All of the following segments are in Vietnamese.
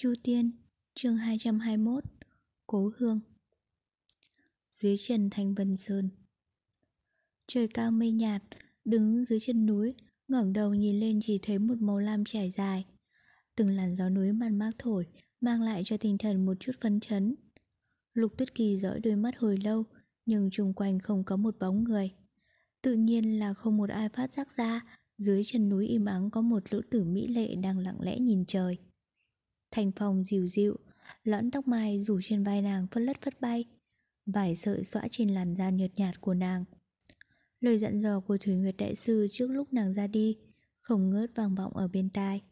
Chu Tiên, chương 221, Cố Hương. Dưới chân Thanh Vân Sơn, trời cao mây nhạt, đứng dưới chân núi, ngẩng đầu nhìn lên chỉ thấy một màu lam trải dài. Từng làn gió núi man mác thổi, mang lại cho tinh thần một chút phấn chấn. Lục Tuyết Kỳ dõi đôi mắt hồi lâu, nhưng chung quanh không có một bóng người. Tự nhiên là không một ai phát giác ra, dưới chân núi im ắng có một nữ tử mỹ lệ đang lặng lẽ nhìn trời. Thành phong dịu dịu, lõn tóc mai rủ trên vai nàng phất lất phất bay, vài sợi xõa trên làn da nhợt nhạt của nàng. Lời dặn dò của Thủy Nguyệt Đại Sư trước lúc nàng ra đi không ngớt vang vọng ở bên tai.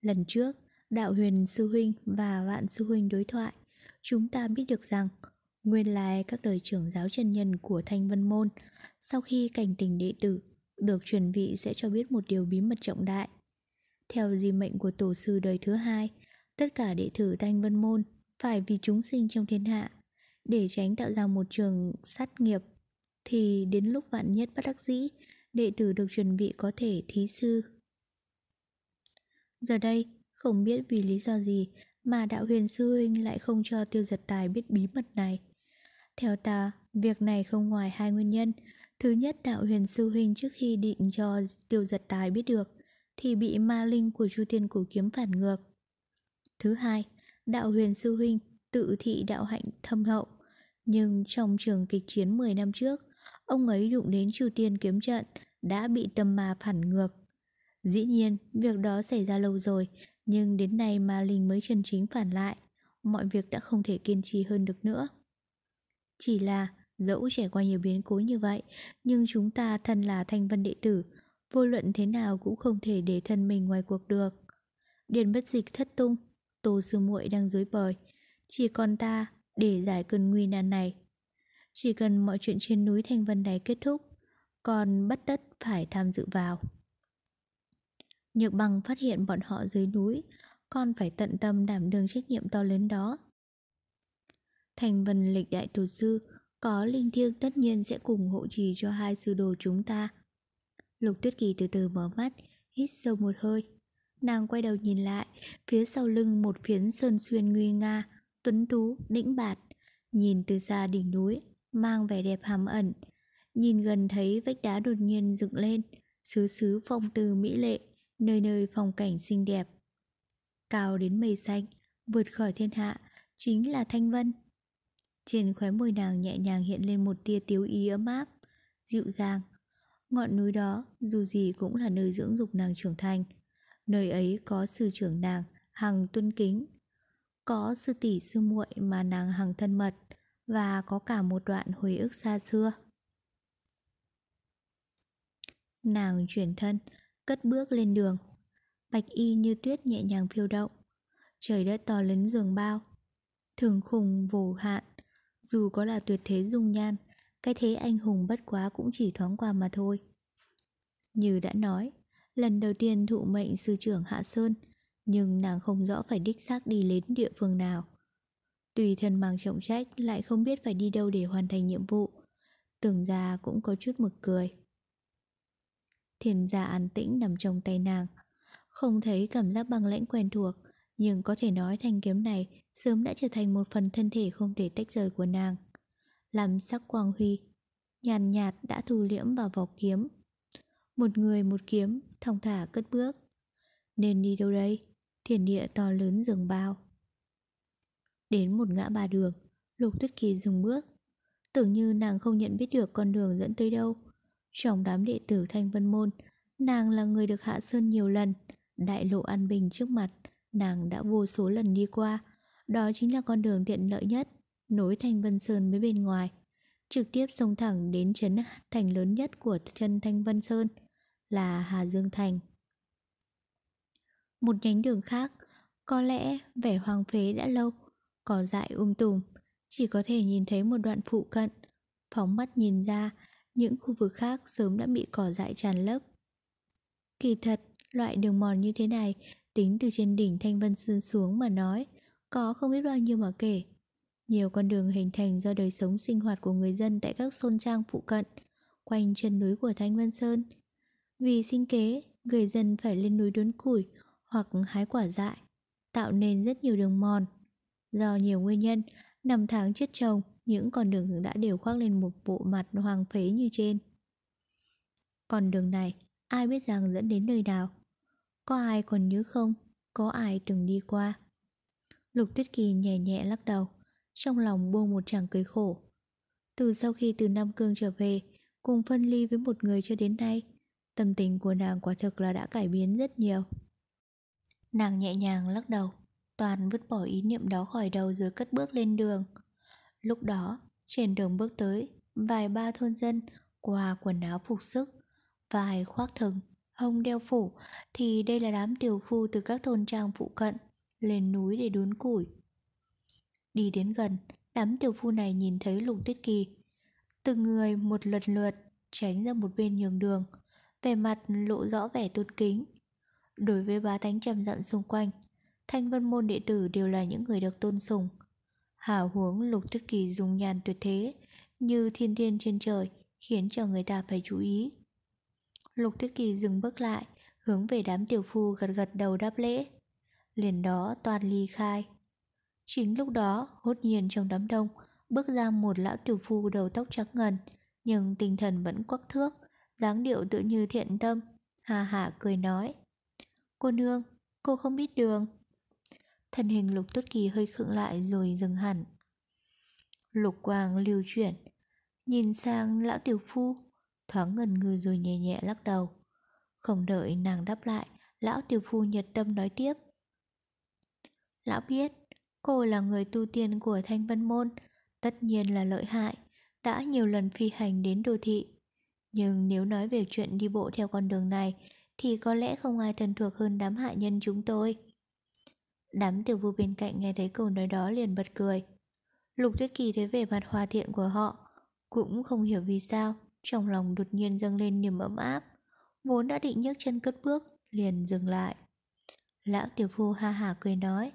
Lần trước, Đạo Huyền Sư Huynh và Vạn Sư Huynh đối thoại, chúng ta biết được rằng nguyên lai các đời trưởng giáo chân nhân của Thanh Vân Môn sau khi cảnh tỉnh đệ tử được truyền vị sẽ cho biết một điều bí mật trọng đại. Theo di mệnh của tổ sư đời thứ hai, tất cả đệ tử Thanh Vân Môn phải vì chúng sinh trong thiên hạ, để tránh tạo ra một trường sát nghiệp, thì đến lúc vạn nhất bất đắc dĩ, đệ tử được chuẩn bị có thể thí sư. Giờ đây, không biết vì lý do gì mà Đạo Huyền Sư Huynh lại không cho Tiêu Dật Tài biết bí mật này. Theo ta, việc này không ngoài hai nguyên nhân. Thứ nhất, Đạo Huyền Sư Huynh trước khi định cho Tiêu Dật Tài biết được, thì bị ma linh của Chu Tiên cổ kiếm phản ngược. Thứ hai, Đạo Huyền Sư Huynh tự thị đạo hạnh thâm hậu, nhưng trong trường kịch chiến 10 năm trước, ông ấy đụng đến Chu Tiên kiếm trận đã bị tâm ma phản ngược. Dĩ nhiên, việc đó xảy ra lâu rồi, nhưng đến nay ma linh mới chân chính phản lại, mọi việc đã không thể kiên trì hơn được nữa. Chỉ là, dẫu trải qua nhiều biến cố như vậy, nhưng chúng ta thân là Thanh Vân đệ tử, vô luận thế nào cũng không thể để thân mình ngoài cuộc được. Điền Bất Dịch thất tung, Tô sư muội đang rối bời, chỉ còn ta để giải cơn nguy nan này. Chỉ cần mọi chuyện trên núi Thanh Vân này kết thúc, còn bất tất phải tham dự vào. Nhược Bằng phát hiện bọn họ dưới núi, con phải tận tâm đảm đương trách nhiệm to lớn đó. Thanh Vân lịch đại tổ sư có linh thiêng tất nhiên sẽ cùng hộ trì cho hai sư đồ chúng ta. Lục Tuyết Kỳ từ từ mở mắt, hít sâu một hơi. Nàng quay đầu nhìn lại, phía sau lưng một phiến sơn xuyên nguy nga, tuấn tú, đĩnh bạt. Nhìn từ xa đỉnh núi, mang vẻ đẹp hàm ẩn. Nhìn gần thấy vách đá đột nhiên dựng lên, xứ xứ phong tư mỹ lệ, nơi nơi phong cảnh xinh đẹp. Cao đến mây xanh, vượt khỏi thiên hạ, chính là Thanh Vân. Trên khóe môi nàng nhẹ nhàng hiện lên một tia tiếu ý ấm áp, dịu dàng. Ngọn núi đó dù gì cũng là nơi dưỡng dục nàng trưởng thành. Nơi ấy có sư trưởng nàng hằng tuân kính, có sư tỷ sư muội mà nàng hằng thân mật, và có cả một đoạn hồi ức xa xưa. Nàng chuyển thân, cất bước lên đường. Bạch y như tuyết nhẹ nhàng phiêu động. Trời đất to lớn giường bao, thường khùng vô hạn. Dù có là tuyệt thế dung nhan, cái thế anh hùng bất quá cũng chỉ thoáng qua mà thôi. Như đã nói, lần đầu tiên thụ mệnh sư trưởng hạ sơn, nhưng nàng không rõ phải đích xác đi đến địa phương nào. Tùy thân mang trọng trách lại không biết phải đi đâu để hoàn thành nhiệm vụ, tưởng ra cũng có chút mực cười. Thiên gia an tĩnh nằm trong tay nàng, không thấy cảm giác băng lãnh quen thuộc, nhưng có thể nói thanh kiếm này sớm đã trở thành một phần thân thể không thể tách rời của nàng. Làm sắc quang huy nhàn nhạt đã thu liễm vào vỏ kiếm. Một người một kiếm, thong thả cất bước. Nên đi đâu đây? Thiền địa to lớn giường bao. Đến một ngã ba đường, Lục Tuyết Kỳ dừng bước. Tưởng như nàng không nhận biết được con đường dẫn tới đâu. Trong đám đệ tử Thanh Vân Môn, nàng là người được hạ sơn nhiều lần. Đại lộ an bình trước mặt, nàng đã vô số lần đi qua. Đó chính là con đường tiện lợi nhất, nối Thanh Vân Sơn với bên ngoài, trực tiếp xông thẳng đến trấn thành lớn nhất của chân Thanh Vân Sơn là Hà Dương Thành. Một nhánh đường khác, có lẽ vẻ hoang phế đã lâu, cỏ dại tùm, chỉ có thể nhìn thấy một đoạn phụ cận. Phóng mắt nhìn ra, những khu vực khác sớm đã bị cỏ dại tràn lấp. Kỳ thật, loại đường mòn như thế này, tính từ trên đỉnh Thanh Vân Sơn xuống mà nói, có không biết bao nhiêu mà kể. Nhiều con đường hình thành do đời sống sinh hoạt của người dân tại các thôn trang phụ cận, quanh chân núi của Thanh Vân Sơn. Vì sinh kế, người dân phải lên núi đốn củi hoặc hái quả dại, tạo nên rất nhiều đường mòn. Do nhiều nguyên nhân, năm tháng chết chồng, những con đường đã đều khoác lên một bộ mặt hoang phế như trên. Con đường này, ai biết rằng dẫn đến nơi nào? Có ai còn nhớ không? Có ai từng đi qua? Lục Tuyết Kỳ nhẹ nhẹ lắc đầu, trong lòng buông một tràng cười khổ. Từ sau khi từ Nam Cương trở về, cùng phân ly với một người cho đến nay, tâm tình của nàng quả thực là đã cải biến rất nhiều. Nàng nhẹ nhàng lắc đầu, toàn vứt bỏ ý niệm đó khỏi đầu rồi cất bước lên đường. Lúc đó, trên đường bước tới, vài ba thôn dân qua quần áo phục sức, vài khoác thừng, hông đeo phủ, thì đây là đám tiểu phu từ các thôn trang phụ cận lên núi để đốn củi. Đi đến gần, đám tiểu phu này nhìn thấy Lục Tuyết Kỳ, từng người một lần lượt tránh ra một bên nhường đường, vẻ mặt lộ rõ vẻ tôn kính. Đối với bá tánh trăm dặm xung quanh, Thanh Vân Môn đệ tử đều là những người được tôn sùng. Hào huống Lục Tuyết Kỳ dùng nhàn tuyệt thế như thiên tiên trên trời, khiến cho người ta phải chú ý. Lục Tuyết Kỳ dừng bước lại, hướng về đám tiểu phu gật gật đầu đáp lễ, liền đó toàn ly khai. Chính lúc đó, hốt nhiên trong đám đông bước ra một lão tiểu phu đầu tóc trắng ngần, nhưng tinh thần vẫn quắc thước, dáng điệu tự như thiện tâm, hà hả cười nói: "Cô nương, cô không biết đường." Thân hình Lục Tuyết Kỳ hơi khựng lại rồi dừng hẳn. Lục quang lưu chuyển, nhìn sang lão tiểu phu, thoáng ngần ngừ rồi nhẹ nhẹ lắc đầu. Không đợi nàng đáp lại, lão tiểu phu nhiệt tâm nói tiếp: "Lão biết, cô là người tu tiên của Thanh Vân Môn, tất nhiên là lợi hại, đã nhiều lần phi hành đến đô thị. Nhưng nếu nói về chuyện đi bộ theo con đường này, thì có lẽ không ai thân thuộc hơn đám hạ nhân chúng tôi." Đám tiểu phu bên cạnh nghe thấy câu nói đó liền bật cười. Lục Tuyết Kỳ thấy vẻ mặt hòa thiện của họ, cũng không hiểu vì sao, trong lòng đột nhiên dâng lên niềm ấm áp, vốn đã định nhấc chân cất bước, liền dừng lại. Lão tiểu phu ha hả cười nói: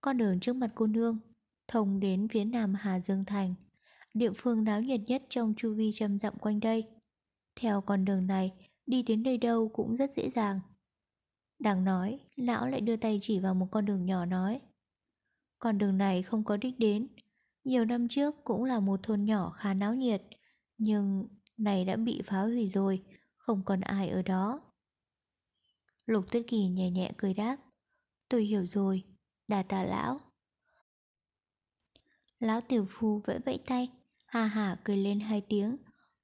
"Con đường trước mặt cô nương thông đến phía nam Hà Dương Thành, địa phương náo nhiệt nhất trong chu vi trăm dặm quanh đây. Theo con đường này, đi đến nơi đâu cũng rất dễ dàng." Đang nói, lão lại đưa tay chỉ vào một con đường nhỏ nói: "Con đường này không có đích đến. Nhiều năm trước cũng là một thôn nhỏ khá náo nhiệt, nhưng này đã bị phá hủy rồi, không còn ai ở đó." Lục Tuyết Kỳ nhẹ nhẹ cười đáp: "Tôi hiểu rồi, đà tạ lão." Lão tiểu phu vẫy vẫy tay, hà hả cười lên hai tiếng,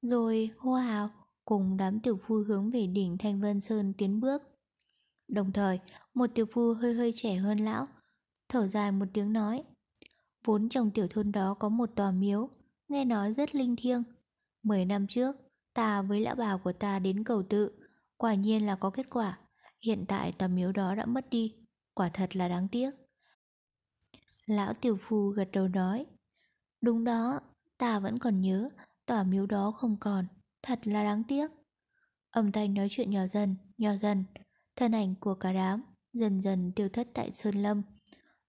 rồi hô hào cùng đám tiểu phu hướng về đỉnh Thanh Vân Sơn tiến bước. Đồng thời, một tiểu phu hơi hơi trẻ hơn lão, thở dài một tiếng nói: "Vốn trong tiểu thôn đó có một tòa miếu, nghe nói rất linh thiêng. 10 năm trước, ta với lão bà của ta đến cầu tự, quả nhiên là có kết quả. Hiện tại tòa miếu đó đã mất đi, quả thật là đáng tiếc." Lão tiểu phu gật đầu nói: "Đúng đó, ta vẫn còn nhớ, tòa miếu đó không còn, thật là đáng tiếc." Âm thanh nói chuyện nhỏ dần, thân ảnh của cả đám dần dần tiêu thất tại sơn lâm.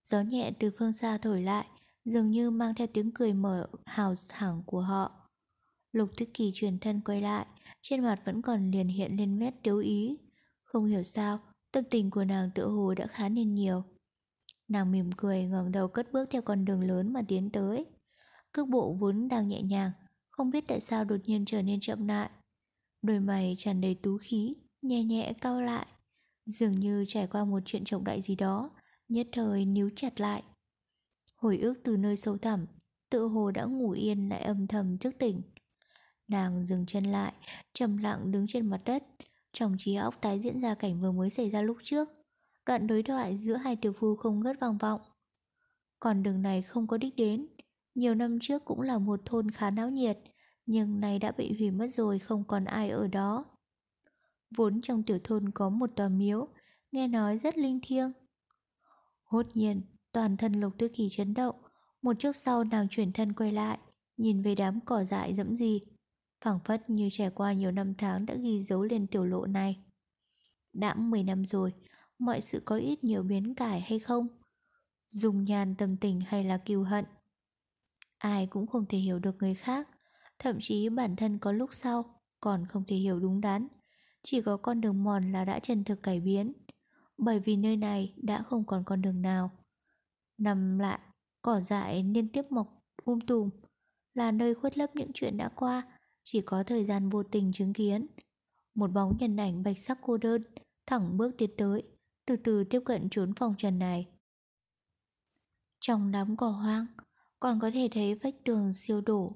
Gió nhẹ từ phương xa thổi lại, dường như mang theo tiếng cười mở hào hẳn của họ. Lục Tuyết Kỳ chuyển thân quay lại, trên mặt vẫn còn liền hiện lên nét tiêu ý. Không hiểu sao, tâm tình của nàng tựa hồ đã khá nên nhiều. Nàng mỉm cười ngẩng đầu cất bước theo con đường lớn mà tiến tới. Cước bộ vốn đang nhẹ nhàng, không biết tại sao đột nhiên trở nên chậm lại. Đôi mày tràn đầy tú khí, nhẹ nhẹ cau lại, dường như trải qua một chuyện trọng đại gì đó, nhất thời níu chặt lại. Hồi ức từ nơi sâu thẳm, tựa hồ đã ngủ yên lại âm thầm thức tỉnh. Nàng dừng chân lại, trầm lặng đứng trên mặt đất, trong trí óc tái diễn ra cảnh vừa mới xảy ra lúc trước. Đoạn đối thoại giữa hai tiểu phu không ngớt vang vọng: "Con đường này không có đích đến. Nhiều năm trước cũng là một thôn khá náo nhiệt, nhưng nay đã bị hủy mất rồi, không còn ai ở đó. Vốn trong tiểu thôn có một tòa miếu, nghe nói rất linh thiêng." Hốt nhiên, toàn thân Lục Tuyết Kỳ chấn động. Một chốc sau, nàng chuyển thân quay lại, nhìn về đám cỏ dại rẫm rì, phảng phất như trải qua nhiều năm tháng đã ghi dấu lên tiểu lộ này. Đã 10 năm rồi, mọi sự có ít nhiều biến cải hay không? Dùng nhàn tâm tình hay là cừu hận? Ai cũng không thể hiểu được người khác, thậm chí bản thân có lúc sau còn không thể hiểu đúng đắn. Chỉ có con đường mòn là đã chân thực cải biến. bởi vì nơi này đã không còn con đường nào. Nằm lại, cỏ dại liên tiếp mọc tùm, là nơi khuất lấp những chuyện đã qua, chỉ có thời gian vô tình chứng kiến. Một bóng nhân ảnh bạch sắc cô đơn thẳng bước tiến tới, từ từ tiếp cận chốn phòng trần này. Trong đám cỏ hoang còn có thể thấy vách tường siêu đổ,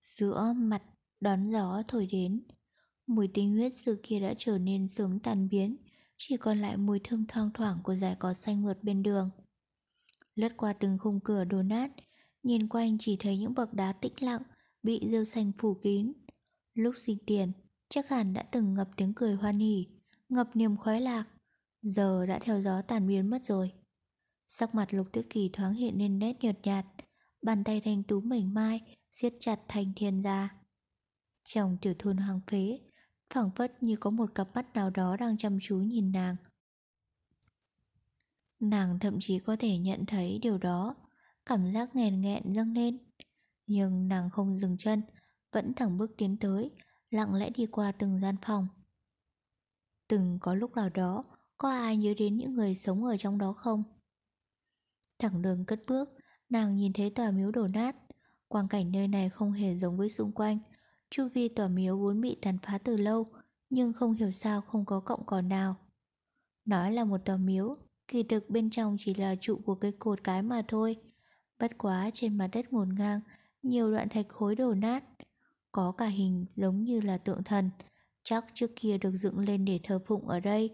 giữa mặt đón gió thổi đến, mùi tinh huyết xưa kia đã trở nên sớm tan biến, chỉ còn lại mùi thơm thoang thoảng của dải cỏ xanh mượt bên đường. Lướt qua từng khung cửa đổ nát, nhìn quanh chỉ thấy những bậc đá tĩnh lặng bị rêu xanh phủ kín. Lúc sinh tiền chắc hẳn đã từng ngập tiếng cười hoan hỉ, ngập niềm khoái lạc, giờ đã theo gió tàn biến mất rồi. Sắc mặt Lục Tuyết Kỳ thoáng hiện lên nét nhợt nhạt, bàn tay thanh tú mảnh mai siết chặt thành thiên gia. Trong tiểu thôn hoang phế, phảng phất như có một cặp mắt nào đó đang chăm chú nhìn nàng. Nàng thậm chí có thể nhận thấy điều đó, cảm giác nghẹn nghẹn dâng lên. Nhưng nàng không dừng chân, vẫn thẳng bước tiến tới, lặng lẽ đi qua từng gian phòng. Từng có lúc nào đó, có ai nhớ đến những người sống ở trong đó không? Thẳng đường cất bước, nàng nhìn thấy tòa miếu đổ nát. Quang cảnh nơi này không hề giống với xung quanh. Chu vi tòa miếu vốn bị tàn phá từ lâu, nhưng không hiểu sao không có cọng cỏ nào. Nói là một tòa miếu, kỳ thực bên trong chỉ là trụ của cây cột cái mà thôi. Bất quá trên mặt đất ngổn ngang, nhiều đoạn thạch khối đổ nát, có cả hình giống như là tượng thần, chắc trước kia được dựng lên để thờ phụng ở đây.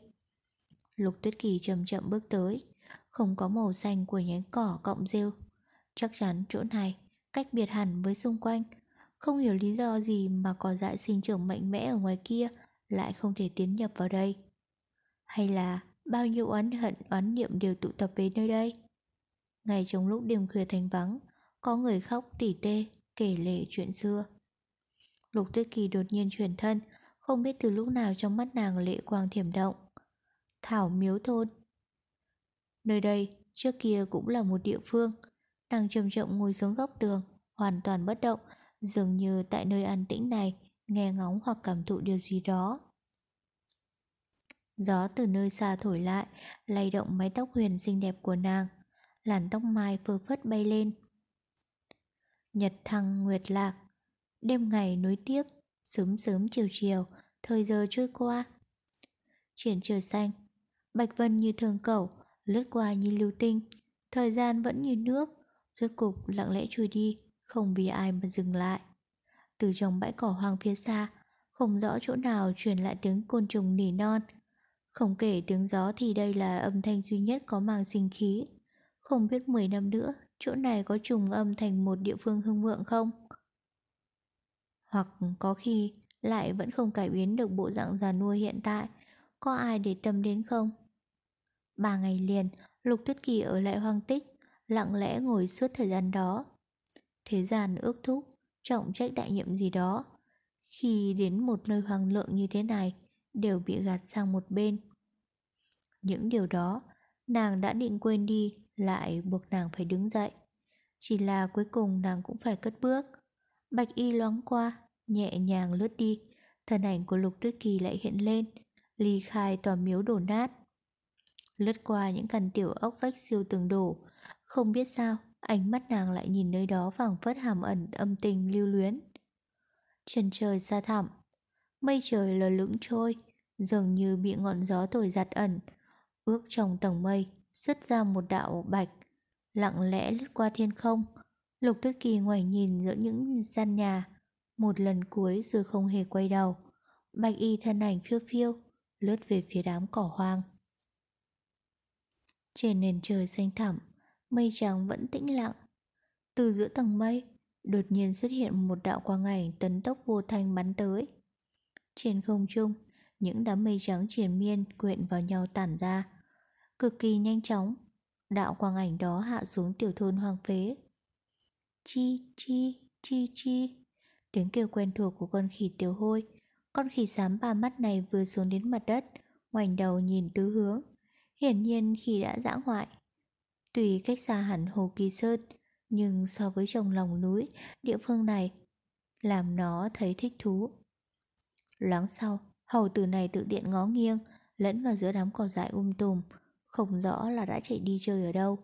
Lục Tuyết Kỳ chậm chậm bước tới, không có màu xanh của nhánh cỏ cọng rêu. Chắc chắn chỗ này cách biệt hẳn với xung quanh, không hiểu lý do gì mà cỏ dại sinh trưởng mạnh mẽ ở ngoài kia lại không thể tiến nhập vào đây. Hay là bao nhiêu oán hận oán niệm đều tụ tập về nơi đây? Ngay trong lúc đêm khuya thành vắng, có người khóc tỉ tê kể lể chuyện xưa. Lục Tuyết Kỳ đột nhiên chuyển thân, không biết từ lúc nào trong mắt nàng lệ quang thiểm động. Thảo Miếu Thôn. Nơi đây trước kia cũng là một địa phương. Nàng chậm chậm ngồi xuống góc tường, hoàn toàn bất động, dường như tại nơi an tĩnh này nghe ngóng hoặc cảm thụ điều gì đó. Gió từ nơi xa thổi lại, lay động mái tóc huyền xinh đẹp của nàng, làn tóc mai phơ phất bay lên. Nhật thăng nguyệt lạc, đêm ngày nối tiếp, sớm sớm chiều chiều, thời giờ trôi qua. Triển trời xanh, bạch vân như thương cẩu, lướt qua như lưu tinh, thời gian vẫn như nước, rốt cục lặng lẽ trôi đi, không vì ai mà dừng lại. Từ trong bãi cỏ hoang phía xa, không rõ chỗ nào truyền lại tiếng côn trùng nỉ non. Không kể tiếng gió thì đây là âm thanh duy nhất có mang sinh khí. Không biết 10 năm nữa, chỗ này có trùng âm thành một địa phương hưng vượng không? Hoặc có khi lại vẫn không cải biến được bộ dạng già nua hiện tại, có ai để tâm đến không? 3 ngày liền, Lục Tuyết Kỳ ở lại hoang tích, lặng lẽ ngồi suốt thời gian đó. Thế gian ước thúc, trọng trách đại nhiệm gì đó, khi đến một nơi hoang lượng như thế này, đều bị gạt sang một bên. Những điều đó, nàng đã định quên đi, lại buộc nàng phải đứng dậy. Chỉ là cuối cùng nàng cũng phải cất bước. Bạch y loáng qua, nhẹ nhàng lướt đi, thân ảnh của Lục Tuyết Kỳ lại hiện lên, ly khai tòa miếu đổ nát. Lướt qua những căn tiểu ốc vách siêu tường đổ, không biết sao, ánh mắt nàng lại nhìn nơi đó phảng phất hàm ẩn âm tình lưu luyến. Chân trời xa thẳm, mây trời lờ lững trôi, dường như bị ngọn gió thổi giặt ẩn, ước trong tầng mây xuất ra một đạo bạch, lặng lẽ lướt qua thiên không. Lục Tuyết Kỳ ngoảnh nhìn giữa những gian nhà một lần cuối rồi không hề quay đầu. Bạch y thân ảnh phiêu phiêu lướt về phía đám cỏ hoang. Trên nền trời xanh thẳm, mây trắng vẫn tĩnh lặng. Từ giữa tầng mây đột nhiên xuất hiện một đạo quang ảnh tấn tốc vô thanh bắn tới. Trên không trung, những đám mây trắng triền miên quyện vào nhau tản ra cực kỳ nhanh chóng. Đạo quang ảnh đó hạ xuống tiểu thôn hoang phế. Chi chi chi chi, tiếng kêu quen thuộc của con khỉ Tiểu Hôi. Con khỉ xám 3 mắt này vừa xuống đến mặt đất, ngoảnh đầu nhìn tứ hướng, hiển nhiên khỉ đã dã ngoại. Tuy cách xa hẳn Hồ Kỳ Sơn, nhưng so với trồng lòng núi, địa phương này làm nó thấy thích thú. Loáng sau, hầu tử này tự tiện ngó nghiêng, lẫn vào giữa đám cỏ dại tùm, không rõ là đã chạy đi chơi ở đâu.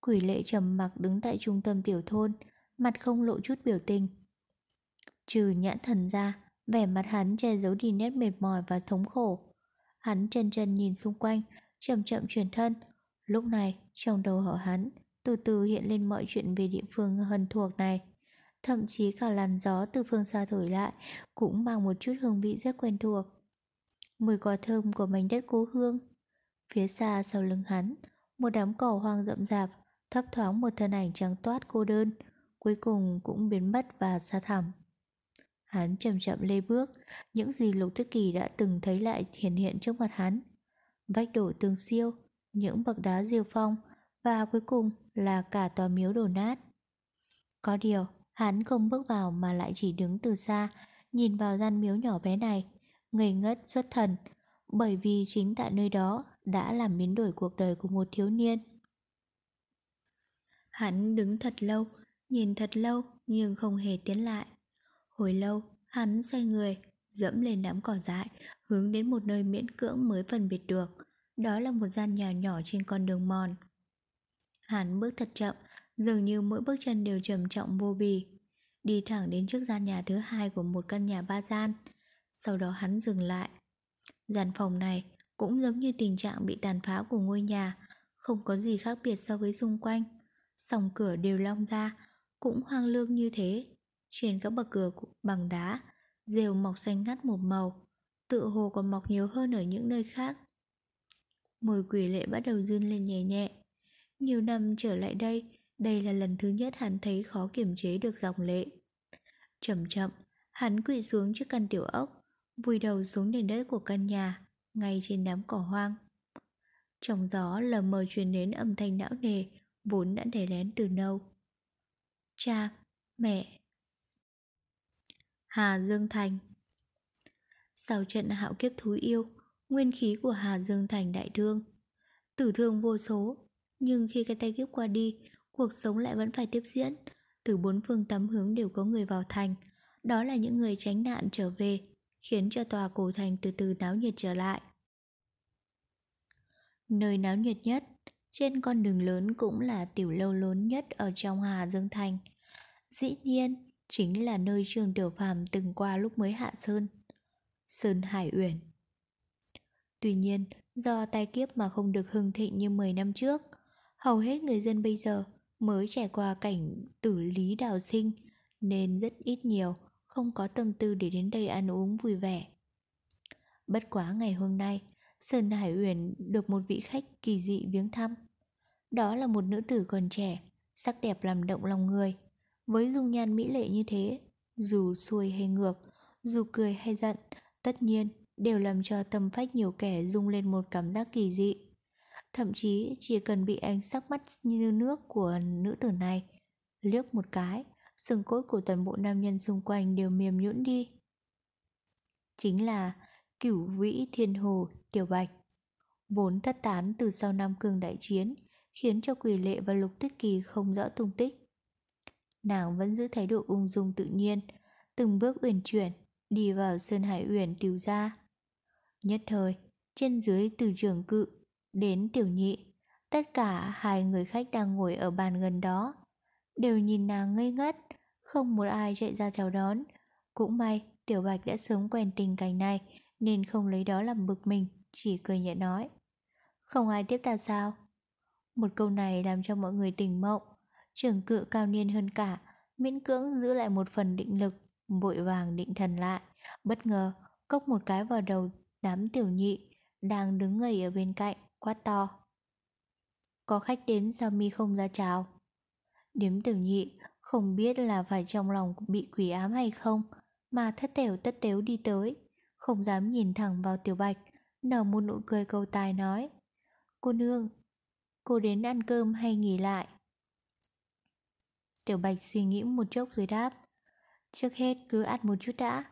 Quỷ Lệ trầm mặc đứng tại trung tâm tiểu thôn, mặt không lộ chút biểu tình. Trừ nhãn thần ra, vẻ mặt hắn che giấu đi nét mệt mỏi và thống khổ. Hắn chân chân nhìn xung quanh, chậm chậm chuyển thân. Lúc này, trong đầu hở hắn từ từ hiện lên mọi chuyện về địa phương hân thuộc này. Thậm chí cả làn gió từ phương xa thổi lại cũng mang một chút hương vị rất quen thuộc, mùi cỏ thơm của mảnh đất cố hương. Phía xa sau lưng hắn, một đám cỏ hoang rậm rạp, thấp thoáng một thân ảnh trắng toát cô đơn, cuối cùng cũng biến mất và xa thẳm. Hắn chậm chậm lê bước, những gì Lục Tuyết Kỳ đã từng thấy lại hiện hiện trước mặt hắn. Vách đổ tường siêu, những bậc đá diêu phong, và cuối cùng là cả tòa miếu đổ nát. Có điều, hắn không bước vào mà lại chỉ đứng từ xa, nhìn vào gian miếu nhỏ bé này, ngây ngất xuất thần, bởi vì chính tại nơi đó đã làm biến đổi cuộc đời của một thiếu niên. Hắn đứng thật lâu, nhìn thật lâu nhưng không hề tiến lại. Hồi lâu, hắn xoay người, dẫm lên đám cỏ dại, hướng đến một nơi miễn cưỡng mới phân biệt được. Đó là một gian nhà nhỏ trên con đường mòn. Hắn bước thật chậm, dường như mỗi bước chân đều trầm trọng vô bì, đi thẳng đến trước gian nhà thứ hai của một căn nhà ba gian. Sau đó hắn dừng lại. Gian phòng này cũng giống như tình trạng bị tàn phá của ngôi nhà, không có gì khác biệt so với xung quanh. Song cửa đều long ra, cũng hoang lương như thế. Trên các bậc cửa bằng đá, rêu mọc xanh ngắt một màu, tựa hồ còn mọc nhiều hơn ở những nơi khác. Mùi Quỷ Lệ bắt đầu run lên nhẹ nhẹ. Nhiều năm trở lại đây, đây là lần thứ nhất hắn thấy khó kiềm chế được dòng lệ. Chậm chậm, hắn quỵ xuống trước căn tiểu ốc, vùi đầu xuống nền đất của căn nhà, ngay trên đám cỏ hoang. Trong gió lờ mờ truyền đến âm thanh não nề vốn đã đè nén từ lâu. Cha, mẹ. Hà Dương Thành. Sau trận hạo kiếp thú yêu, nguyên khí của Hà Dương Thành đại thương, tử thương vô số. Nhưng khi cái tay kiếp qua đi, cuộc sống lại vẫn phải tiếp diễn. Từ bốn phương tám hướng đều có người vào thành. Đó là những người tránh nạn trở về, khiến cho tòa cổ thành từ từ náo nhiệt trở lại. Nơi náo nhiệt nhất, trên con đường lớn cũng là tiểu lâu lớn nhất ở trong Hà Dương Thành. Dĩ nhiên, chính là nơi Trương Tiểu Phàm từng qua lúc mới hạ sơn, Sơn Hải Uyển. Tuy nhiên, do tai kiếp mà không được hưng thịnh như 10 năm trước. Hầu hết người dân bây giờ mới trải qua cảnh tử lý đào sinh, nên rất ít nhiều không có tâm tư để đến đây ăn uống vui vẻ. Bất quá ngày hôm nay, Sơn Hải Uyển được một vị khách kỳ dị viếng thăm. Đó là một nữ tử còn trẻ, sắc đẹp làm động lòng người. Với dung nhan mỹ lệ như thế, dù xuôi hay ngược, dù cười hay giận, tất nhiên đều làm cho tâm phách nhiều kẻ rung lên một cảm giác kỳ dị. Thậm chí chỉ cần bị ánh sắc mắt như nước của nữ tử này liếc một cái, xương cốt của toàn bộ nam nhân xung quanh đều mềm nhũn đi. Chính là Cửu Vĩ Thiên Hồ Tiểu Bạch, vốn thất tán từ sau Nam Cương đại chiến, khiến cho Quỷ Lệ và Lục Tuyết Kỳ không rõ tung tích. Nàng vẫn giữ thái độ ung dung tự nhiên, từng bước uyển chuyển đi vào Sơn Hải Uyển tiểu gia. Nhất thời, trên dưới từ trưởng cự đến tiểu nhị, tất cả 2 người khách đang ngồi ở bàn gần đó đều nhìn nàng ngây ngất, không một ai chạy ra chào đón. Cũng may Tiểu Bạch đã sớm quen tình cảnh này, nên không lấy đó làm bực mình, chỉ cười nhẹ nói: "Không ai tiếp ta sao?" Một câu này làm cho mọi người tỉnh mộng. Trưởng cự cao niên hơn cả, miễn cưỡng giữ lại một phần định lực, vội vàng định thần lại, bất ngờ cốc một cái vào đầu đám tiểu nhị đang đứng ngây ở bên cạnh, quát to: "Có khách đến sao mi không ra chào?" Đếm tiểu nhị không biết là phải trong lòng bị quỷ ám hay không, mà tất tếu đi tới, không dám nhìn thẳng vào Tiểu Bạch, nở một nụ cười cầu tài nói: "Cô nương, cô đến ăn cơm hay nghỉ lại?" Tiểu Bạch suy nghĩ một chốc rồi đáp: "Trước hết cứ ăn một chút đã.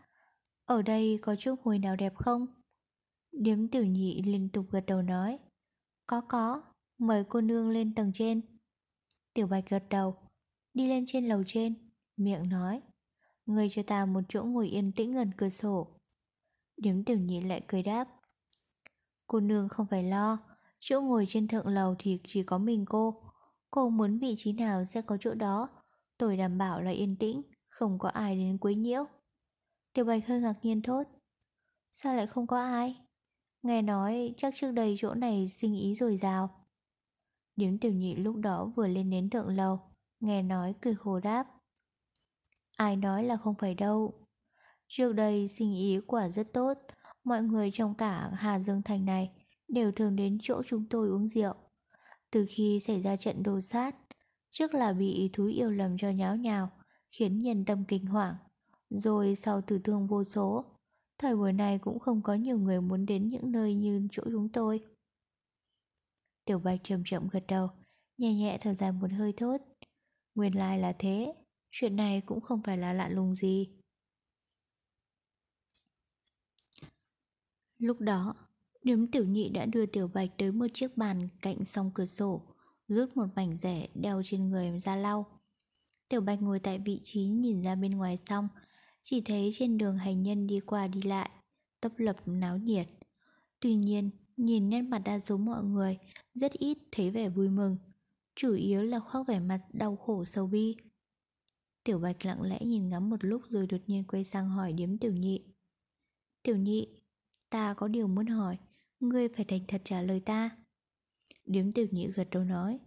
Ở đây có chút hồi nào đẹp không?" Điếm tiểu nhị liên tục gật đầu nói: Có, mời cô nương lên tầng trên." Tiểu Bạch gật đầu, đi lên trên lầu trên, miệng nói: "Ngươi cho ta một chỗ ngồi yên tĩnh gần cửa sổ." Điếm tiểu nhị lại cười đáp: Cô nương không phải lo, chỗ ngồi trên thượng lầu thì chỉ có mình cô. Cô muốn vị trí nào sẽ có chỗ đó. Tôi đảm bảo là yên tĩnh, không có ai đến quấy nhiễu. Tiểu Bạch hơi ngạc nhiên thốt. Sao lại không có ai? Nghe nói chắc trước đây chỗ này sinh ý dồi dào. Điếm tiểu nhị lúc đó vừa lên đến thượng lầu, nghe nói cười khổ đáp. Ai nói là không phải đâu. Trước đây sinh ý quả rất tốt. Mọi người trong cả Hà Dương Thành này đều thường đến chỗ chúng tôi uống rượu. Từ khi xảy ra trận đồ sát, trước là bị thú yêu làm cho nháo nhào, khiến nhân tâm kinh hoảng, rồi sau tử thương vô số. Thời buổi này cũng không có nhiều người muốn đến những nơi như chỗ chúng tôi. Tiểu Bạch chậm chậm gật đầu, nhẹ nhẹ thở dài một hơi thốt. Nguyên lai là thế, chuyện này cũng không phải là lạ lùng gì. Lúc đó, điếm tiểu nhị đã đưa Tiểu Bạch tới một chiếc bàn cạnh song cửa sổ, rút một mảnh rẻ đeo trên người ra lau. Tiểu Bạch ngồi tại vị trí nhìn ra bên ngoài xong, chỉ thấy trên đường hành nhân đi qua đi lại, tấp lập náo nhiệt. Tuy nhiên, nhìn nét mặt đa số mọi người, rất ít thấy vẻ vui mừng, chủ yếu là khoác vẻ mặt đau khổ sầu bi. Tiểu Bạch lặng lẽ nhìn ngắm một lúc rồi đột nhiên quay sang hỏi điếm tiểu nhị. Tiểu nhị, ta có điều muốn hỏi, ngươi phải thành thật trả lời ta. Điếm tiểu nhị gật đầu nói.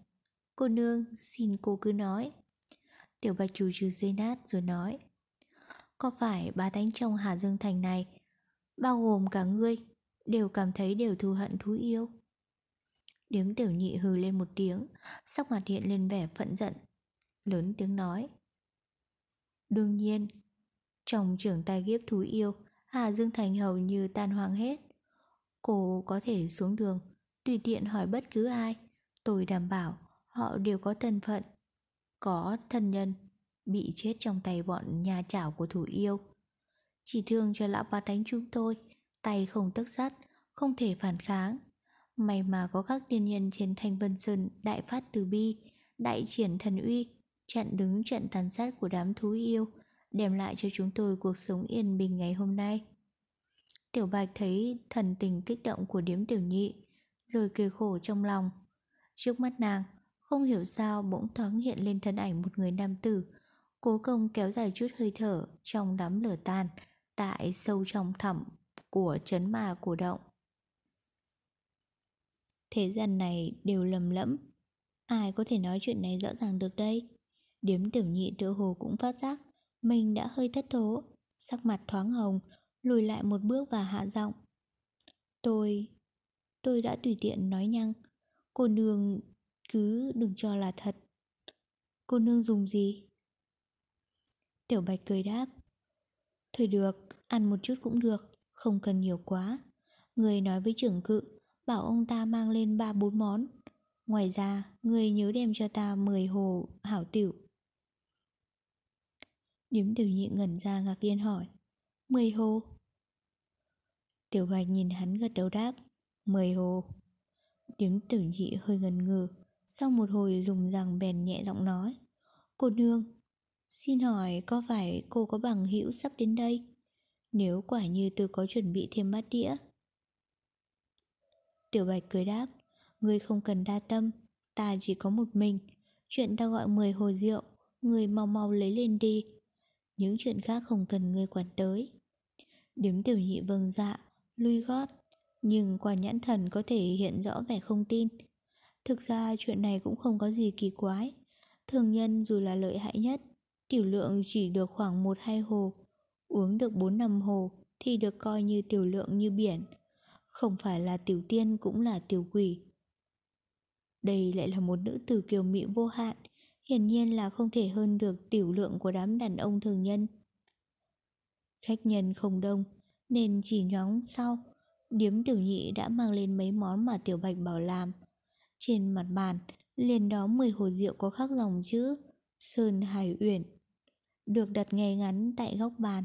Cô nương, xin cô cứ nói. Tiểu Bạch chủ trừ dây nát rồi nói. Có phải bá tánh trong Hà Dương Thành này, bao gồm cả ngươi, đều cảm thấy đều thù hận thú yêu? Điếm tiểu nhị hừ lên một tiếng, sắc mặt hiện lên vẻ phẫn giận, lớn tiếng nói. Đương nhiên, trong trưởng tai kiếp thú yêu, Hà Dương Thành hầu như tan hoang hết. Cô có thể xuống đường, tùy tiện hỏi bất cứ ai, tôi đảm bảo họ đều có thân phận, có thân nhân bị chết trong tay bọn nhà chảo của thủ yêu. Chỉ thương cho lão bá tánh chúng tôi, tay không tấc sắt, không thể phản kháng. May mà có các tiên nhân trên Thanh Vân Sơn đại phát từ bi, đại triển thần uy, chặn đứng trận tàn sát của đám thú yêu, đem lại cho chúng tôi cuộc sống yên bình ngày hôm nay. Tiểu Bạch thấy thần tình kích động của điếm tiểu nhị, rồi cười khổ trong lòng. Trước mắt nàng, không hiểu sao bỗng thoáng hiện lên thân ảnh một người nam tử, cố công kéo dài chút hơi thở trong đám lửa tàn tại sâu trong thẳm của trấn ma cổ động. Thế gian này đều lầm lẫm, ai có thể nói chuyện này rõ ràng được đây? Điếm tiểu nhị tựa hồ cũng phát giác mình đã hơi thất thố, sắc mặt thoáng hồng, lùi lại một bước và hạ giọng. Tôi đã tùy tiện nói nhăng, cô nương cứ đừng cho là thật. Cô nương dùng gì? Tiểu Bạch cười đáp. Thôi được, ăn một chút cũng được, không cần nhiều quá. Người nói với trưởng cự, bảo ông ta mang lên 3-4 món. Ngoài ra, người nhớ đem cho ta 10 hồ hảo tiểu. Điếm tiểu nhị ngẩn ra ngạc nhiên hỏi. 10 hồ? Tiểu Bạch nhìn hắn gật đầu đáp. 10 hồ. Điếm tiểu nhị hơi ngần ngừ, sau một hồi dùng rằng bèn nhẹ giọng nói. Cô nương, xin hỏi có phải cô có bằng hữu sắp đến đây? Nếu quả như tôi có chuẩn bị thêm bát đĩa. Tiểu Bạch cười đáp. Ngươi không cần đa tâm, ta chỉ có một mình. Chuyện ta gọi 10 hồ rượu, ngươi mau mau lấy lên đi. Những chuyện khác không cần ngươi quản tới. Điếm tiểu nhị vâng dạ, lui gót, nhưng qua nhãn thần có thể hiện rõ vẻ không tin. Thực ra chuyện này cũng không có gì kỳ quái. Thường nhân dù là lợi hại nhất, tiểu lượng chỉ được khoảng 1-2 hồ. Uống được 4-5 hồ thì được coi như tiểu lượng như biển. Không phải là tiểu tiên cũng là tiểu quỷ. Đây lại là một nữ tử kiều mị vô hạn, hiển nhiên là không thể hơn được tiểu lượng của đám đàn ông thường nhân. Khách nhân không đông nên chỉ nhoáng sau, điếm tiểu nhị đã mang lên mấy món mà Tiểu Bạch bảo làm. Trên mặt bàn liền đó 10 hồ rượu có khắc dòng chữ Sơn Hải Uyển, được đặt ngay ngắn tại góc bàn.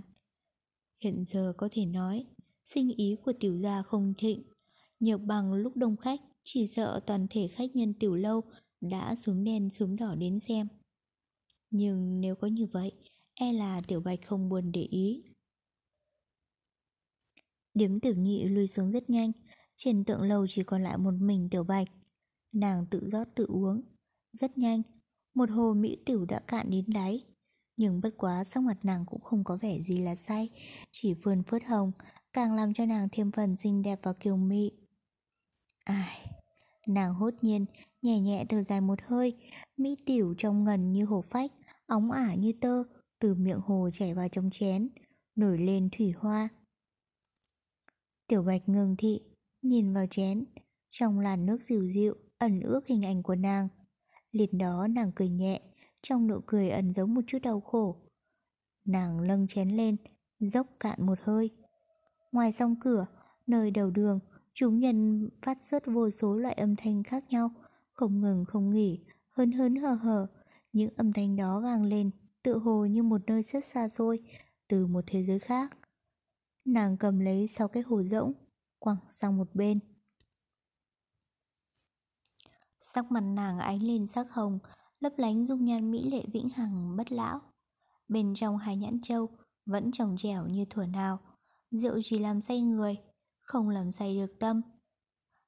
Hiện giờ có thể nói sinh ý của tiểu gia không thịnh, nhược bằng lúc đông khách, chỉ sợ toàn thể khách nhân tiểu lâu đã xuống đen xuống đỏ đến xem. Nhưng nếu có như vậy, e là Tiểu Bạch không buồn để ý. Điếm tiểu nhị lui xuống rất nhanh, trên tượng lâu chỉ còn lại một mình Tiểu Bạch. Nàng tự rót tự uống. Rất nhanh, một hồ mỹ tiểu đã cạn đến đáy. Nhưng bất quá sắc mặt nàng cũng không có vẻ gì là say, chỉ vươn phớt hồng, càng làm cho nàng thêm phần xinh đẹp và kiều mị. Ai, nàng hốt nhiên nhẹ nhẹ thở dài một hơi. Mỹ tiểu trong ngần như hồ phách, óng ả như tơ, từ miệng hồ chảy vào trong chén, nổi lên thủy hoa. Tiểu Bạch ngừng thị, nhìn vào chén, trong làn nước dịu dịu ẩn ước hình ảnh của nàng. Liền đó nàng cười nhẹ, trong nụ cười ẩn giấu một chút đau khổ. Nàng nâng chén lên, dốc cạn một hơi. Ngoài song cửa, nơi đầu đường, chúng nhân phát xuất vô số loại âm thanh khác nhau, không ngừng không nghỉ, hớn hớn hờ hờ. Những âm thanh đó vang lên tựa hồ như một nơi rất xa xôi, từ một thế giới khác. Nàng cầm lấy sau cái hồ rỗng, quẳng sang một bên. Sắc mặt nàng ánh lên sắc hồng, lấp lánh dung nhan mỹ lệ vĩnh hằng bất lão. Bên trong hai nhãn châu vẫn trong trẻo như thuở nào. Rượu chỉ làm say người, không làm say được tâm.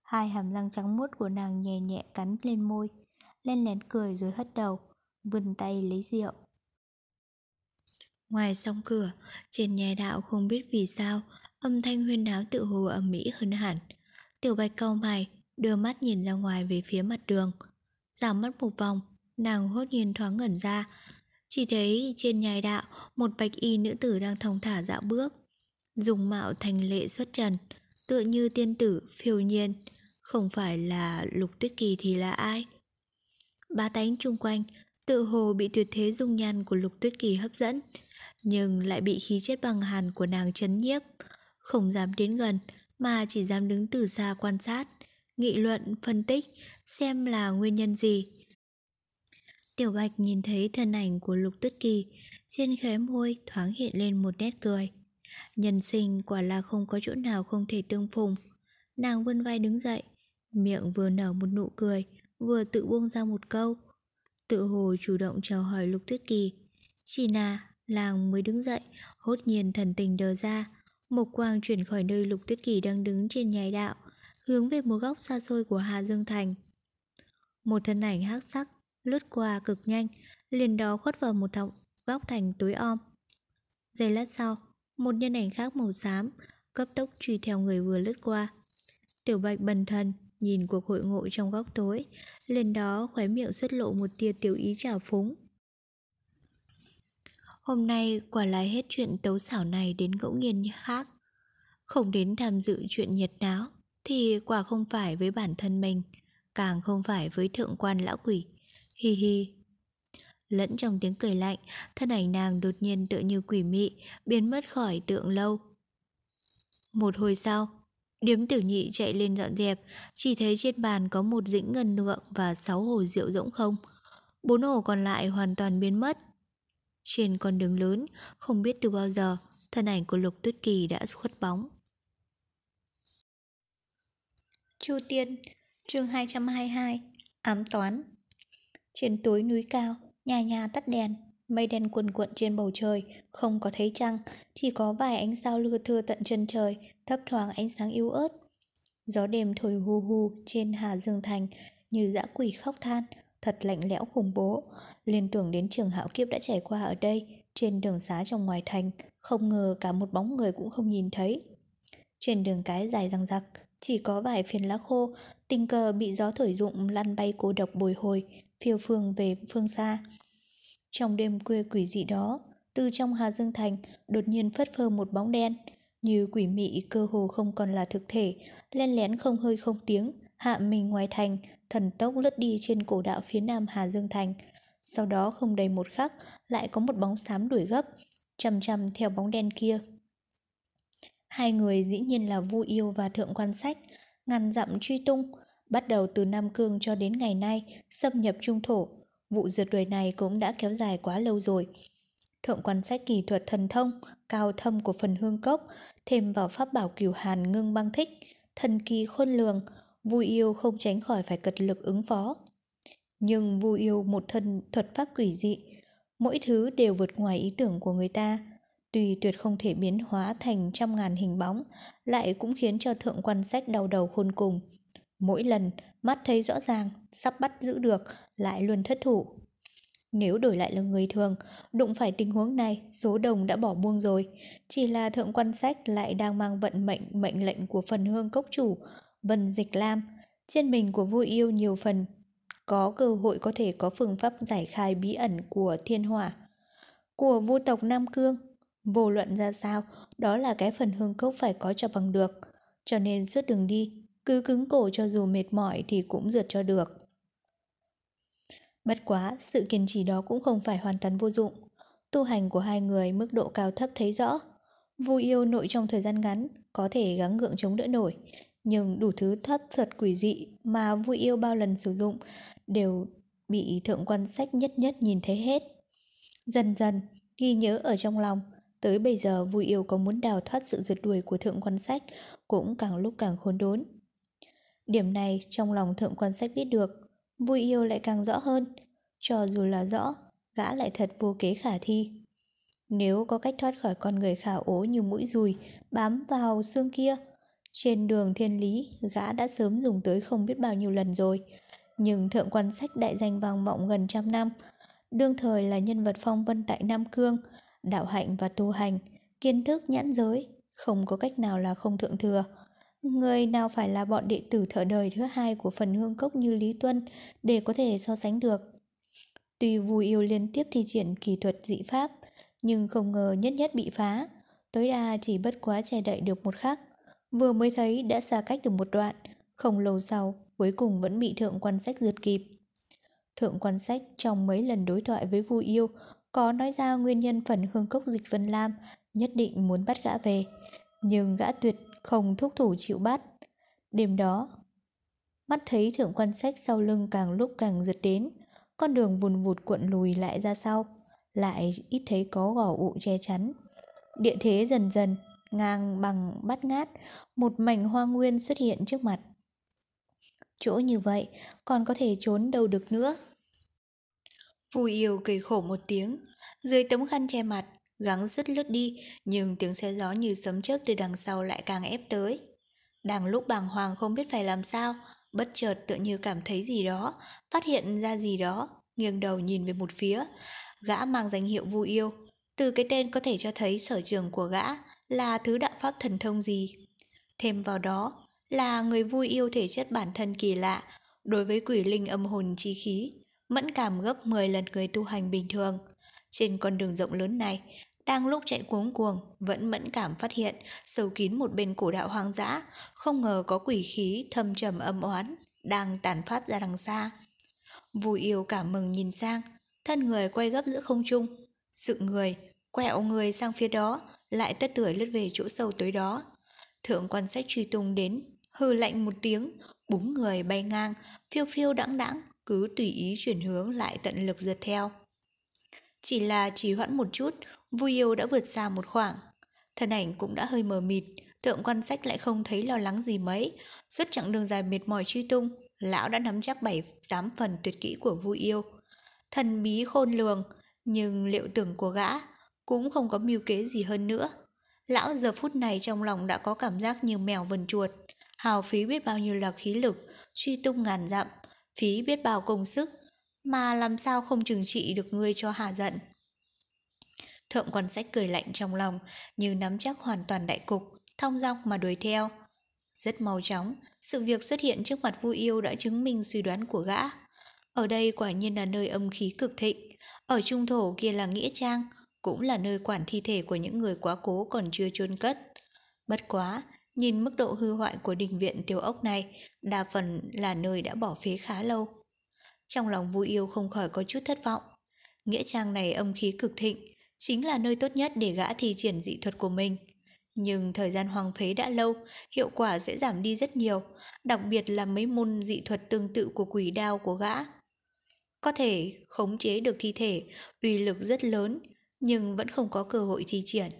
Hai hàm răng trắng muốt của nàng nhẹ nhẹ cắn lên môi, len lén cười rồi hất đầu, vươn tay lấy rượu. Ngoài song cửa, trên nhà đạo không biết vì sao, âm thanh huyên náo tự hồ ầm ĩ hơn hẳn. Tiểu Bạch cau mày, đưa mắt nhìn ra ngoài về phía mặt đường. Giảm mắt một vòng, nàng hốt nhiên thoáng ngẩn ra, chỉ thấy trên nhai đạo một bạch y nữ tử đang thong thả dạo bước, dùng mạo thành lệ xuất trần, tựa như tiên tử phiêu nhiên. Không phải là Lục Tuyết Kỳ thì là ai? Bá tánh chung quanh tự hồ bị tuyệt thế dung nhan của Lục Tuyết Kỳ hấp dẫn, nhưng lại bị khí chất băng hàn của nàng chấn nhiếp, không dám đến gần mà chỉ dám đứng từ xa quan sát, nghị luận, phân tích xem là nguyên nhân gì. Tiểu Bạch nhìn thấy thân ảnh của Lục Tuyết Kỳ, trên khóe môi thoáng hiện lên một nét cười. Nhân sinh quả là không có chỗ nào không thể tương phùng. Nàng vươn vai đứng dậy, miệng vừa nở một nụ cười, vừa tự buông ra một câu, tự hồ chủ động chào hỏi Lục Tuyết Kỳ. Chỉ là nàng mới đứng dậy, hốt nhiên thần tình đờ ra, mục quang chuyển khỏi nơi Lục Tuyết Kỳ đang đứng trên nhai đạo, hướng về một góc xa xôi của Hà Dương Thành. Một thân ảnh hắc sắc lướt qua cực nhanh, liền đó khuất vào một góc thành tối om. Giây lát sau, một nhân ảnh khác màu xám cấp tốc truy theo người vừa lướt qua. Tiểu Bạch bần thần nhìn cuộc hội ngộ trong góc tối, liền đó khóe miệng xuất lộ một tia tiểu ý trào phúng. Hôm nay quả là hết chuyện tấu xảo này đến ngẫu nhiên khác, không đến tham dự chuyện nhiệt náo thì quả không phải với bản thân mình, càng không phải với thượng quan lão quỷ. Hi hi. Lẫn trong tiếng cười lạnh, thân ảnh nàng đột nhiên tựa như quỷ mị biến mất khỏi tượng lâu. Một hồi sau, điếm tiểu nhị chạy lên dọn dẹp, chỉ thấy trên bàn có một dĩnh ngân lượng và 6 hồ rượu rỗng không, 4 hồ còn lại hoàn toàn biến mất. Trên con đường lớn, không biết từ bao giờ, thân ảnh của Lục Tuyết Kỳ đã khuất bóng. Chu Tiên, chương 222, ám toán. Trên tối núi cao, nhà nhà tắt đèn, mây đen cuồn cuộn trên bầu trời, không có thấy trăng, chỉ có vài ánh sao lưa thưa tận chân trời, thấp thoáng ánh sáng yếu ớt. Gió đêm thổi hù hù trên Hà Dương Thành như dã quỷ khóc than, thật lạnh lẽo khủng bố. Liên tưởng đến Trường Hạo Kiếp đã trải qua ở đây, trên đường xá trong ngoài thành, không ngờ cả một bóng người cũng không nhìn thấy. Trên đường cái dài dằng dặc, chỉ có vài phiến lá khô tình cờ bị gió thổi rụng lăn bay cô độc bồi hồi, phiêu phương về phương xa. Trong đêm khuya quỷ dị đó, từ trong Hà Dương Thành đột nhiên phất phơ một bóng đen, như quỷ mị cơ hồ không còn là thực thể, len lén không hơi không tiếng, hạ mình ngoài thành, thần tốc lướt đi trên cổ đạo phía nam Hà Dương Thành. Sau đó không đầy một khắc, lại có một bóng xám đuổi gấp, chằm chằm theo bóng đen kia. Hai người dĩ nhiên là Vui Yêu và Thượng Quan Sách, ngàn dặm truy tung, bắt đầu từ Nam Cương cho đến ngày nay, xâm nhập trung thổ. Vụ rượt đuổi này cũng đã kéo dài quá lâu rồi. Thượng Quan Sách kỳ thuật thần thông cao thâm của Phần Hương Cốc, thêm vào pháp bảo Cửu Hàn Ngưng Băng Thích, thần kỳ khôn lường, Vui Yêu không tránh khỏi phải cật lực ứng phó. Nhưng Vui Yêu một thân thuật pháp quỷ dị, mỗi thứ đều vượt ngoài ý tưởng của người ta. tuy tuyệt không thể biến hóa thành trăm ngàn hình bóng, lại cũng khiến cho Thượng Quan Sách đau đầu khôn cùng. Mỗi lần mắt thấy rõ ràng, sắp bắt giữ được, lại luôn thất thủ. Nếu đổi lại là người thường, đụng phải tình huống này, số đồng đã bỏ buông rồi. Chỉ là Thượng Quan Sách lại đang mang vận mệnh mệnh lệnh của Phần Hương Cốc chủ, Vân Dịch Lam. Trên mình của Vui Yêu nhiều phần, có cơ hội có thể có phương pháp giải khai bí ẩn của thiên hỏa, của vu tộc Nam Cương. Vô luận ra sao, đó là cái Phần Hương Cốc phải có cho bằng được. Cho nên suốt đường đi, cứ cứng cổ cho dù mệt mỏi thì cũng rượt cho được. Bất quá, sự kiên trì đó cũng không phải hoàn toàn vô dụng. Tu hành của hai người mức độ cao thấp thấy rõ. Vui Yêu nội trong thời gian ngắn, có thể gắng gượng chống đỡ nổi. Nhưng đủ thứ thất thuật quỷ dị mà Vui Yêu bao lần sử dụng đều bị Thượng Quan Sách nhất nhất nhìn thấy hết. Dần dần, ghi nhớ ở trong lòng. Tới bây giờ Vui Yêu có muốn đào thoát sự rượt đuổi của Thượng Quan Sách cũng càng lúc càng khốn đốn. Điểm này trong lòng Thượng Quan Sách biết được, Vui Yêu lại càng rõ hơn. Cho dù là rõ, gã lại thật vô kế khả thi. Nếu có cách thoát khỏi con người khả ố như mũi dùi bám vào xương kia, trên đường thiên lý gã đã sớm dùng tới không biết bao nhiêu lần rồi. Nhưng Thượng Quan Sách đại danh vang vọng gần trăm năm, đương thời là nhân vật phong vân tại Nam Cương, đạo hạnh và tu hành, kiến thức nhãn giới, không có cách nào là không thượng thừa. Người nào phải là bọn đệ tử thợ đời thứ hai của Phần Hương Cốc như Lý Tuân để có thể so sánh được. Tuy Vui Yêu liên tiếp thi triển kỳ thuật dị pháp, nhưng không ngờ nhất nhất bị phá, tối đa chỉ bất quá che đậy được một khắc. Vừa mới thấy đã xa cách được một đoạn, không lâu sau cuối cùng vẫn bị Thượng Quan Sách rượt kịp. Thượng Quan Sách trong mấy lần đối thoại với Vui Yêu có nói ra nguyên nhân Phần Hương Cốc Dịch Vân Lam nhất định muốn bắt gã về, nhưng gã tuyệt không thúc thủ chịu bắt. Đêm đó, mắt thấy Thượng Quan Sách sau lưng càng lúc càng rượt đến, con đường vùn vụt cuộn lùi lại ra sau, lại ít thấy có gò ụ che chắn. Địa thế dần dần ngang bằng bát ngát, một mảnh hoa nguyên xuất hiện trước mặt. Chỗ như vậy còn có thể trốn đâu được nữa. Vui Yêu cười khổ một tiếng, dưới tấm khăn che mặt gắng dứt lướt đi, nhưng tiếng xe gió như sấm chớp từ đằng sau lại càng ép tới. Đang lúc bàng hoàng không biết phải làm sao, bất chợt tự như cảm thấy gì đó, phát hiện ra gì đó, nghiêng đầu nhìn về một phía. Gã mang danh hiệu Vui Yêu, từ cái tên có thể cho thấy sở trường của gã là thứ đạo pháp thần thông gì. Thêm vào đó là người Vui Yêu thể chất bản thân kỳ lạ, đối với quỷ linh âm hồn chi khí mẫn cảm gấp 10 lần người tu hành bình thường. Trên con đường rộng lớn này, đang lúc chạy cuống cuồng, vẫn mẫn cảm phát hiện sâu kín một bên cổ đạo hoang dã, không ngờ có quỷ khí thâm trầm âm oán đang tàn phát ra đằng xa. Vui Yêu cảm mừng nhìn sang, thân người quay gấp giữa không trung, sự người, quẹo người sang phía đó, lại tất tưởi lướt về chỗ sâu tối đó. Thượng Quan Sách truy tung đến, hừ lạnh một tiếng, búng người bay ngang, phiêu phiêu đãng đãng, cứ tùy ý chuyển hướng lại tận lực rượt theo. Chỉ là trì hoãn một chút, Vui Yêu đã vượt xa một khoảng. Thân ảnh cũng đã hơi mờ mịt, Thượng Quan Sách lại không thấy lo lắng gì mấy. Suốt chặng đường dài mệt mỏi truy tung, lão đã nắm chắc 7-8 phần tuyệt kỹ của Vui Yêu. Thần bí khôn lường, nhưng liệu tưởng của gã cũng không có mưu kế gì hơn nữa. Lão giờ phút này trong lòng đã có cảm giác như mèo vần chuột, hào phí biết bao nhiêu là khí lực, truy tung ngàn dặm, phí biết bao công sức, mà làm sao không trừng trị được ngươi cho hà giận. Thượng Quan Sách cười lạnh trong lòng, như nắm chắc hoàn toàn đại cục, thong dong mà đuổi theo. Rất mau chóng, sự việc xuất hiện trước mặt Vui Yêu đã chứng minh suy đoán của gã. Ở đây quả nhiên là nơi âm khí cực thịnh, ở trung thổ kia là nghĩa trang, cũng là nơi quản thi thể của những người quá cố còn chưa chôn cất. Bất quá, nhìn mức độ hư hoại của đình viện tiểu ốc này, đa phần là nơi đã bỏ phế khá lâu. Trong lòng Vui Yêu không khỏi có chút thất vọng. Nghĩa trang này âm khí cực thịnh, chính là nơi tốt nhất để gã thi triển dị thuật của mình. Nhưng thời gian hoang phế đã lâu, hiệu quả sẽ giảm đi rất nhiều, đặc biệt là mấy môn dị thuật tương tự của quỷ đao của gã. Có thể khống chế được thi thể, uy lực rất lớn, nhưng vẫn không có cơ hội thi triển.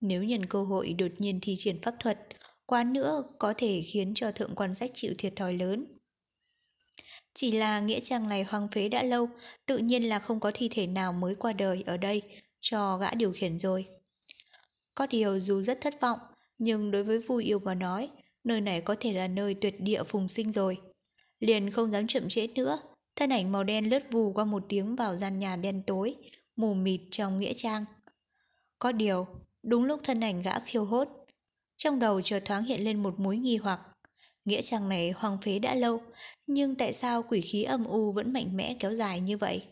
Nếu nhân cơ hội đột nhiên thi triển pháp thuật, quá nữa có thể khiến cho Thượng Quan Sách chịu thiệt thòi lớn. Chỉ là nghĩa trang này hoang phế đã lâu, tự nhiên là không có thi thể nào mới qua đời ở đây cho gã điều khiển rồi. Có điều dù rất thất vọng, nhưng đối với Vui Yêu mà nói, nơi này có thể là nơi tuyệt địa phùng sinh rồi. Liền không dám chậm trễ nữa, thân ảnh màu đen lướt vù qua một tiếng vào gian nhà đen tối, mù mịt trong nghĩa trang. Có điều, đúng lúc thân ảnh gã phiêu hốt, trong đầu chợt thoáng hiện lên một mối nghi hoặc. Nghĩa trang này hoang phế đã lâu, nhưng tại sao quỷ khí âm u vẫn mạnh mẽ kéo dài như vậy?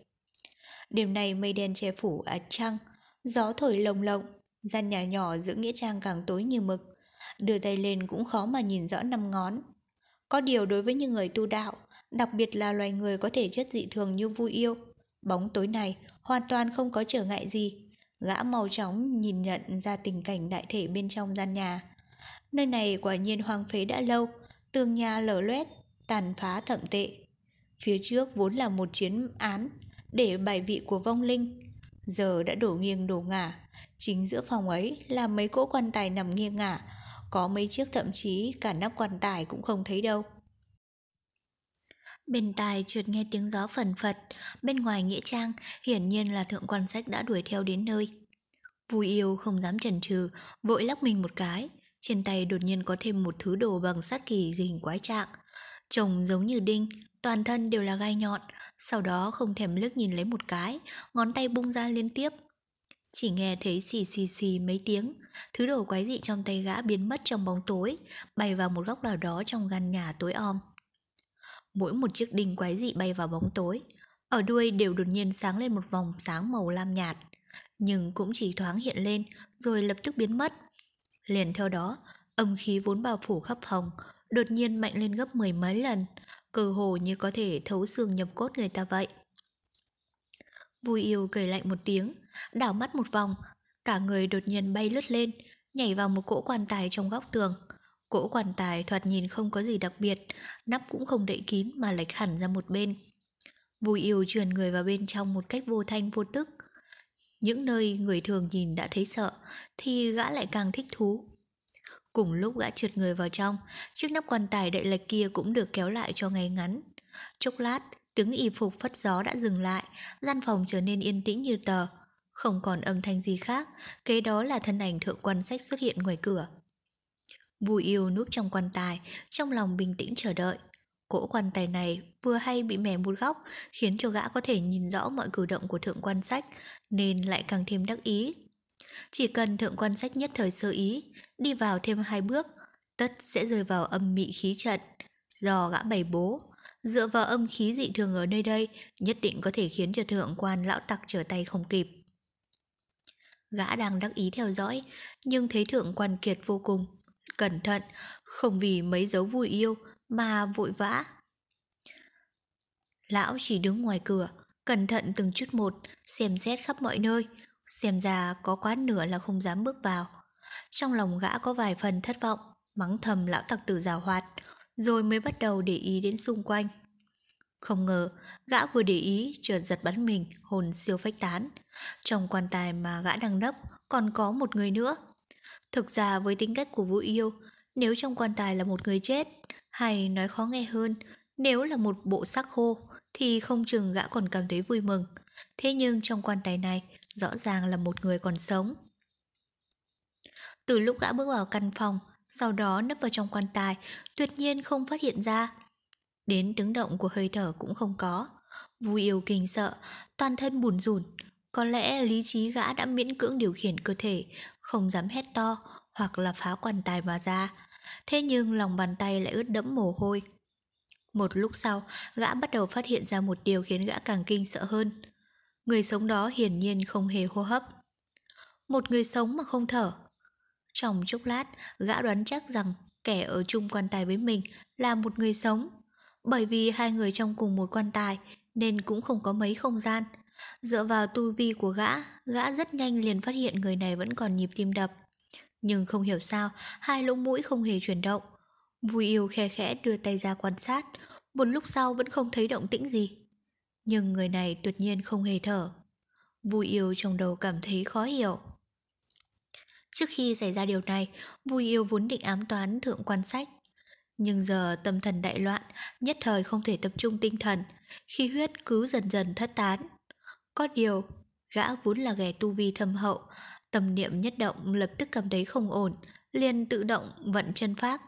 Đêm nay mây đen che phủ ạt trăng, gió thổi lồng lộng, gian nhà nhỏ giữa nghĩa trang càng tối như mực, đưa tay lên cũng khó mà nhìn rõ 5 ngón. Có điều đối với những người tu đạo, đặc biệt là loài người có thể chất dị thường như Vui Yêu, bóng tối này hoàn toàn không có trở ngại gì. Gã mau chóng nhìn nhận ra tình cảnh đại thể bên trong gian nhà. Nơi này quả nhiên hoang phế đã lâu, tường nhà lở loét, tàn phá thậm tệ. Phía trước vốn là một chiến án để bài vị của vong linh, giờ đã đổ nghiêng đổ ngả. Chính giữa phòng ấy là mấy cỗ quan tài nằm nghiêng ngả, có mấy chiếc thậm chí cả nắp quan tài cũng không thấy đâu. Bên tai trượt nghe tiếng gió phần phật, bên ngoài nghĩa trang hiển nhiên là Thượng Quan Sách đã đuổi theo đến nơi. Vui Yêu không dám chần chừ, vội lắc mình một cái, trên tay đột nhiên có thêm một thứ đồ bằng sắt kỳ hình quái trạng, trông giống như đinh, toàn thân đều là gai nhọn, sau đó không thèm liếc nhìn lấy một cái, ngón tay bung ra liên tiếp. Chỉ nghe thấy xì xì xì mấy tiếng, thứ đồ quái dị trong tay gã biến mất trong bóng tối, bay vào một góc nào đó trong gian nhà tối om. Mỗi một chiếc đinh quái dị bay vào bóng tối, ở đuôi đều đột nhiên sáng lên một vòng sáng màu lam nhạt, nhưng cũng chỉ thoáng hiện lên rồi lập tức biến mất. Liền theo đó, âm khí vốn bao phủ khắp phòng đột nhiên mạnh lên gấp 10 mấy lần, cơ hồ như có thể thấu xương nhập cốt người ta vậy. Vui Yêu cười lạnh một tiếng, đảo mắt một vòng, cả người đột nhiên bay lướt lên, nhảy vào một cỗ quan tài trong góc tường. Cỗ quan tài thoạt nhìn không có gì đặc biệt, nắp cũng không đậy kín mà lệch hẳn ra một bên. Vui Yêu trườn người vào bên trong một cách vô thanh vô tức. Những nơi người thường nhìn đã thấy sợ thì gã lại càng thích thú. Cùng lúc gã trượt người vào trong, chiếc nắp quan tài đậy lệch kia cũng được kéo lại cho ngay ngắn. Chốc lát, tiếng y phục phất gió đã dừng lại, gian phòng trở nên yên tĩnh như tờ, không còn âm thanh gì khác. Kế đó là thân ảnh Thượng Quan Sách xuất hiện ngoài cửa. Vui Yêu núp trong quan tài, trong lòng bình tĩnh chờ đợi. Cỗ quan tài này vừa hay bị mẻ một góc, khiến cho gã có thể nhìn rõ mọi cử động của Thượng Quan Sách, nên lại càng thêm đắc ý. Chỉ cần Thượng Quan Sách nhất thời sơ ý, đi vào thêm 2 bước, tất sẽ rơi vào âm mị khí trận do gã bày bố. Dựa vào âm khí dị thường ở nơi đây, nhất định có thể khiến cho Thượng Quan lão tặc trở tay không kịp. Gã đang đắc ý theo dõi, nhưng thấy Thượng Quan kiệt vô cùng cẩn thận, không vì mấy dấu Vui Yêu mà vội vã. Lão chỉ đứng ngoài cửa, cẩn thận từng chút một, xem xét khắp mọi nơi, xem ra có quá nửa là không dám bước vào. Trong lòng gã có vài phần thất vọng, mắng thầm lão tặc tử giàu hoạt, rồi mới bắt đầu để ý đến xung quanh. Không ngờ, gã vừa để ý, chợt giật bắn mình, hồn siêu phách tán. Trong quan tài mà gã đang nấp còn có một người nữa. Thực ra với tính cách của Vui Yêu, nếu trong quan tài là một người chết, hay nói khó nghe hơn, nếu là một bộ xác khô, thì không chừng gã còn cảm thấy vui mừng. Thế nhưng trong quan tài này, rõ ràng là một người còn sống. Từ lúc gã bước vào căn phòng, sau đó nấp vào trong quan tài, tuyệt nhiên không phát hiện ra. Đến tiếng động của hơi thở cũng không có. Vui Yêu kinh sợ, toàn thân bủn rủn. Có lẽ lý trí gã đã miễn cưỡng điều khiển cơ thể, không dám hét to hoặc là phá quan tài mà ra. Thế nhưng lòng bàn tay lại ướt đẫm mồ hôi. Một lúc sau, gã bắt đầu phát hiện ra một điều khiến gã càng kinh sợ hơn. Người sống đó hiển nhiên không hề hô hấp. Một người sống mà không thở. Trong chốc lát, gã đoán chắc rằng kẻ ở chung quan tài với mình là một người sống. Bởi vì 2 người trong cùng một quan tài nên cũng không có mấy không gian. Dựa vào tu vi của gã, gã rất nhanh liền phát hiện người này vẫn còn nhịp tim đập. Nhưng không hiểu sao, 2 lỗ mũi không hề chuyển động. Vui Yêu khe khẽ đưa tay ra quan sát, một lúc sau vẫn không thấy động tĩnh gì. Nhưng người này tuyệt nhiên không hề thở. Vui Yêu trong đầu cảm thấy khó hiểu. Trước khi xảy ra điều này, Vui Yêu vốn định ám toán Thượng Quan Sách. Nhưng giờ tâm thần đại loạn, nhất thời không thể tập trung tinh thần, khí huyết cứ dần dần thất tán. Có điều, gã vốn là ghẻ tu vi thâm hậu, tâm niệm nhất động lập tức cảm thấy không ổn, liền tự động vận chân pháp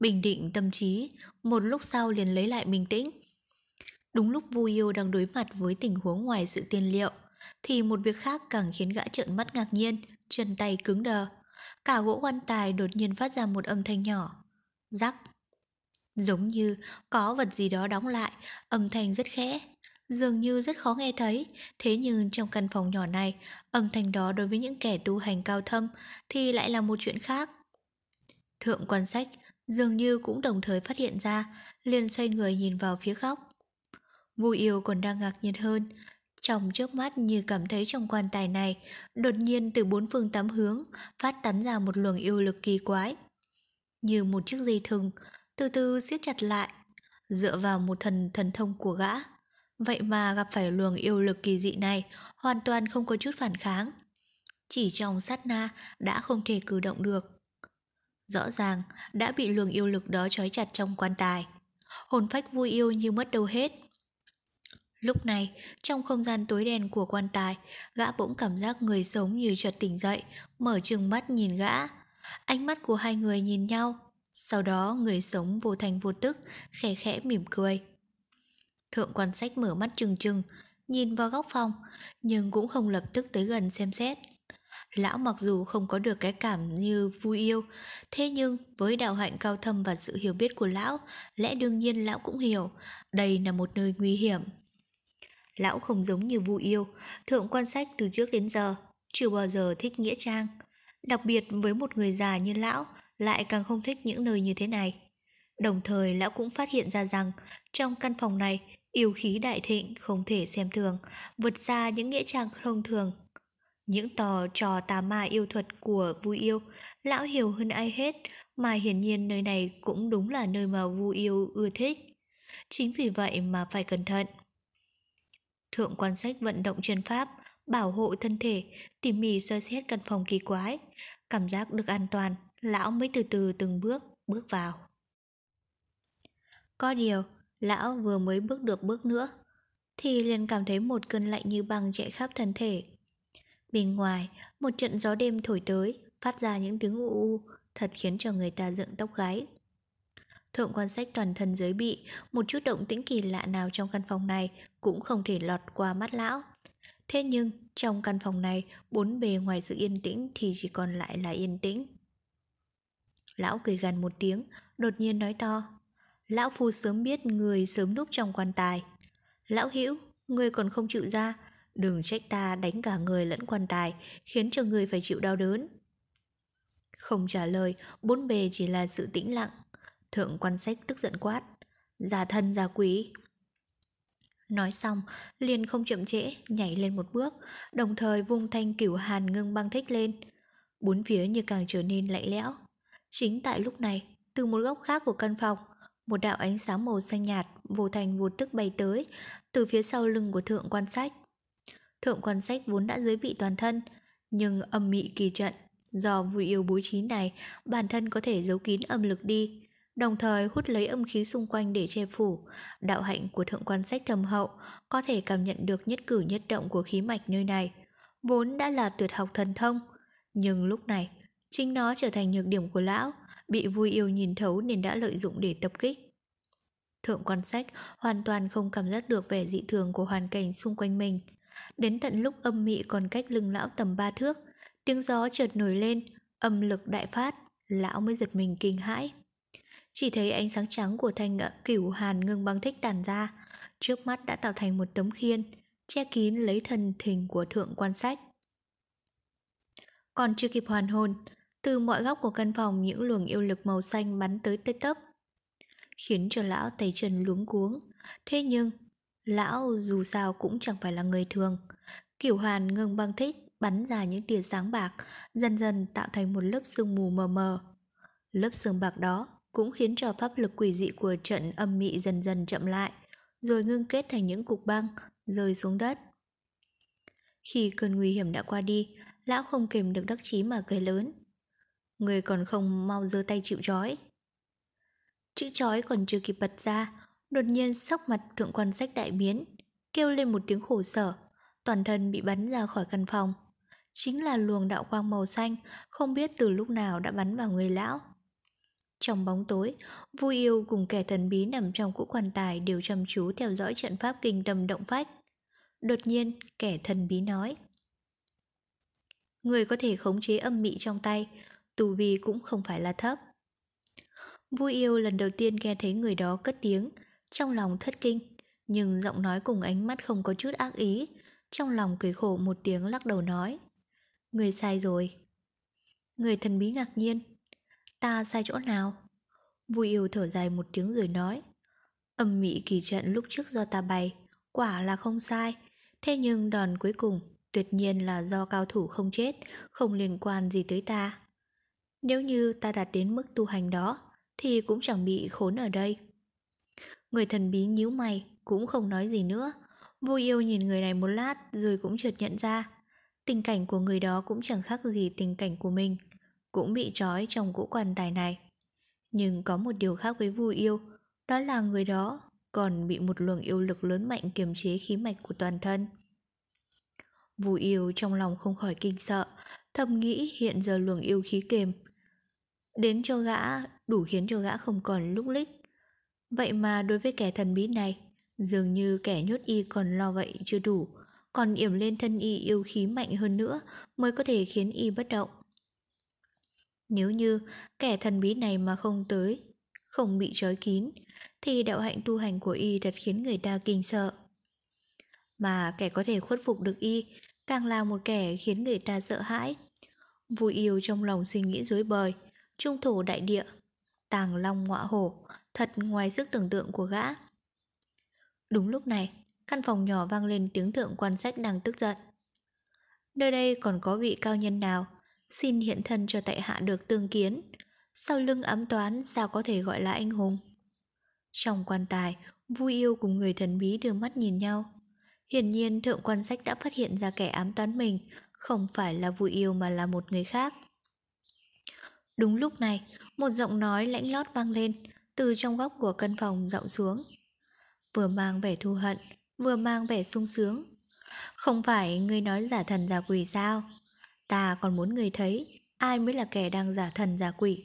bình định tâm trí, một lúc sau liền lấy lại bình tĩnh. Đúng lúc Vui Yêu đang đối mặt với tình huống ngoài sự tiên liệu, thì một việc khác càng khiến gã trợn mắt ngạc nhiên, chân tay cứng đờ. Cả gỗ quan tài đột nhiên phát ra một âm thanh nhỏ, rắc, giống như có vật gì đó đóng lại, âm thanh rất khẽ, dường như rất khó nghe thấy. Thế nhưng trong căn phòng nhỏ này, âm thanh đó đối với những kẻ tu hành cao thâm thì lại là một chuyện khác. Thượng Quan Sách dường như cũng đồng thời phát hiện ra, liền xoay người nhìn vào phía góc. Vui Yêu còn đang ngạc nhiên hơn, trong chớp mắt như cảm thấy trong quan tài này đột nhiên từ bốn phương tám hướng phát tán ra một luồng yêu lực kỳ quái, như một chiếc dây thừng từ từ siết chặt lại. Dựa vào một thần thông của gã, vậy mà gặp phải luồng yêu lực kỳ dị này hoàn toàn không có chút phản kháng, chỉ trong sát na đã không thể cử động được. Rõ ràng đã bị luồng yêu lực đó trói chặt trong quan tài. Hồn phách Vui Yêu như mất đâu hết. Lúc này, trong không gian tối đen của quan tài, gã bỗng cảm giác người sống như chợt tỉnh dậy, mở trừng mắt nhìn gã. Ánh mắt của hai người nhìn nhau, sau đó người sống vô thành vô tức, khẽ khẽ mỉm cười. Thượng Quan Sách mở mắt trừng trừng, nhìn vào góc phòng, nhưng cũng không lập tức tới gần xem xét. Lão mặc dù không có được cái cảm như Vui Yêu, thế nhưng với đạo hạnh cao thâm và sự hiểu biết của lão, lẽ đương nhiên lão cũng hiểu, đây là một nơi nguy hiểm. Lão không giống như Vui Yêu, Thượng Quan Sách từ trước đến giờ chưa bao giờ thích nghĩa trang, đặc biệt với một người già như lão lại càng không thích những nơi như thế này. Đồng thời lão cũng phát hiện ra rằng trong căn phòng này yêu khí đại thịnh, không thể xem thường, vượt xa những nghĩa trang thông thường. Những trò tà ma yêu thuật của Vui Yêu, lão hiểu hơn ai hết, mà hiển nhiên nơi này cũng đúng là nơi mà Vui Yêu ưa thích. Chính vì vậy mà phải cẩn thận. Thượng Quan Sách vận động chân pháp, bảo hộ thân thể, tỉ mỉ soi xét căn phòng kỳ quái. Cảm giác được an toàn, lão mới từ từ từng bước, bước vào. Có điều, lão vừa mới bước được bước nữa, thì liền cảm thấy một cơn lạnh như băng chạy khắp thân thể. Bên ngoài, một trận gió đêm thổi tới, phát ra những tiếng u u, thật khiến cho người ta dựng tóc gáy. Thượng Quan Sách toàn thân giới bị, một chút động tĩnh kỳ lạ nào trong căn phòng này cũng không thể lọt qua mắt lão. Thế nhưng, trong căn phòng này, bốn bề ngoài sự yên tĩnh thì chỉ còn lại là yên tĩnh. Lão cười gằn một tiếng, đột nhiên nói to. Lão phu sớm biết người sớm núp trong quan tài. Lão hữu, người còn không chịu ra, đừng trách ta đánh cả người lẫn quan tài, khiến cho người phải chịu đau đớn. Không trả lời, bốn bề chỉ là sự tĩnh lặng. Thượng Quan Sách tức giận quát, giả thân giả quỷ. Nói xong, liền không chậm trễ, nhảy lên một bước, đồng thời vung thanh Cửu Hàn Ngưng Băng Thích lên. Bốn phía như càng trở nên lạnh lẽo. Chính tại lúc này, từ một góc khác của căn phòng, một đạo ánh sáng màu xanh nhạt vô thành vô tức bay tới, từ phía sau lưng của Thượng Quan Sách. Thượng Quan Sách vốn đã giới bị toàn thân, nhưng âm mị kỳ trận do Vui Yêu bố trí này, bản thân có thể giấu kín âm lực đi, đồng thời hút lấy âm khí xung quanh để che phủ. Đạo hạnh của Thượng Quan Sách thâm hậu, có thể cảm nhận được nhất cử nhất động của khí mạch nơi này, vốn đã là tuyệt học thần thông, nhưng lúc này chính nó trở thành nhược điểm của lão, bị Vui Yêu nhìn thấu nên đã lợi dụng để tập kích. Thượng Quan Sách hoàn toàn không cảm giác được vẻ dị thường của hoàn cảnh xung quanh mình. Đến tận lúc âm mị còn cách lưng lão tầm 3 thước, tiếng gió chợt nổi lên, âm lực đại phát, lão mới giật mình kinh hãi. Chỉ thấy ánh sáng trắng của thanh Cửu Hàn Ngưng Băng Thích tàn ra, trước mắt đã tạo thành một tấm khiên che kín lấy thân hình của Thượng Quan Sách. Còn chưa kịp hoàn hồn, từ mọi góc của căn phòng những luồng yêu lực màu xanh bắn tới tấp tấp, khiến cho lão tay chân luống cuống. Thế nhưng lão dù sao cũng chẳng phải là người thường. Cửu Hàn Ngưng Băng Thích bắn ra những tia sáng bạc, dần dần tạo thành một lớp sương mù mờ mờ. Lớp sương bạc đó cũng khiến cho pháp lực quỷ dị của trận âm mị dần dần chậm lại, rồi ngưng kết thành những cục băng rơi xuống đất. Khi cơn nguy hiểm đã qua đi, lão không kìm được đắc chí mà cười lớn. Người còn không mau giơ tay chịu trói. Chữ trói còn chưa kịp bật ra, đột nhiên sắc mặt Thượng Quan Sách đại biến, kêu lên một tiếng khổ sở, toàn thân bị bắn ra khỏi căn phòng. chính là luồng đạo quang màu xanh, không biết từ lúc nào đã bắn vào người lão. Trong bóng tối, Vui Yêu cùng kẻ thần bí nằm trong cỗ quan tài đều chăm chú theo dõi trận pháp kinh tâm động phách. Đột nhiên, kẻ thần bí nói: "Người có thể khống chế âm mị trong tay, tu vi cũng không phải là thấp." Vui Yêu lần đầu tiên nghe thấy người đó cất tiếng, trong lòng thất kinh, nhưng giọng nói cùng ánh mắt không có chút ác ý, trong lòng cười khổ một tiếng, lắc đầu nói: "Người sai rồi." Người thần bí ngạc nhiên: "Ta sai chỗ nào?" Vui Yêu thở dài một tiếng rồi nói: "Âm mị kỳ trận lúc trước do ta bày, quả là không sai, thế nhưng đòn cuối cùng tuyệt nhiên là do cao thủ không chết, không liên quan gì tới ta. Nếu như ta đạt đến mức tu hành đó thì cũng chẳng bị khốn ở đây." Người thần bí nhíu mày, cũng không nói gì nữa. Vui Yêu nhìn người này một lát rồi cũng chợt nhận ra, tình cảnh của người đó cũng chẳng khác gì tình cảnh của mình, cũng bị trói trong cỗ quan tài này. Nhưng có một điều khác với Vui Yêu, đó là người đó còn bị một luồng yêu lực lớn mạnh kiềm chế khí mạch của toàn thân. Vui Yêu trong lòng không khỏi kinh sợ, thầm nghĩ hiện giờ luồng yêu khí kềm đến cho gã đủ khiến cho gã không còn lúc lích, vậy mà đối với kẻ thần bí này, dường như kẻ nhốt y còn lo vậy chưa đủ, còn yểm lên thân y yêu khí mạnh hơn nữa mới có thể khiến y bất động. Nếu như kẻ thần bí này mà không tới, không bị trói kín, thì đạo hạnh tu hành của y thật khiến người ta kinh sợ. Mà kẻ có thể khuất phục được y càng là một kẻ khiến người ta sợ hãi. Vui Yêu trong lòng suy nghĩ rối bời, trung thổ đại địa, tàng long ngọa hổ, thật ngoài sức tưởng tượng của gã. Đúng lúc này, căn phòng nhỏ vang lên tiếng Thượng Quan Sách đang tức giận: "Nơi đây còn có vị cao nhân nào, xin hiện thân cho tại hạ được tương kiến. Sau lưng ám toán sao có thể gọi là anh hùng?" Trong quan tài, Vui Yêu cùng người thần bí đưa mắt nhìn nhau. Hiển nhiên Thượng Quan Sách đã phát hiện ra kẻ ám toán mình không phải là Vui Yêu mà là một người khác. Đúng lúc này, một giọng nói lãnh lót vang lên từ trong góc của căn phòng vọng xuống, vừa mang vẻ thù hận, vừa mang vẻ sung sướng: "Không phải ngươi nói giả thần giả quỷ sao? Ta còn muốn ngươi thấy ai mới là kẻ đang giả thần giả quỷ."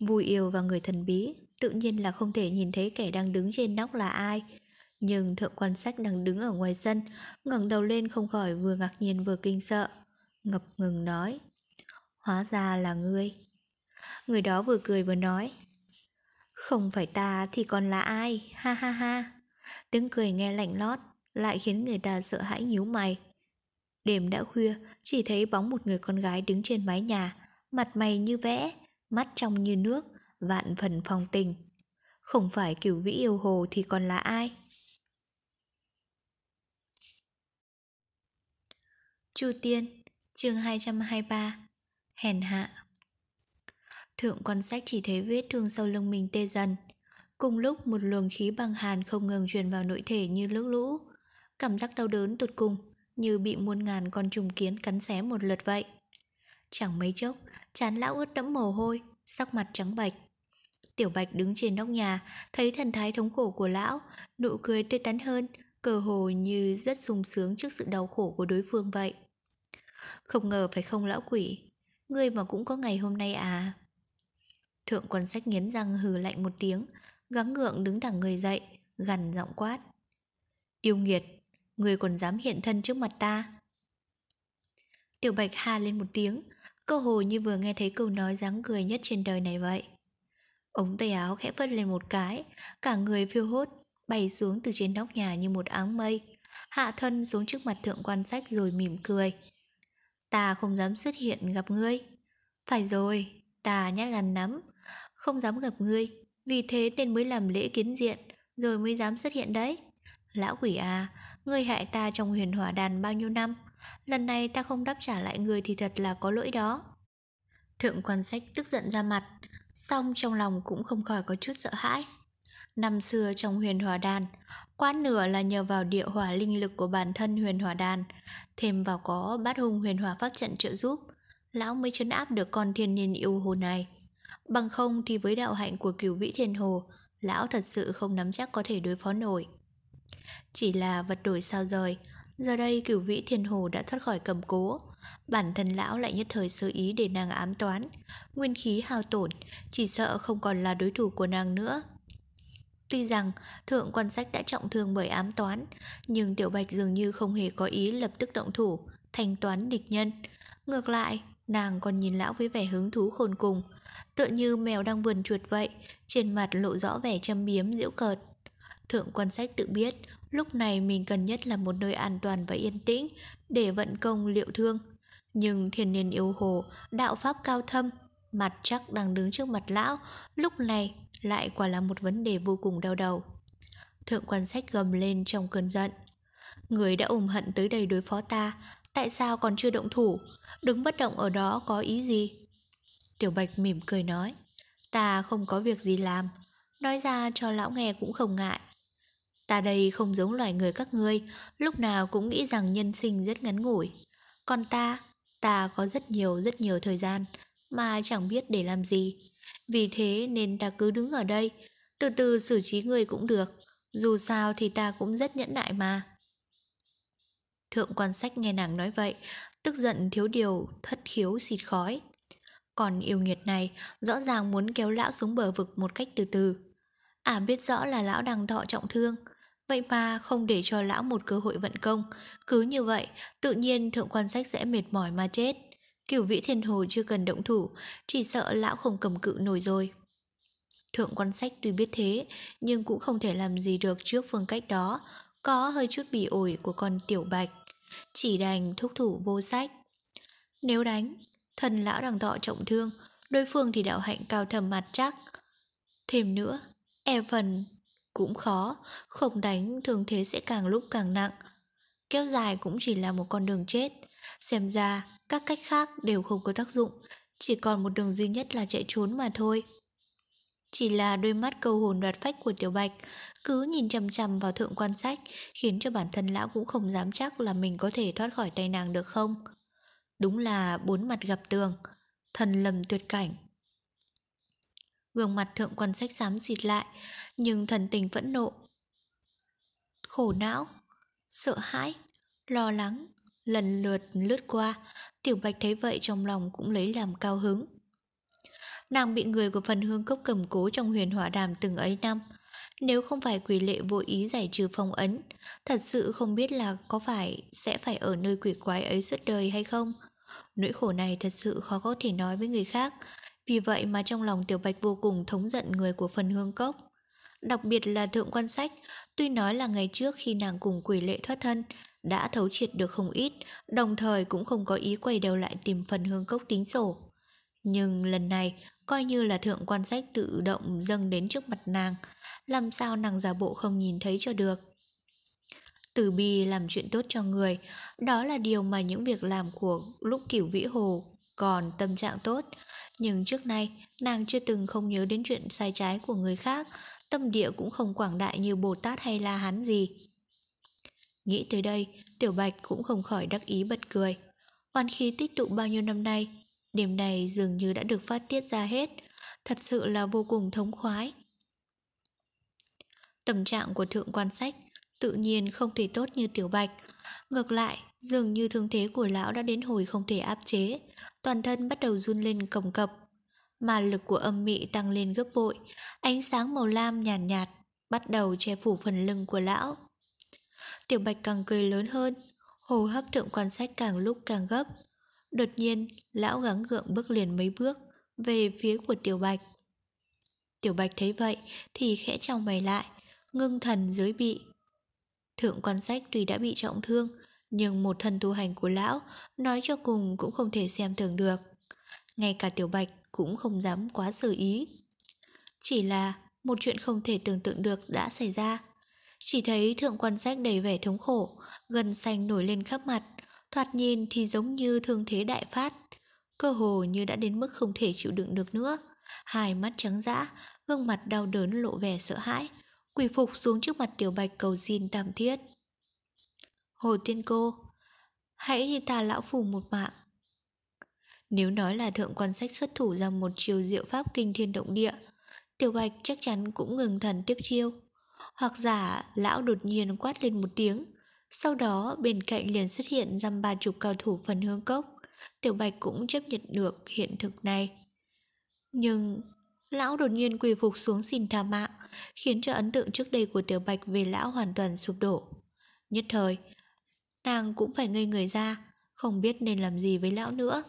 Vui Yêu và người thần bí tự nhiên là không thể nhìn thấy kẻ đang đứng trên nóc là ai, nhưng Thượng Quan Sách đang đứng ở ngoài sân, ngẩng đầu lên không khỏi vừa ngạc nhiên vừa kinh sợ, ngập ngừng nói: "Hóa ra là ngươi." Người đó vừa cười vừa nói: "Không phải ta thì còn là ai, ha ha ha." Tiếng cười nghe lạnh lót lại khiến người ta sợ hãi nhíu mày. Đêm đã khuya, chỉ thấy bóng một người con gái đứng trên mái nhà, mặt mày như vẽ, mắt trong như nước, vạn phần phong tình. Không phải Cửu Vĩ yêu hồ thì còn là ai? Chu Tiên, chương 223, hèn hạ. Thượng Quan Sách chỉ thấy vết thương sau lưng mình tê dần. Cùng lúc một luồng khí băng hàn không ngừng truyền vào nội thể như nước lũ. Cảm giác đau đớn tột cùng, như bị muôn ngàn con trùng kiến cắn xé một lượt vậy. Chẳng mấy chốc, trán lão ướt đẫm mồ hôi, sắc mặt trắng bệch. Tiểu Bạch đứng trên nóc nhà, thấy thần thái thống khổ của lão, nụ cười tươi tắn hơn, cơ hồ như rất sung sướng trước sự đau khổ của đối phương vậy. "Không ngờ phải không lão quỷ, ngươi mà cũng có ngày hôm nay à?" Thượng Quan Sách nghiến răng hừ lạnh một tiếng, gắng gượng đứng thẳng người dậy, gằn giọng quát: "Yêu nghiệt, ngươi còn dám hiện thân trước mặt ta?" Tiểu Bạch ha lên một tiếng, cơ hồ như vừa nghe thấy câu nói dáng cười nhất trên đời này vậy. Ống tay áo khẽ phất lên một cái, cả người phiêu hốt bay xuống từ trên nóc nhà như một áng mây, hạ thân xuống trước mặt Thượng Quan Sách rồi mỉm cười: "Ta không dám xuất hiện gặp ngươi. Phải rồi, ta nhát gan lắm, không dám gặp ngươi, vì thế nên mới làm lễ kiến diện, rồi mới dám xuất hiện đấy. Lão quỷ à, ngươi hại ta trong huyền hỏa đàn bao nhiêu năm, lần này ta không đáp trả lại ngươi thì thật là có lỗi đó." Thượng Quan Sách tức giận ra mặt, song trong lòng cũng không khỏi có chút sợ hãi. Năm xưa trong huyền hỏa đàn, quá nửa là nhờ vào địa hỏa linh lực của bản thân huyền hỏa đàn, thêm vào có bát hung huyền hỏa pháp trận trợ giúp, lão mới trấn áp được con thiên nhiên yêu hồ này. Bằng không thì với đạo hạnh của Cửu Vĩ Thiên Hồ, lão thật sự không nắm chắc có thể đối phó nổi. Chỉ là vật đổi sao rời, giờ đây Cửu Vĩ Thiên Hồ đã thoát khỏi cầm cố, bản thân lão lại nhất thời sơ ý để nàng ám toán, nguyên khí hao tổn, chỉ sợ không còn là đối thủ của nàng nữa. Tuy rằng Thượng Quan Sách đã trọng thương bởi ám toán, nhưng Tiểu Bạch dường như không hề có ý lập tức động thủ, thanh toán địch nhân. Ngược lại, nàng còn nhìn lão với vẻ hứng thú khôn cùng, tựa như mèo đang vườn chuột vậy, trên mặt lộ rõ vẻ châm biếm giễu cợt. Thượng Quan Sách tự biết, lúc này mình cần nhất là một nơi an toàn và yên tĩnh để vận công liệu thương. Nhưng thiên niên yêu hồ, đạo pháp cao thâm, mặt chắc đang đứng trước mặt lão, lúc này lại quả là một vấn đề vô cùng đau đầu. Thượng Quan Sách gầm lên trong cơn giận. Người đã ôm hận tới đây đối phó ta, tại sao còn chưa động thủ? Đứng bất động ở đó có ý gì? Tiểu Bạch mỉm cười nói, ta không có việc gì làm, nói ra cho lão nghe cũng không ngại. Ta đây không giống loài người các ngươi, lúc nào cũng nghĩ rằng nhân sinh rất ngắn ngủi. Còn ta có rất nhiều thời gian mà chẳng biết để làm gì. Vì thế nên ta cứ đứng ở đây, từ từ xử trí ngươi cũng được, dù sao thì ta cũng rất nhẫn nại mà. Thượng Quan Sách nghe nàng nói vậy, tức giận thiếu điều thất khiếu xịt khói. Còn yêu nghiệt này rõ ràng muốn kéo lão xuống bờ vực một cách từ từ. Biết rõ là lão đang thọ trọng thương, vậy mà không để cho lão một cơ hội vận công. Cứ như vậy, tự nhiên Thượng Quan Sách sẽ mệt mỏi mà chết. Cửu Vĩ Thiên Hồ chưa cần động thủ, chỉ sợ lão không cầm cự nổi rồi. Thượng Quan Sách tuy biết thế, nhưng cũng không thể làm gì được trước phương cách đó, có hơi chút bỉ ổi của con Tiểu Bạch. Chỉ đành thúc thủ vô sách. Nếu đánh, thần lão đang đọ trọng thương, đối phương thì đạo hạnh cao thầm mặt chắc. Thêm nữa, e phần cũng khó, không đánh thường thế sẽ càng lúc càng nặng. Kéo dài cũng chỉ là một con đường chết. Xem ra các cách khác đều không có tác dụng, chỉ còn một đường duy nhất là chạy trốn mà thôi. Chỉ là đôi mắt câu hồn đoạt phách của Tiểu Bạch cứ nhìn chằm chằm vào Thượng Quan Sách, khiến cho bản thân lão cũng không dám chắc là mình có thể thoát khỏi tay nàng được không. Đúng là bốn mặt gặp tường, thần lầm tuyệt cảnh. Gương mặt Thượng Quan Sách xám xịt lại, nhưng thần tình phẫn nộ, khổ não, sợ hãi, lo lắng lần lượt lướt qua. Tiểu Bạch thấy vậy trong lòng cũng lấy làm cao hứng. Nàng bị người của Phần Hương Cốc cầm cố trong huyền hỏa đàm từng ấy năm, nếu không phải Quỷ Lệ vô ý giải trừ phong ấn, thật sự không biết là có sẽ phải ở nơi quỷ quái ấy suốt đời hay không. Nỗi khổ này thật sự khó có thể nói với người khác, vì vậy mà trong lòng Tiểu Bạch vô cùng thống giận người của Phần Hương Cốc, đặc biệt là Thượng Quan Sách. Tuy nói là ngày trước khi nàng cùng Quỷ Lệ thoát thân đã thấu triệt được không ít, đồng thời cũng không có ý quay đầu lại tìm Phần Hương Cốc tính sổ, nhưng lần này coi như là Thượng Quan Sách tự động dâng đến trước mặt nàng, làm sao nàng giả bộ không nhìn thấy cho được. Từ bi làm chuyện tốt cho người, đó là điều mà những việc làm của lúc Cửu Vĩ Hồ còn tâm trạng tốt. Nhưng trước nay nàng chưa từng không nhớ đến chuyện sai trái của người khác, tâm địa cũng không quảng đại như Bồ Tát hay La Hán gì. Nghĩ tới đây, Tiểu Bạch cũng không khỏi đắc ý bật cười. Oan khí tích tụ bao nhiêu năm nay, đêm này dường như đã được phát tiết ra hết, thật sự là vô cùng thống khoái. Tâm trạng của Thượng Quan Sách tự nhiên không thể tốt như Tiểu Bạch, ngược lại dường như thương thế của lão đã đến hồi không thể áp chế, toàn thân bắt đầu run lên cầm cập. Mà lực của âm mị tăng lên gấp bội, ánh sáng màu lam nhàn nhạt bắt đầu che phủ phần lưng của lão. Tiểu Bạch càng cười lớn hơn, hô hấp Thượng Quan Sách càng lúc càng gấp. Đột nhiên, lão gắng gượng bước liền mấy bước về phía của Tiểu Bạch. Tiểu Bạch thấy vậy thì khẽ chau mày lại, ngưng thần dưới bị. Thượng Quan Sách tuy đã bị trọng thương, nhưng một thân tu hành của lão nói cho cùng cũng không thể xem thường được. Ngay cả Tiểu Bạch cũng không dám quá xử ý. Chỉ là một chuyện không thể tưởng tượng được đã xảy ra. Chỉ thấy Thượng Quan Sách đầy vẻ thống khổ, gân xanh nổi lên khắp mặt, thoạt nhìn thì giống như thương thế đại phát, cơ hồ như đã đến mức không thể chịu đựng được nữa. Hai mắt trắng dã, gương mặt đau đớn lộ vẻ sợ hãi, quỳ phục xuống trước mặt Tiểu Bạch cầu xin tha thiết. Hồ Tiên cô, hãy thì ta lão phủ một mạng. Nếu nói là Thượng Quan Sách xuất thủ ra một chiêu diệu pháp kinh thiên động địa, Tiểu Bạch chắc chắn cũng ngừng thần tiếp chiêu. Hoặc giả lão đột nhiên quát lên một tiếng, sau đó bên cạnh liền xuất hiện dăm ba chục cao thủ Phần Hương Cốc, Tiểu Bạch cũng chấp nhận được hiện thực này. Nhưng lão đột nhiên quỳ phục xuống xin tha mạng, khiến cho ấn tượng trước đây của Tiểu Bạch về lão hoàn toàn sụp đổ. Nhất thời, nàng cũng phải ngây người ra, không biết nên làm gì với lão nữa.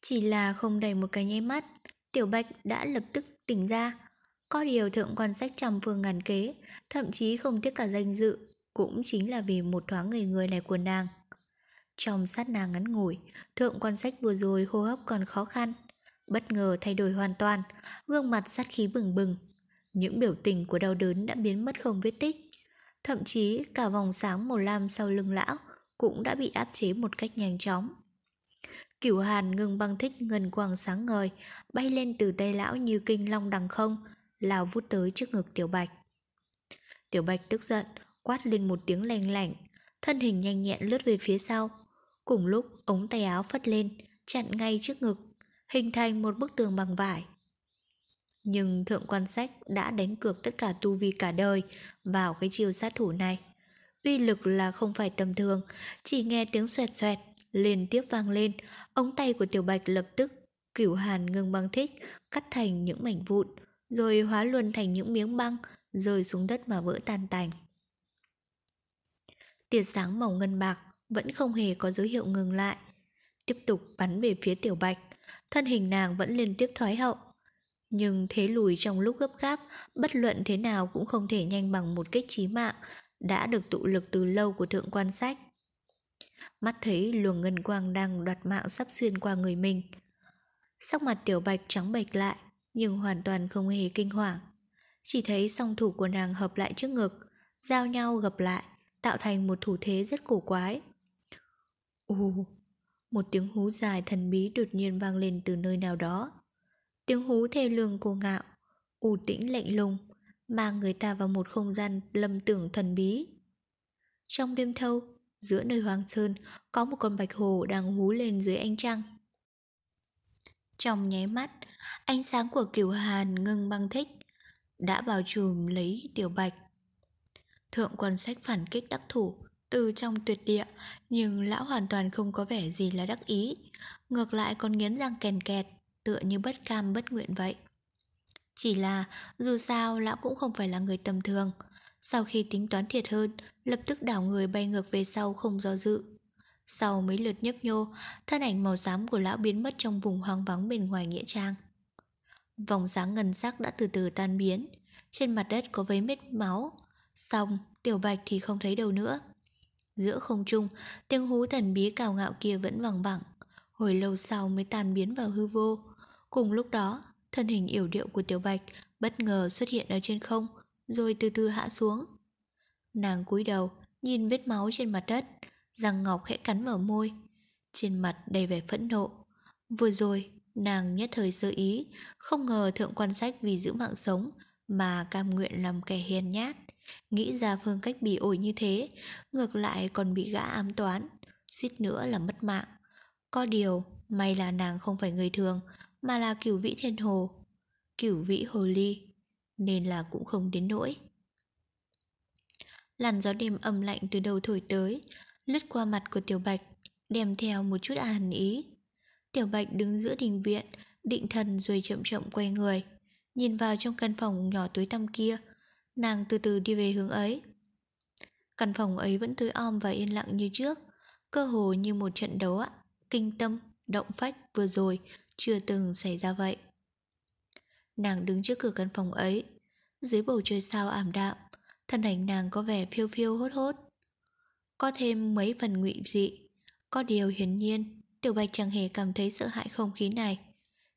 Chỉ là không đầy một cái nháy mắt, Tiểu Bạch đã lập tức tỉnh ra. Có điều Thượng Quan Sách trăm phương ngàn kế, thậm chí không tiếc cả danh dự, cũng chính là vì một thoáng người người này của nàng. Trong sát nàng ngắn ngủi, Thượng Quan Sách vừa rồi hô hấp còn khó khăn, bất ngờ thay đổi hoàn toàn, gương mặt sát khí bừng bừng. Những biểu tình của đau đớn đã biến mất không vết tích. Thậm chí cả vòng sáng màu lam sau lưng lão cũng đã bị áp chế một cách nhanh chóng. Cửu Hàn Ngưng Băng Thích ngân quang sáng ngời, bay lên từ tay lão như kinh long đằng không, lao vút tới trước ngực Tiểu Bạch. Tiểu Bạch tức giận, quát lên một tiếng lanh lảnh, thân hình nhanh nhẹn lướt về phía sau. Cùng lúc ống tay áo phất lên, chặn ngay trước ngực, hình thành một bức tường bằng vải. Nhưng Thượng Quan Sách đã đánh cược tất cả tu vi cả đời vào cái chiêu sát thủ này. Uy lực là không phải tầm thường, chỉ nghe tiếng xoẹt xoẹt liên tiếp vang lên, ống tay của Tiểu Bạch lập tức Cửu Hàn Ngưng Băng Thích cắt thành những mảnh vụn, rồi hóa luân thành những miếng băng rơi xuống đất mà vỡ tan tành. Tia sáng màu ngân bạc vẫn không hề có dấu hiệu ngừng lại, tiếp tục bắn về phía Tiểu Bạch. Thân hình nàng vẫn liên tiếp thoái hậu, nhưng thế lùi trong lúc gấp gáp, bất luận thế nào cũng không thể nhanh bằng một kích chí mạng đã được tụ lực từ lâu của Thượng Quan Sách. Mắt thấy luồng ngân quang đang đoạt mạng sắp xuyên qua người mình, sắc mặt Tiểu Bạch trắng bệch lại, nhưng hoàn toàn không hề kinh hoàng. Chỉ thấy song thủ của nàng hợp lại trước ngực, giao nhau gập lại, tạo thành một thủ thế rất cổ quái. Ù, một tiếng hú dài thần bí đột nhiên vang lên từ nơi nào đó. Tiếng hú thê lương cô ngạo, u tĩnh lạnh lùng, mang người ta vào một không gian lâm tưởng thần bí. Trong đêm thâu, giữa nơi hoang sơn, có một con bạch hổ đang hú lên dưới ánh trăng. Trong nháy mắt, ánh sáng của Cửu Hàn Ngưng Băng Thích đã bao trùm lấy Tiểu Bạch. Thượng Quan Sách phản kích đắc thủ từ trong tuyệt địa, nhưng lão hoàn toàn không có vẻ gì là đắc ý, ngược lại còn nghiến răng kèn kẹt, tựa như bất cam bất nguyện vậy. Chỉ là dù sao lão cũng không phải là người tầm thường. Sau khi tính toán thiệt hơn, lập tức đảo người bay ngược về sau không do dự. Sau mấy lượt nhấp nhô, thân ảnh màu xám của lão biến mất trong vùng hoang vắng bên ngoài nghĩa trang. Vòng sáng ngân sắc đã từ từ tan biến, trên mặt đất có vết vết máu. Xong, Tiểu Bạch thì không thấy đâu nữa. Giữa không trung, tiếng hú thần bí cào ngạo kia vẫn vẳng vẳng, hồi lâu sau mới tan biến vào hư vô. Cùng lúc đó, thân hình yểu điệu của Tiểu Bạch bất ngờ xuất hiện ở trên không, rồi từ từ hạ xuống. Nàng cúi đầu nhìn vết máu trên mặt đất, răng ngọc khẽ cắn vào môi, trên mặt đầy vẻ phẫn nộ. Vừa rồi nàng nhất thời sơ ý, không ngờ Thượng Quan Sách vì giữ mạng sống mà cam nguyện làm kẻ hiền nhát, nghĩ ra phương cách bỉ ổi như thế, ngược lại còn bị gã ám toán, suýt nữa là mất mạng. Có điều may là nàng không phải người thường, mà là Cửu Vĩ Thiên Hồ, Cửu Vĩ Hồ Ly, nên là cũng không đến nỗi. Làn gió đêm âm lạnh từ đầu thổi tới, lướt qua mặt của Tiểu Bạch, đem theo một chút hàn ý. Tiểu Bạch đứng giữa đình viện, định thần rồi chậm chậm quay người, nhìn vào trong căn phòng nhỏ tối tăm kia. Nàng từ từ đi về hướng ấy. Căn phòng ấy vẫn tối om và yên lặng như trước, cơ hồ như một trận đấu kinh tâm động phách vừa rồi chưa từng xảy ra vậy. Nàng đứng trước cửa căn phòng ấy, dưới bầu trời sao ảm đạm, thân ảnh nàng có vẻ phiêu phiêu hốt hốt, có thêm mấy phần ngụy dị. Có điều hiển nhiên Tiểu Bạch chẳng hề cảm thấy sợ hãi không khí này,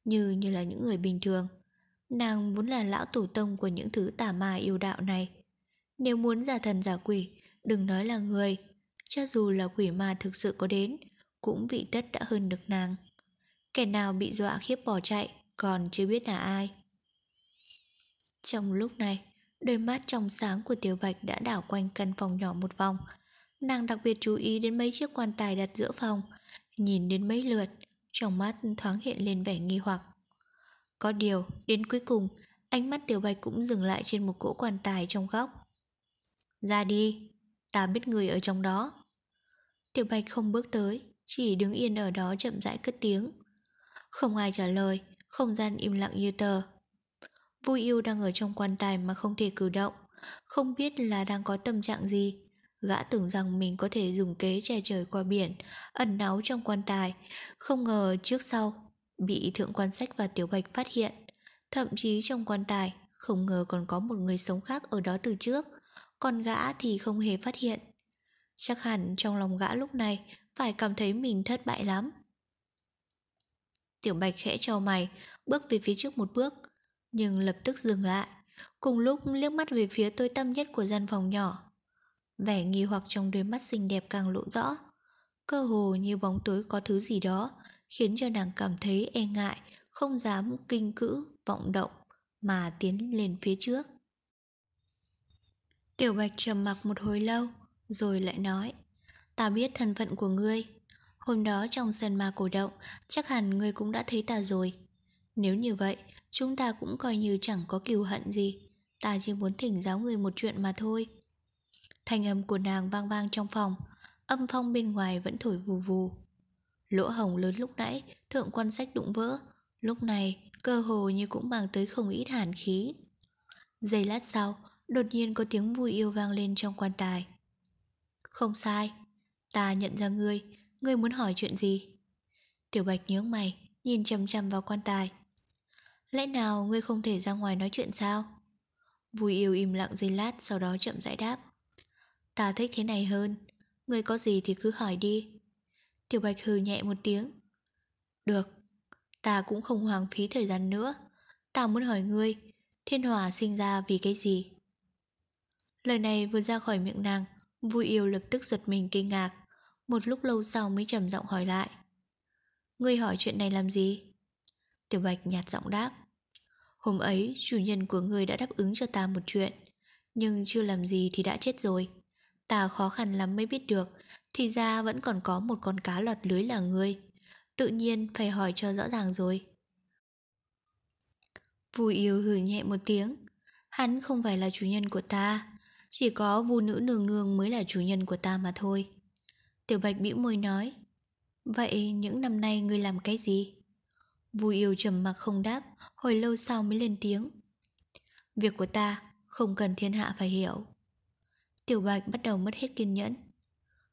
như là những người bình thường. Nàng vốn là lão tổ tông của những thứ tà ma yêu đạo này. Nếu muốn giả thần giả quỷ, đừng nói là người, cho dù là quỷ ma thực sự có đến, cũng vị tất đã hơn được nàng. Kẻ nào bị dọa khiếp bỏ chạy còn chưa biết là ai. Trong lúc này, đôi mắt trong sáng của Tiểu Bạch đã đảo quanh căn phòng nhỏ một vòng. Nàng đặc biệt chú ý đến mấy chiếc quan tài đặt giữa phòng, nhìn đến mấy lượt, trong mắt thoáng hiện lên vẻ nghi hoặc. Có điều, đến cuối cùng, ánh mắt Tiểu Bạch cũng dừng lại trên một cỗ quan tài trong góc. Ra đi, ta biết người ở trong đó. Tiểu Bạch không bước tới, chỉ đứng yên ở đó chậm rãi cất tiếng. Không ai trả lời, không gian im lặng như tờ. Vui Yêu đang ở trong quan tài mà không thể cử động, không biết là đang có tâm trạng gì. Gã tưởng rằng mình có thể dùng kế che trời qua biển, ẩn náu trong quan tài, không ngờ trước sau bị Thượng Quan Sách và Tiểu Bạch phát hiện. Thậm chí trong quan tài không ngờ còn có một người sống khác ở đó từ trước, còn gã thì không hề phát hiện. Chắc hẳn trong lòng gã lúc này phải cảm thấy mình thất bại lắm. Tiểu Bạch khẽ chau mày, bước về phía trước một bước, nhưng lập tức dừng lại, cùng lúc liếc mắt về phía tối tăm nhất của gian phòng nhỏ. Vẻ nghi hoặc trong đôi mắt xinh đẹp càng lộ rõ, cơ hồ như bóng tối có thứ gì đó khiến cho nàng cảm thấy e ngại, không dám kinh cữ, vọng động mà tiến lên phía trước. Tiểu Bạch trầm mặc một hồi lâu, rồi lại nói, ta biết thân phận của ngươi. Hôm đó trong sân ma cổ động, chắc hẳn ngươi cũng đã thấy ta rồi. Nếu như vậy, chúng ta cũng coi như chẳng có cừu hận gì. Ta chỉ muốn thỉnh giáo ngươi một chuyện mà thôi. Thanh âm của nàng vang vang trong phòng, âm phong bên ngoài vẫn thổi vù vù. Lỗ hổng lớn lúc nãy, Thượng Quan Sách đụng vỡ, lúc này cơ hồ như cũng mang tới không ít hàn khí. Giây lát sau, đột nhiên có tiếng Vui Yêu vang lên trong quan tài. Không sai, ta nhận ra ngươi, ngươi muốn hỏi chuyện gì? Tiểu Bạch nhướng mày, nhìn chằm chằm vào quan tài. Lẽ nào ngươi không thể ra ngoài nói chuyện sao? Vui Yêu im lặng giây lát, sau đó chậm rãi đáp. Ta thích thế này hơn, ngươi có gì thì cứ hỏi đi. Tiểu Bạch hừ nhẹ một tiếng. Được, ta cũng không hoang phí thời gian nữa. Ta muốn hỏi ngươi, thiên hỏa sinh ra vì cái gì? Lời này vừa ra khỏi miệng nàng, Vui Yêu lập tức giật mình kinh ngạc, một lúc lâu sau mới trầm giọng hỏi lại. Ngươi hỏi chuyện này làm gì? Tiểu Bạch nhạt giọng đáp. Hôm ấy chủ nhân của ngươi đã đáp ứng cho ta một chuyện, nhưng chưa làm gì thì đã chết rồi. Ta khó khăn lắm mới biết được, thì ra vẫn còn có một con cá lọt lưới là ngươi. Tự nhiên phải hỏi cho rõ ràng rồi. Vui Yêu hừ nhẹ một tiếng. Hắn không phải là chủ nhân của ta, chỉ có Vu nữ nương nương mới là chủ nhân của ta mà thôi. Tiểu Bạch bĩu môi nói. Vậy những năm nay ngươi làm cái gì? Vui Yêu trầm mặc không đáp, hồi lâu sau mới lên tiếng. Việc của ta không cần thiên hạ phải hiểu. Tiểu Bạch bắt đầu mất hết kiên nhẫn.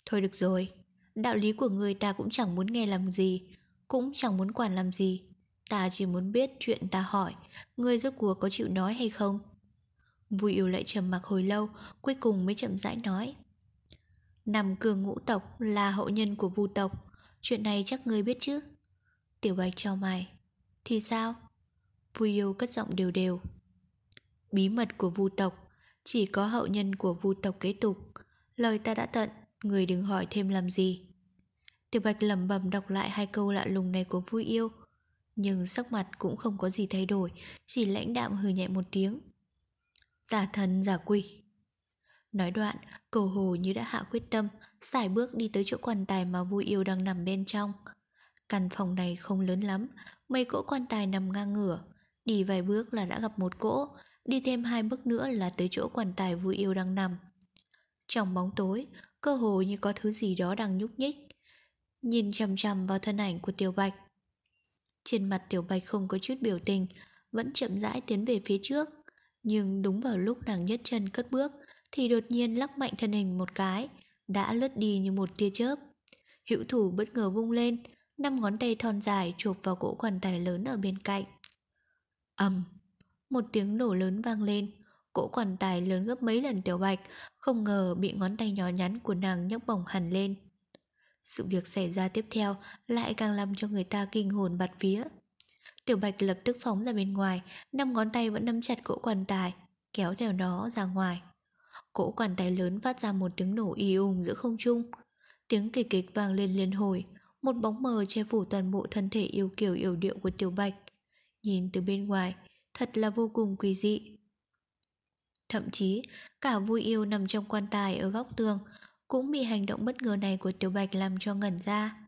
Thôi được rồi, đạo lý của ngươi ta cũng chẳng muốn nghe làm gì, cũng chẳng muốn quản làm gì. Ta chỉ muốn biết chuyện ta hỏi, ngươi rốt cuộc có chịu nói hay không? Vui Yêu lại trầm mặc hồi lâu, cuối cùng mới chậm rãi nói. Nam Cương ngũ tộc là hậu nhân của Vu tộc, chuyện này chắc ngươi biết chứ? Tiểu Bạch chau mày. Thì sao? Vui Yêu cất giọng đều đều. Bí mật của Vu tộc chỉ có hậu nhân của Vu tộc kế tục. Lời ta đã tận, ngươi đừng hỏi thêm làm gì. Tiểu Bạch lẩm bẩm đọc lại hai câu lạ lùng này của Vui Yêu, nhưng sắc mặt cũng không có gì thay đổi, chỉ lãnh đạm hừ nhẹ một tiếng. Giả thần giả quỷ. Nói đoạn, cầu hồ như đã hạ quyết tâm, sải bước đi tới chỗ quan tài mà Vui Yêu đang nằm bên trong. Căn phòng này không lớn lắm, mấy cỗ quan tài nằm ngang ngửa, đi vài bước là đã gặp một cỗ, đi thêm hai bước nữa là tới chỗ quan tài Vui Yêu đang nằm. Trong bóng tối, cơ hồ như có thứ gì đó đang nhúc nhích, nhìn chằm chằm vào thân ảnh của Tiểu Bạch. Trên mặt Tiểu Bạch không có chút biểu tình, vẫn chậm rãi tiến về phía trước, nhưng đúng vào lúc nàng nhấc chân cất bước thì đột nhiên lắc mạnh thân hình một cái, đã lướt đi như một tia chớp. Hữu thủ bất ngờ vung lên, 5 ngón tay thon dài chộp vào cỗ quan tài lớn ở bên cạnh. Ầm, một tiếng nổ lớn vang lên, cỗ quan tài lớn gấp mấy lần Tiểu Bạch, không ngờ bị ngón tay nhỏ nhắn của nàng nhấc bổng hẳn lên. Sự việc xảy ra tiếp theo lại càng làm cho người ta kinh hồn bạt vía. Tiểu Bạch lập tức phóng ra bên ngoài, 5 ngón tay vẫn nắm chặt cỗ quan tài, kéo theo nó ra ngoài. Cỗ quan tài lớn phát ra một tiếng nổ ì ùng giữa không trung, tiếng kịch kịch vang lên liên hồi, một bóng mờ che phủ toàn bộ thân thể yêu kiều yểu điệu của Tiểu Bạch. Nhìn từ bên ngoài, thật là vô cùng kỳ dị. Thậm chí, cả Vui Yêu nằm trong quan tài ở góc tường cũng bị hành động bất ngờ này của Tiểu Bạch làm cho ngẩn ra.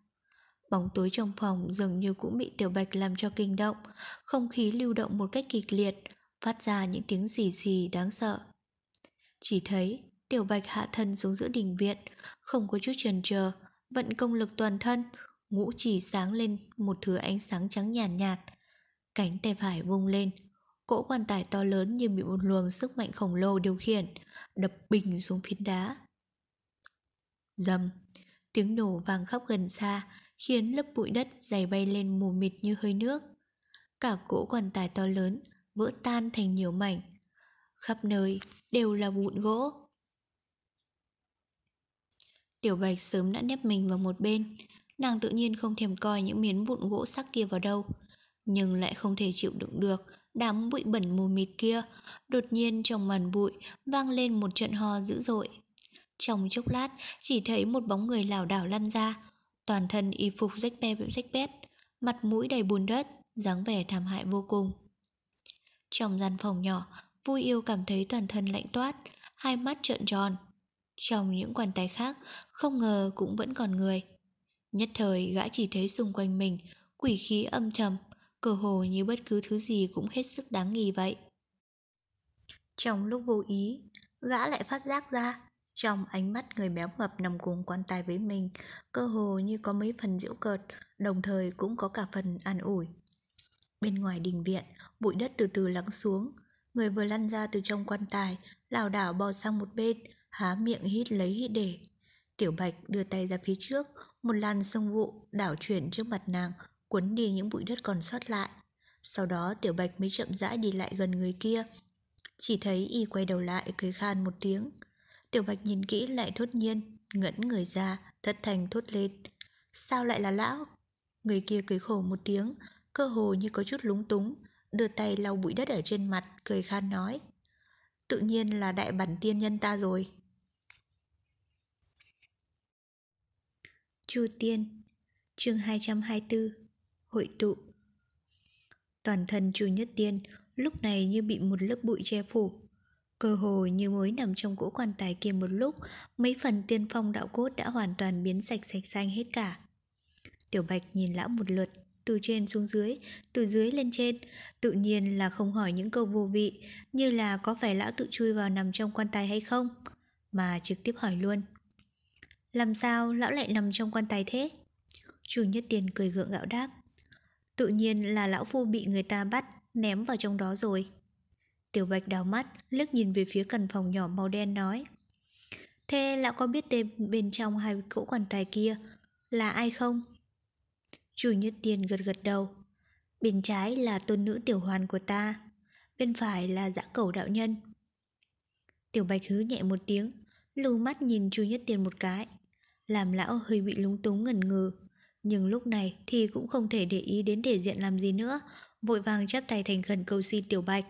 Bóng tối trong phòng dường như cũng bị Tiểu Bạch làm cho kinh động, không khí lưu động một cách kịch liệt, phát ra những tiếng xì xì đáng sợ. Chỉ thấy Tiểu Bạch hạ thân xuống giữa đình viện, không có chút chần chờ, vận công lực toàn thân, ngũ chỉ sáng lên một thứ ánh sáng trắng nhàn nhạt. Cánh tay phải vung lên, cỗ quan tài to lớn như bị một luồng sức mạnh khổng lồ điều khiển, đập bình xuống phiến đá. Rầm, tiếng nổ vang khắp gần xa, khiến lớp bụi đất dày bay lên mù mịt như hơi nước. Cả cỗ quan tài to lớn vỡ tan thành nhiều mảnh, khắp nơi đều là vụn gỗ. Tiểu Bạch sớm đã nép mình vào một bên, nàng tự nhiên không thèm coi những miếng vụn gỗ sắc kia vào đâu, nhưng lại không thể chịu đựng được đám bụi bẩn mù mịt kia. Đột nhiên trong màn bụi vang lên một trận ho dữ dội. Trong chốc lát chỉ thấy một bóng người lảo đảo lăn ra, toàn thân y phục rách bét, mặt mũi đầy bùn đất, dáng vẻ thảm hại vô cùng. Trong gian phòng nhỏ, Vui Yêu cảm thấy toàn thân lạnh toát, hai mắt trợn tròn. Trong những quan tài khác, không ngờ cũng vẫn còn người. Nhất thời gã chỉ thấy xung quanh mình quỷ khí âm trầm, cơ hồ như bất cứ thứ gì cũng hết sức đáng nghi vậy. Trong lúc vô ý, gã lại phát giác ra, trong ánh mắt người béo mập nằm cùng quan tài với mình, cơ hồ như có mấy phần giễu cợt, đồng thời cũng có cả phần an ủi. Bên ngoài đình viện, bụi đất từ từ lắng xuống, người vừa lăn ra từ trong quan tài lảo đảo bò sang một bên, há miệng hít lấy hít để. Tiểu Bạch đưa tay ra phía trước, một làn sương vụ đảo chuyển trước mặt nàng, cuốn đi những bụi đất còn sót lại. Sau đó Tiểu Bạch mới chậm rãi đi lại gần người kia. Chỉ thấy y quay đầu lại cười khan một tiếng. Tiểu Bạch nhìn kỹ lại thốt nhiên ngẩn người ra, thất thành thốt lên: "Sao lại là lão?" Người kia cười khổ một tiếng, cơ hồ như có chút lúng túng, đưa tay lau bụi đất ở trên mặt, cười khan nói: "Tự nhiên là đại bản tiên nhân ta rồi." Chu Tiên, chương 224, hội tụ. Toàn thân Chu Nhất Tiên lúc này như bị một lớp bụi che phủ, cơ hồ như mới nằm trong cỗ quan tài kia một lúc, mấy phần tiên phong đạo cốt đã hoàn toàn biến sạch xanh hết cả. Tiểu Bạch nhìn lão một lượt, từ trên xuống dưới, từ dưới lên trên, tự nhiên là không hỏi những câu vô vị như là có phải lão tự chui vào nằm trong quan tài hay không, mà trực tiếp hỏi luôn: "Làm sao lão lại nằm trong quan tài thế?" Chu Nhất Tiên cười gượng gạo đáp: "Tự nhiên là lão phu bị người ta bắt, ném vào trong đó rồi." Tiểu Bạch đảo mắt, liếc nhìn về phía căn phòng nhỏ màu đen nói: "Thế lão có biết tên bên trong hai cỗ quan tài kia là ai không?" Chu Nhất Tiên gật gật đầu: "Bên trái là tôn nữ Tiểu Hoàn của ta, bên phải là Dã Cẩu đạo nhân." Tiểu Bạch hứ nhẹ một tiếng, lưu mắt nhìn Chu Nhất Tiên một cái, làm lão hơi bị lúng túng ngẩn ngừ, nhưng lúc này thì cũng không thể để ý đến thể diện làm gì nữa, vội vàng chắp tay thành khẩn cầu xin Tiểu Bạch: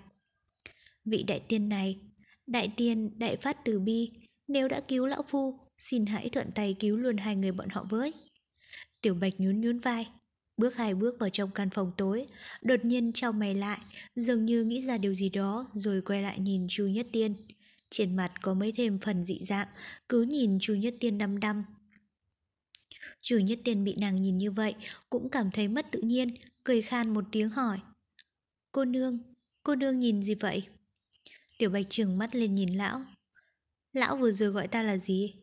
"Vị đại tiên này, đại tiên đại phát từ bi, nếu đã cứu lão phu, xin hãy thuận tay cứu luôn hai người bọn họ với." Tiểu Bạch nhún nhún vai, bước hai bước vào trong căn phòng tối, đột nhiên chau mày lại, dường như nghĩ ra điều gì đó rồi quay lại nhìn Chu Nhất Tiên. Trên mặt có mấy thêm phần dị dạng, cứ nhìn Chu Nhất Tiên đăm đăm. Chu Nhất Tiên bị nàng nhìn như vậy, cũng cảm thấy mất tự nhiên, cười khan một tiếng hỏi: cô nương nhìn gì vậy?" Tiểu Bạch trừng mắt lên nhìn lão: "Lão vừa rồi gọi ta là gì?"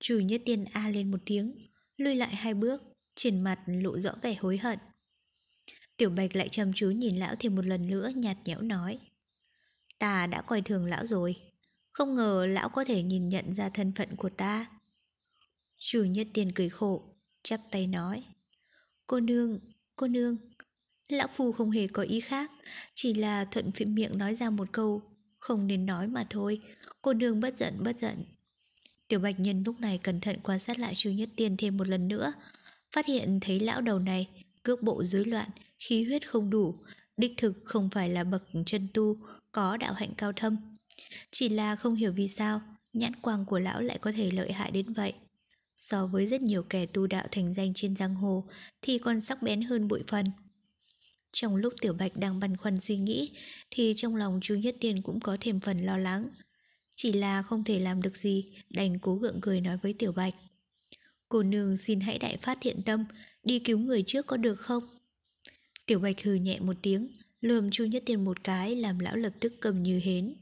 Chu Nhất Tiên a lên một tiếng, lùi lại hai bước, trên mặt lộ rõ vẻ hối hận. Tiểu Bạch lại chăm chú nhìn lão thêm một lần nữa, nhạt nhẽo nói: "Ta đã coi thường lão rồi, không ngờ lão có thể nhìn nhận ra thân phận của ta." Chu Nhất Tiên cười khổ, chắp tay nói: cô nương, lão phu không hề có ý khác, chỉ là thuận miệng nói ra một câu không nên nói mà thôi, cô nương bất giận." Tiểu Bạch nhân lúc này cẩn thận quan sát lại Chu Nhất Tiên thêm một lần nữa, phát hiện thấy lão đầu này cước bộ rối loạn, khí huyết không đủ, đích thực không phải là bậc chân tu có đạo hạnh cao thâm, chỉ là không hiểu vì sao nhãn quang của lão lại có thể lợi hại đến vậy, so với rất nhiều kẻ tu đạo thành danh trên giang hồ thì còn sắc bén hơn bội phần. Trong lúc Tiểu Bạch đang băn khoăn suy nghĩ thì trong lòng Chu Nhất Tiên cũng có thêm phần lo lắng, chỉ là không thể làm được gì, đành cố gượng cười nói với Tiểu Bạch: "Cô nương xin hãy đại phát thiện tâm, đi cứu người trước có được không?" Tiểu Bạch hừ nhẹ một tiếng, lườm Chu Nhất Tiên một cái, làm lão lập tức cầm như hến,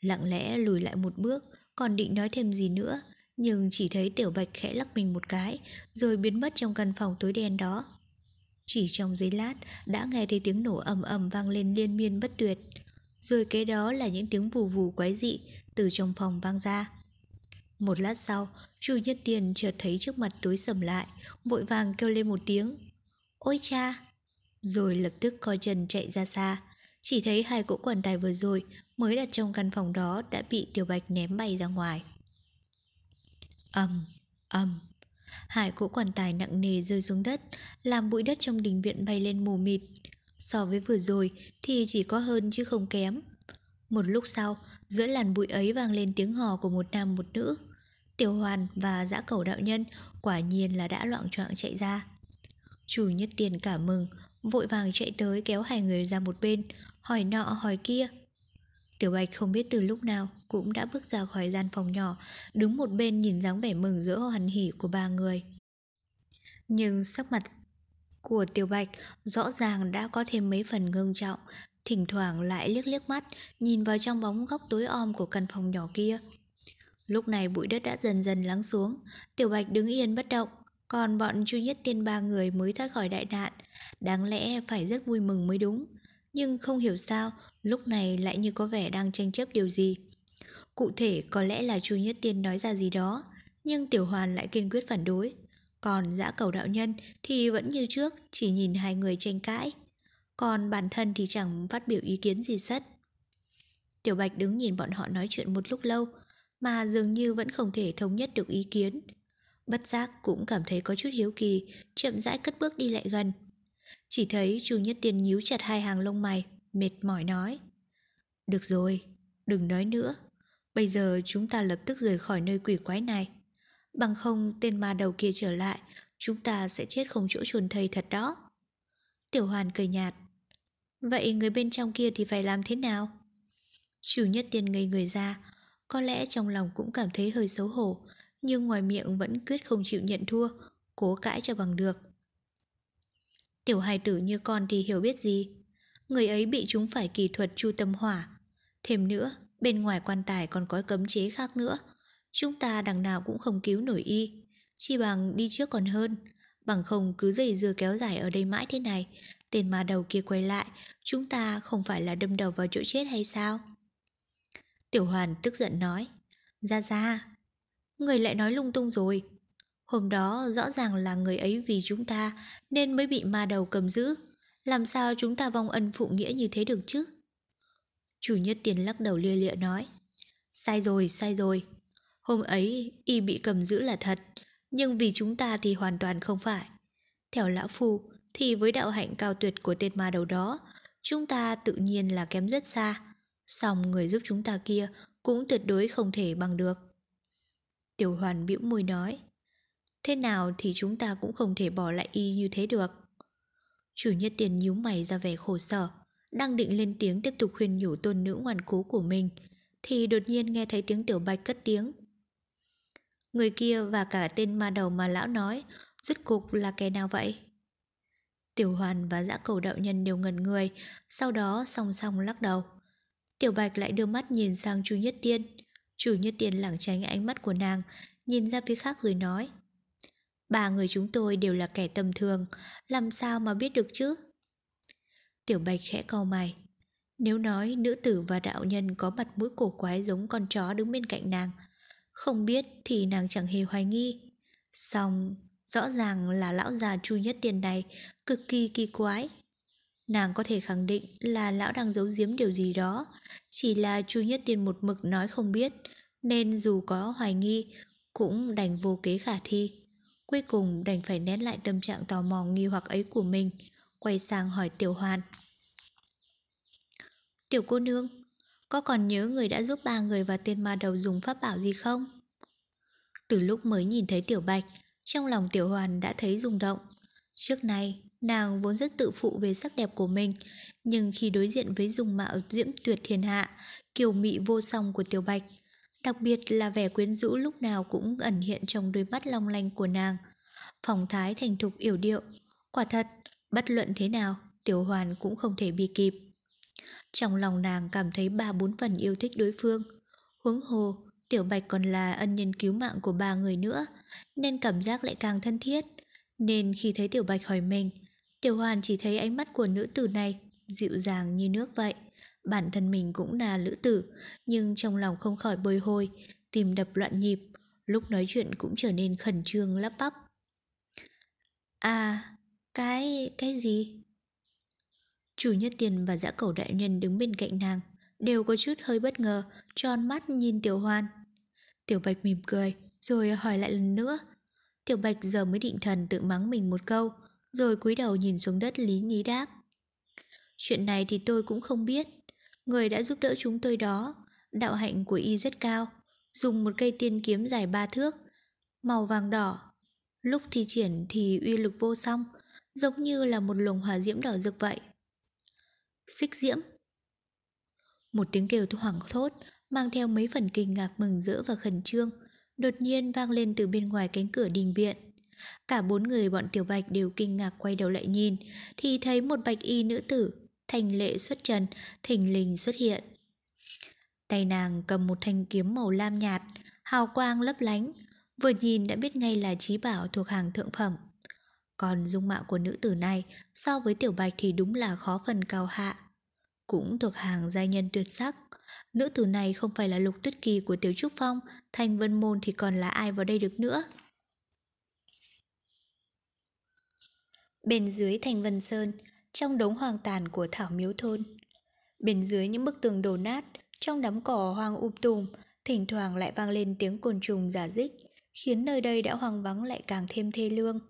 lặng lẽ lùi lại một bước, còn định nói thêm gì nữa nhưng chỉ thấy Tiểu Bạch khẽ lắc mình một cái, rồi biến mất trong căn phòng tối đen đó. Chỉ trong giây lát, đã nghe thấy tiếng nổ ầm ầm vang lên liên miên bất tuyệt, rồi kế đó là những tiếng vù vù quái dị từ trong phòng vang ra. Một lát sau, Chu Nhất Tiên chợt thấy trước mặt tối sầm lại, vội vàng kêu lên một tiếng, "Ôi cha!" Rồi lập tức co chân chạy ra xa. Chỉ thấy hai cỗ quan tài vừa rồi mới đặt trong căn phòng đó đã bị Tiểu Bạch ném bay ra ngoài. Ầm ầm, hai cỗ quan tài nặng nề rơi xuống đất, làm bụi đất trong đình viện bay lên mù mịt. So với vừa rồi thì chỉ có hơn chứ không kém. Một lúc sau, giữa làn bụi ấy vang lên tiếng hò của một nam một nữ. Tiểu Hoàn và Dã Cẩu đạo nhân quả nhiên là đã loạng choạng chạy ra. Chu Nhất Tiên cả mừng, vội vàng chạy tới kéo hai người ra một bên, hỏi nọ hỏi kia. Tiểu Bạch không biết từ lúc nào cũng đã bước ra khỏi gian phòng nhỏ, đứng một bên nhìn dáng vẻ mừng rỡ hoan hỉ của ba người. Nhưng sắc mặt của Tiểu Bạch rõ ràng đã có thêm mấy phần ngưng trọng, thỉnh thoảng lại liếc mắt nhìn vào trong bóng góc tối om của căn phòng nhỏ kia. Lúc này bụi đất đã dần dần lắng xuống, Tiểu Bạch đứng yên bất động, còn bọn Chu Nhất Tiên ba người mới thoát khỏi đại nạn, đáng lẽ phải rất vui mừng mới đúng. Nhưng không hiểu sao, lúc này lại như có vẻ đang tranh chấp điều gì. Cụ thể có lẽ là Chu Nhất Tiên nói ra gì đó, nhưng Tiểu Hoàn lại kiên quyết phản đối. Còn Dã Cẩu đạo nhân thì vẫn như trước, chỉ nhìn hai người tranh cãi. Còn bản thân thì chẳng phát biểu ý kiến gì sắt. Tiểu Bạch đứng nhìn bọn họ nói chuyện một lúc lâu, mà dường như vẫn không thể thống nhất được ý kiến. Bất giác cũng cảm thấy có chút hiếu kỳ, chậm rãi cất bước đi lại gần. Chỉ thấy Chu Nhất Tiên nhíu chặt hai hàng lông mày, mệt mỏi nói, "Được rồi, đừng nói nữa. Bây giờ chúng ta lập tức rời khỏi nơi quỷ quái này. Bằng không tên ma đầu kia trở lại, chúng ta sẽ chết không chỗ chôn thây thật đó." Tiểu Hoàn cười nhạt, "Vậy người bên trong kia thì phải làm thế nào?" Chu Nhất Tiên ngây người ra, có lẽ trong lòng cũng cảm thấy hơi xấu hổ, nhưng ngoài miệng vẫn quyết không chịu nhận thua, cố cãi cho bằng được. Tiểu hài tử như con thì hiểu biết gì, người ấy bị chúng phải kỳ thuật chu tâm hỏa. Thêm nữa, bên ngoài quan tài còn có cấm chế khác nữa, chúng ta đằng nào cũng không cứu nổi y, chi bằng đi trước còn hơn. Bằng không cứ dây dưa kéo dài ở đây mãi thế này, tên ma đầu kia quay lại, chúng ta không phải là đâm đầu vào chỗ chết hay sao? Tiểu Hoàn tức giận nói, Ra, người lại nói lung tung rồi. Hôm đó rõ ràng là người ấy vì chúng ta nên mới bị ma đầu cầm giữ, làm sao chúng ta vong ân phụ nghĩa như thế được chứ? Chu Nhất Tiên lắc đầu lia lịa nói, Sai rồi. Hôm ấy y bị cầm giữ là thật, nhưng vì chúng ta thì hoàn toàn không phải. Theo lão phu thì với đạo hạnh cao tuyệt của tên ma đầu đó, chúng ta tự nhiên là kém rất xa, song người giúp chúng ta kia cũng tuyệt đối không thể bằng được. Tiểu Hoàn bĩu môi nói, thế nào thì chúng ta cũng không thể bỏ lại y như thế được. Chu Nhất Tiên nhíu mày ra vẻ khổ sở, đang định lên tiếng tiếp tục khuyên nhủ tôn nữ ngoan cố của mình, thì đột nhiên nghe thấy tiếng Tiểu Bạch cất tiếng, người kia và cả tên ma đầu mà lão nói, rốt cuộc là kẻ nào vậy? Tiểu Hoàn và Dã Cẩu đạo nhân đều ngẩn người, sau đó song song lắc đầu. Tiểu Bạch lại đưa mắt nhìn sang Chu Nhất Tiên. Chu Nhất Tiên lảng tránh ánh mắt của nàng, nhìn ra phía khác rồi nói, ba người chúng tôi đều là kẻ tầm thường, làm sao mà biết được chứ? Tiểu Bạch khẽ cau mày. Nếu nói nữ tử và đạo nhân có mặt mũi cổ quái giống con chó đứng bên cạnh nàng, không biết thì nàng chẳng hề hoài nghi. Song rõ ràng là lão già Chu Nhất Tiên này cực kỳ kỳ quái. Nàng có thể khẳng định là lão đang giấu giếm điều gì đó, chỉ là Chu Nhất Tiên một mực nói không biết, nên dù có hoài nghi cũng đành vô kế khả thi. Cuối cùng đành phải nén lại tâm trạng tò mò nghi hoặc ấy của mình, quay sang hỏi Tiểu Hoàn, Tiểu cô nương, có còn nhớ người đã giúp ba người và tên ma đầu dùng pháp bảo gì không? Từ lúc mới nhìn thấy Tiểu Bạch, trong lòng Tiểu Hoàn đã thấy rung động. Trước nay nàng vốn rất tự phụ về sắc đẹp của mình, nhưng khi đối diện với dung mạo diễm tuyệt thiên hạ, kiều mị vô song của Tiểu Bạch, đặc biệt là vẻ quyến rũ lúc nào cũng ẩn hiện trong đôi mắt long lanh của nàng, phong thái thành thục yểu điệu, quả thật bất luận thế nào Tiểu Hoàn cũng không thể bị kịp. Trong lòng nàng cảm thấy 3-4 phần yêu thích đối phương, huống hồ Tiểu Bạch còn là ân nhân cứu mạng của ba người nữa, nên cảm giác lại càng thân thiết. Nên khi thấy Tiểu Bạch hỏi mình, Tiểu Hoàn chỉ thấy ánh mắt của nữ tử này dịu dàng như nước vậy. Bản thân mình cũng là nữ tử, nhưng trong lòng không khỏi bồi hồi, tìm đập loạn nhịp, lúc nói chuyện cũng trở nên khẩn trương lắp bắp. À, cái gì? Chu Nhất Tiên và Dã Cẩu Đại Nhân đứng bên cạnh nàng, đều có chút hơi bất ngờ, tròn mắt nhìn Tiểu Hoàn. Tiểu Bạch mỉm cười, rồi hỏi lại lần nữa. Tiểu Bạch giờ mới định thần tự mắng mình một câu, rồi cúi đầu nhìn xuống đất lý nhí đáp. Chuyện này thì tôi cũng không biết. Người đã giúp đỡ chúng tôi đó, đạo hạnh của y rất cao, dùng một cây tiên kiếm dài 3 thước, màu vàng đỏ. Lúc thi triển thì uy lực vô song, giống như là một luồng hỏa diễm đỏ rực vậy. Xích diễm! Một tiếng kêu hoảng thốt, mang theo mấy phần kinh ngạc, mừng rỡ và khẩn trương, đột nhiên vang lên từ bên ngoài cánh cửa đình viện. Cả 4 người bọn Tiểu Bạch đều kinh ngạc quay đầu lại nhìn, thì thấy một bạch y nữ tử, thanh lệ xuất trần, thình lình xuất hiện. Tay nàng cầm một thanh kiếm màu lam nhạt, hào quang lấp lánh, vừa nhìn đã biết ngay là chí bảo thuộc hàng thượng phẩm. Còn dung mạo của nữ tử này so với Tiểu Bạch thì đúng là khó phần cao hạ, cũng thuộc hàng giai nhân tuyệt sắc. Nữ tử này không phải là Lục Tuyết Kỳ của Tiểu Trúc Phong, Thanh Vân Môn thì còn là ai vào đây được nữa. Bên dưới Thanh Vân Sơn, trong đống hoang tàn của Thảo Miếu Thôn, bên dưới những bức tường đổ nát, trong đám cỏ hoang tùm, thỉnh thoảng lại vang lên tiếng côn trùng rả rích, khiến nơi đây đã hoang vắng lại càng thêm thê lương.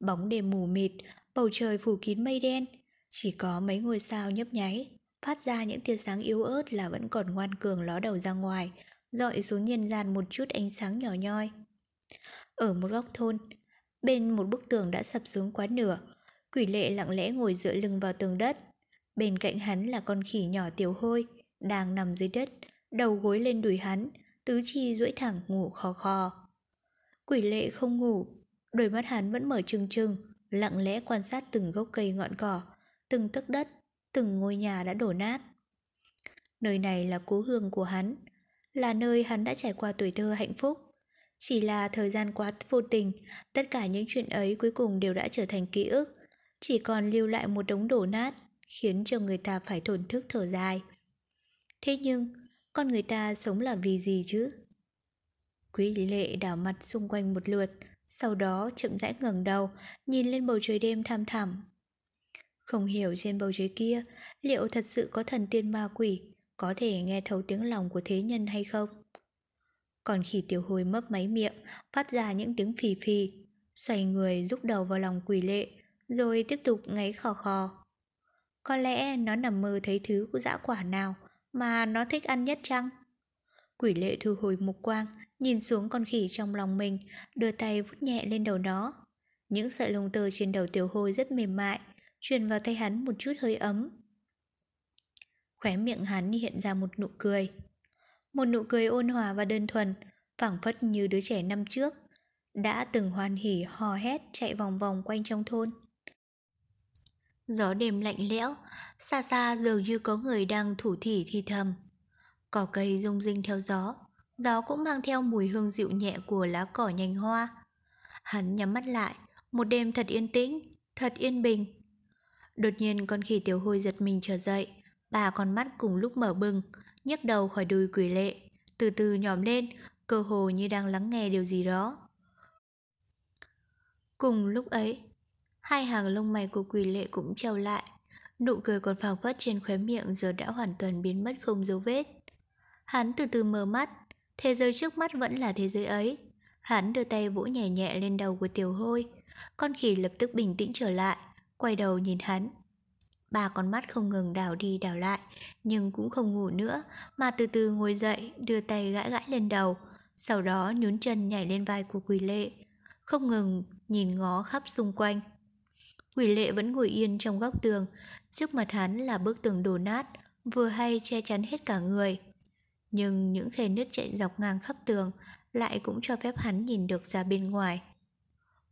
Bóng đêm mù mịt, bầu trời phủ kín mây đen, chỉ có mấy ngôi sao nhấp nháy, phát ra những tia sáng yếu ớt là vẫn còn ngoan cường ló đầu ra ngoài, rọi xuống nhân gian một chút ánh sáng nhỏ nhoi. Ở một góc thôn, bên một bức tường đã sập xuống quá nửa, Quỷ Lệ lặng lẽ ngồi dựa lưng vào tường đất. Bên cạnh hắn là con khỉ nhỏ Tiểu Hôi, đang nằm dưới đất, đầu gối lên đùi hắn, tứ chi duỗi thẳng ngủ khò khò. Quỷ Lệ không ngủ, đôi mắt hắn vẫn mở trừng trừng, lặng lẽ quan sát từng gốc cây ngọn cỏ, từng tấc đất, từng ngôi nhà đã đổ nát. Nơi này là cố hương của hắn, là nơi hắn đã trải qua tuổi thơ hạnh phúc. Chỉ là thời gian quá vô tình, tất cả những chuyện ấy cuối cùng đều đã trở thành ký ức, chỉ còn lưu lại một đống đổ nát, khiến cho người ta phải thổn thức thở dài. Thế nhưng, con người ta sống là vì gì chứ? Quỷ Lệ đảo mặt xung quanh một lượt, sau đó chậm rãi ngẩng đầu, nhìn lên bầu trời đêm thăm thẳm. Không hiểu trên bầu trời kia, liệu thật sự có thần tiên ma quỷ, có thể nghe thấu tiếng lòng của thế nhân hay không? Còn khi Tiểu Hôi mấp máy miệng, phát ra những tiếng phì phì, xoay người rúc đầu vào lòng Quỷ Lệ, rồi tiếp tục ngáy khò khò. Có lẽ nó nằm mơ thấy thứ của dã quả nào mà nó thích ăn nhất chăng? Quỷ Lệ thu hồi mục quang, nhìn xuống con khỉ trong lòng mình, đưa tay vuốt nhẹ lên đầu nó. Những sợi lông tơ trên đầu Tiểu Hôi rất mềm mại, truyền vào tay hắn một chút hơi ấm. Khóe miệng hắn hiện ra một nụ cười. Một nụ cười ôn hòa và đơn thuần, phảng phất như đứa trẻ năm trước, đã từng hoan hỉ hò hét chạy vòng vòng quanh trong thôn. Gió đêm lạnh lẽo, xa xa dường như có người đang thủ thỉ thì thầm. Cỏ cây rung rinh theo gió, gió cũng mang theo mùi hương dịu nhẹ của lá cỏ nhành hoa. Hắn nhắm mắt lại, một đêm thật yên tĩnh, thật yên bình. Đột nhiên con khỉ Tiểu Hôi giật mình trở dậy, ba con mắt cùng lúc mở bừng, nhấc đầu khỏi đùi Quỷ Lệ, từ từ nhòm lên, cơ hồ như đang lắng nghe điều gì đó. Cùng lúc ấy, hai hàng lông mày của Quỷ Lệ cũng trao lại, nụ cười còn phảng phất trên khóe miệng giờ đã hoàn toàn biến mất không dấu vết. Hắn từ từ mở mắt, thế giới trước mắt vẫn là thế giới ấy. Hắn đưa tay vỗ nhẹ nhẹ lên đầu của Tiểu Hôi, con khỉ lập tức bình tĩnh trở lại, quay đầu nhìn hắn. Ba con mắt không ngừng đảo đi đảo lại, nhưng cũng không ngủ nữa, mà từ từ ngồi dậy, đưa tay gãi gãi lên đầu, sau đó nhún chân nhảy lên vai của Quỷ Lệ, không ngừng nhìn ngó khắp xung quanh. Quỷ Lệ vẫn ngồi yên trong góc tường, trước mặt hắn là bức tường đổ nát, vừa hay che chắn hết cả người. Nhưng những khe nứt chạy dọc ngang khắp tường lại cũng cho phép hắn nhìn được ra bên ngoài.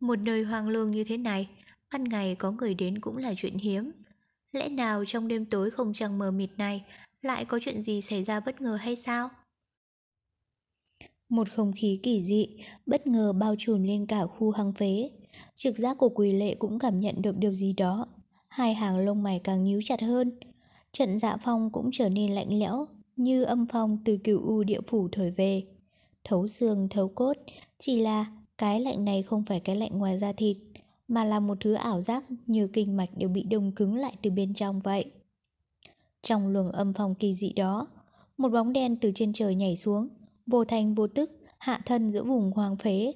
Một nơi hoang lương như thế này, ban ngày có người đến cũng là chuyện hiếm. Lẽ nào trong đêm tối không trăng mờ mịt này lại có chuyện gì xảy ra bất ngờ hay sao? Một không khí kỳ dị, bất ngờ bao trùm lên cả khu hang phế. Trực giác của Quỷ Lệ cũng cảm nhận được điều gì đó. Hai hàng lông mày càng nhíu chặt hơn. Trận dạ phong cũng trở nên lạnh lẽo, như âm phong từ cửu u địa phủ thổi về. Thấu xương, thấu cốt, chỉ là cái lạnh này không phải cái lạnh ngoài da thịt, mà là một thứ ảo giác như kinh mạch đều bị đông cứng lại từ bên trong vậy. Trong luồng âm phong kỳ dị đó, một bóng đen từ trên trời nhảy xuống, vô thanh vô tức, hạ thân giữa vùng hoang phế.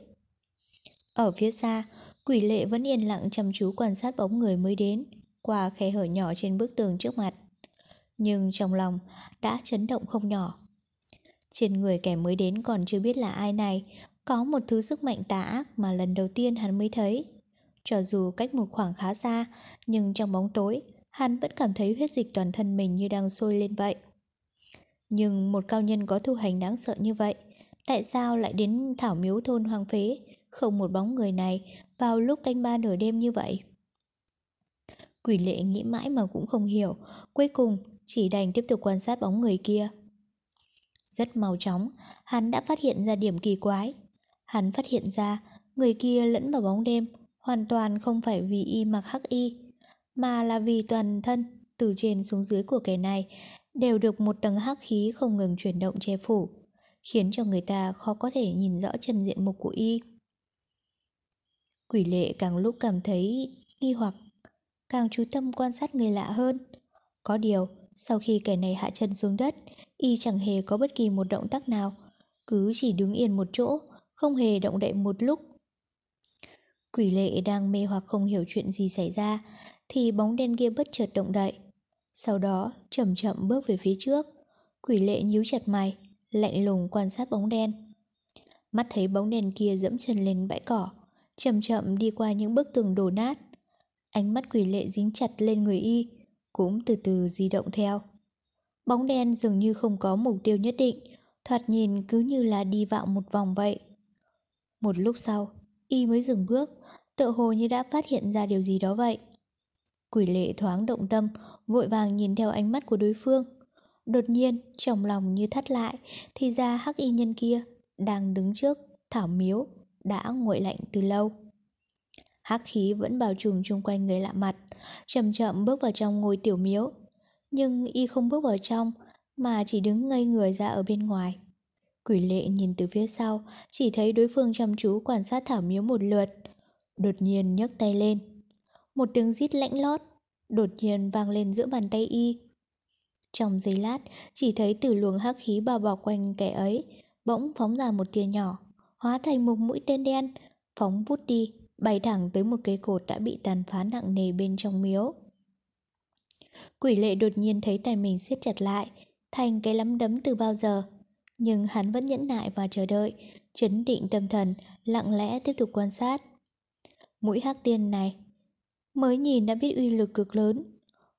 Ở phía xa, Quỷ Lệ vẫn yên lặng chăm chú quan sát bóng người mới đến, qua khe hở nhỏ trên bức tường trước mặt. Nhưng trong lòng đã chấn động không nhỏ. Trên người kẻ mới đến còn chưa biết là ai này, có một thứ sức mạnh tà ác mà lần đầu tiên hắn mới thấy. Cho dù cách một khoảng khá xa, nhưng trong bóng tối, hắn vẫn cảm thấy huyết dịch toàn thân mình như đang sôi lên vậy. Nhưng một cao nhân có tu hành đáng sợ như vậy, tại sao lại đến Thảo Miếu thôn hoang phế, không một bóng người này vào lúc canh ba nửa đêm như vậy? Quỷ Lệ nghĩ mãi mà cũng không hiểu, cuối cùng chỉ đành tiếp tục quan sát bóng người kia. Rất mau chóng, hắn đã phát hiện ra điểm kỳ quái. Hắn phát hiện ra người kia lẫn vào bóng đêm hoàn toàn không phải vì y mặc hắc y, mà là vì toàn thân từ trên xuống dưới của kẻ này đều được một tầng hắc khí không ngừng chuyển động che phủ, khiến cho người ta khó có thể nhìn rõ chân diện mục của y. Quỷ Lệ càng lúc cảm thấy nghi hoặc, càng chú tâm quan sát người lạ hơn. Có điều, sau khi kẻ này hạ chân xuống đất, y chẳng hề có bất kỳ một động tác nào, cứ chỉ đứng yên một chỗ, không hề động đậy một lúc. Quỷ Lệ đang mê hoặc không hiểu chuyện gì xảy ra, thì bóng đen kia bất chợt động đậy. Sau đó, chậm chậm bước về phía trước. Quỷ Lệ nhíu chặt mày, lạnh lùng quan sát bóng đen. Mắt thấy bóng đen kia dẫm chân lên bãi cỏ, chậm chậm đi qua những bức tường đổ nát. Ánh mắt Quỷ Lệ dính chặt lên người y, cũng từ từ di động theo. Bóng đen dường như không có mục tiêu nhất định, thoạt nhìn cứ như là đi vạo một vòng vậy. Một lúc sau, y mới dừng bước, tựa hồ như đã phát hiện ra điều gì đó vậy. Quỷ Lệ thoáng động tâm, vội vàng nhìn theo ánh mắt của đối phương. Đột nhiên, trong lòng như thắt lại, thì ra hắc y nhân kia đang đứng trước Thảo Miếu đã nguội lạnh từ lâu. Hắc khí vẫn bao trùm chung quanh người lạ mặt, chậm chậm bước vào trong ngôi tiểu miếu. Nhưng y không bước vào trong, mà chỉ đứng ngây người ra ở bên ngoài. Quỷ Lệ nhìn từ phía sau, chỉ thấy đối phương chăm chú quan sát Thảo Miếu một lượt. Đột nhiên nhấc tay lên, một tiếng rít lãnh lót đột nhiên vang lên giữa bàn tay y. Trong giây lát, chỉ thấy từ luồng hắc khí bao bọc quanh kẻ ấy bỗng phóng ra một tia nhỏ, hóa thành một mũi tên đen, phóng vút đi, bay thẳng tới một cây cột đã bị tàn phá nặng nề bên trong miếu. Quỷ Lệ đột nhiên thấy tay mình siết chặt lại, thành cái lắm đấm từ bao giờ. Nhưng hắn vẫn nhẫn nại và chờ đợi, trấn định tâm thần, lặng lẽ tiếp tục quan sát. Mũi hắc tiên này mới nhìn đã biết uy lực cực lớn.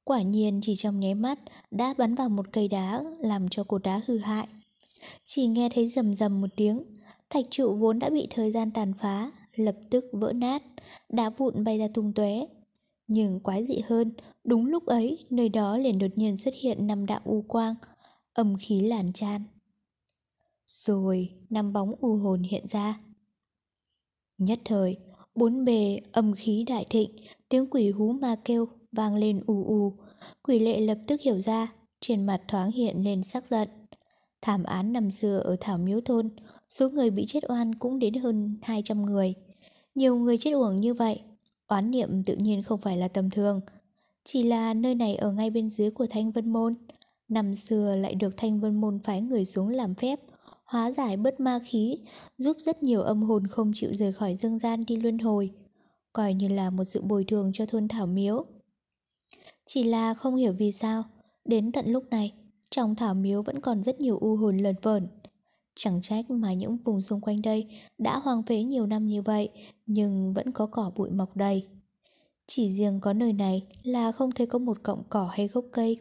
Quả nhiên chỉ trong nháy mắt đã bắn vào một cây đá, làm cho cột đá hư hại. Chỉ nghe thấy rầm rầm một tiếng, thạch trụ vốn đã bị thời gian tàn phá lập tức vỡ nát, đá vụn bay ra tung tóe. Nhưng quái dị hơn, đúng lúc ấy nơi đó liền đột nhiên xuất hiện 5 đạo u quang, âm khí làn tràn. Rồi 5 bóng u hồn hiện ra. Nhất thời, bốn bề âm khí đại thịnh, tiếng quỷ hú ma kêu vang lên ù ù. Quỷ Lệ lập tức hiểu ra, trên mặt thoáng hiện lên sắc giận. Thảm án năm xưa ở Thảo Miếu thôn, số người bị chết oan cũng đến hơn 200 người. Nhiều người chết uổng như vậy, oán niệm tự nhiên không phải là tầm thường. Chỉ là nơi này ở ngay bên dưới của Thanh Vân Môn, năm xưa lại được Thanh Vân Môn phái người xuống làm phép, hóa giải bớt ma khí, giúp rất nhiều âm hồn không chịu rời khỏi dương gian đi luân hồi, coi như là một sự bồi thường cho thôn Thảo Miếu. Chỉ là không hiểu vì sao, đến tận lúc này, trong Thảo Miếu vẫn còn rất nhiều u hồn lởn vởn. Chẳng trách mà những vùng xung quanh đây đã hoang phế nhiều năm như vậy, nhưng vẫn có cỏ bụi mọc đầy. Chỉ riêng có nơi này là không thấy có một cọng cỏ hay gốc cây.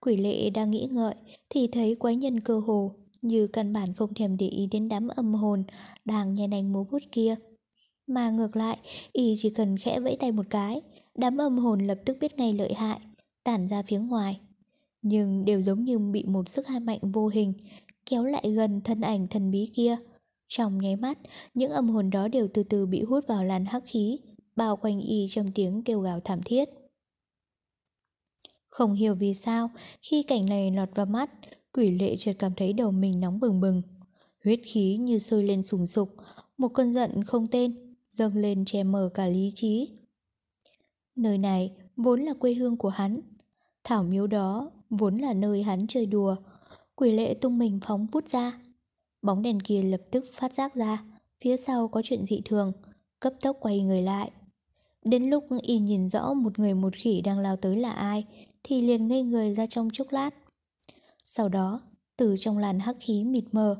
Quỷ Lệ đang nghĩ ngợi thì thấy quái nhân cơ hồ như căn bản không thèm để ý đến đám âm hồn đang nhe nanh múa vuốt kia, mà ngược lại y chỉ cần khẽ vẫy tay một cái, đám âm hồn lập tức biết ngay lợi hại, tản ra phía ngoài. Nhưng đều giống như bị một sức hai mạnh vô hình kéo lại gần thân ảnh thần bí kia. Trong nháy mắt, những âm hồn đó đều từ từ bị hút vào làn hắc khí, bao quanh y trong tiếng kêu gào thảm thiết. Không hiểu vì sao, khi cảnh này lọt vào mắt, Quỷ Lệ chợt cảm thấy đầu mình nóng bừng bừng. Huyết khí như sôi lên sùng sục, một cơn giận không tên, dâng lên che mờ cả lý trí. Nơi này vốn là quê hương của hắn, thảo miếu đó vốn là nơi hắn chơi đùa. Quỷ Lệ tung mình phóng vút ra. Bóng đèn kia lập tức phát giác ra phía sau có chuyện dị thường, cấp tốc quay người lại. Đến lúc y nhìn rõ một người một khỉ đang lao tới là ai thì liền ngây người ra trong chốc lát. Sau đó, từ trong làn hắc khí mịt mờ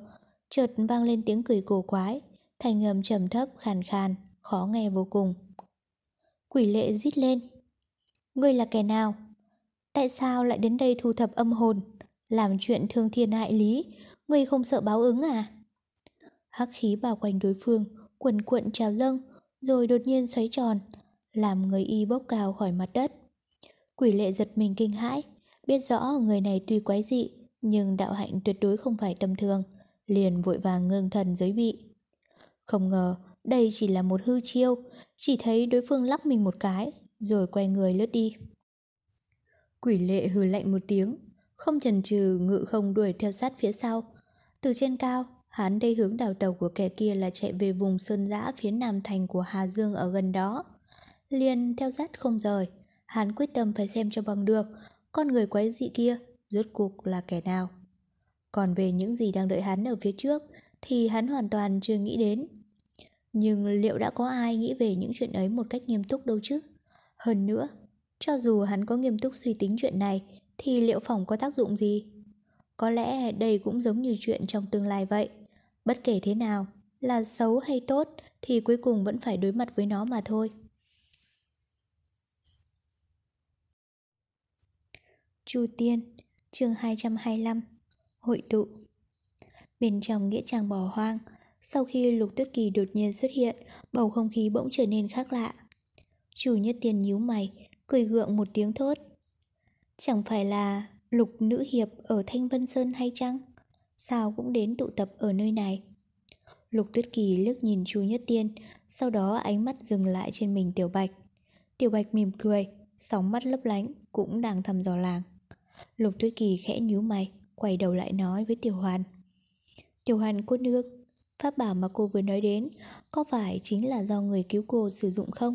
chợt vang lên tiếng cười cổ quái, thanh âm trầm thấp khàn khàn, khó nghe vô cùng. Quỷ Lệ rít lên: "Ngươi là kẻ nào? Tại sao lại đến đây thu thập âm hồn, làm chuyện thương thiên hại lý? Ngươi không sợ báo ứng à?" Hắc khí bao quanh đối phương cuồn cuộn trào dâng, rồi đột nhiên xoáy tròn, làm người y bốc cao khỏi mặt đất. Quỷ Lệ giật mình kinh hãi, biết rõ người này tuy quái dị nhưng đạo hạnh tuyệt đối không phải tầm thường, liền vội vàng ngưng thần giới bị. Không ngờ đây chỉ là một hư chiêu, chỉ thấy đối phương lắc mình một cái rồi quay người lướt đi. Quỷ Lệ hừ lạnh một tiếng, không chần chừ ngự không đuổi theo sát phía sau. Từ trên cao, hắn đây hướng đào tàu của kẻ kia là chạy về vùng sơn dã phía nam thành của Hà Dương ở gần đó, liền theo sát không rời. Hắn quyết tâm phải xem cho bằng được con người quái dị kia rốt cuộc là kẻ nào. Còn về những gì đang đợi hắn ở phía trước thì hắn hoàn toàn chưa nghĩ đến. Nhưng liệu đã có ai nghĩ về những chuyện ấy một cách nghiêm túc đâu chứ? Hơn nữa, cho dù hắn có nghiêm túc suy tính chuyện này thì liệu phòng có tác dụng gì? Có lẽ đây cũng giống như chuyện trong tương lai vậy. Bất kể thế nào, là xấu hay tốt thì cuối cùng vẫn phải đối mặt với nó mà thôi. Chu Tiên, chương 225, hội tụ. Bên trong nghĩa trang bỏ hoang, sau khi Lục Tuyết Kỳ đột nhiên xuất hiện, bầu không khí bỗng trở nên khác lạ. Chu Nhất Tiên nhíu mày, cười gượng một tiếng thốt: "Chẳng phải là Lục nữ hiệp ở Thanh Vân Sơn hay chăng? Sao cũng đến tụ tập ở nơi này?" Lục Tuyết Kỳ liếc nhìn Chu Nhất Tiên, sau đó ánh mắt dừng lại trên mình Tiểu Bạch. Tiểu Bạch mỉm cười, sóng mắt lấp lánh, cũng đang thăm dò làng. Lục Tuyết Kỳ khẽ nhíu mày, quay đầu lại nói với Tiểu Hoàn: "Tiểu Hoàn cô nương, pháp bảo mà cô vừa nói đến có phải chính là do người cứu cô sử dụng không?"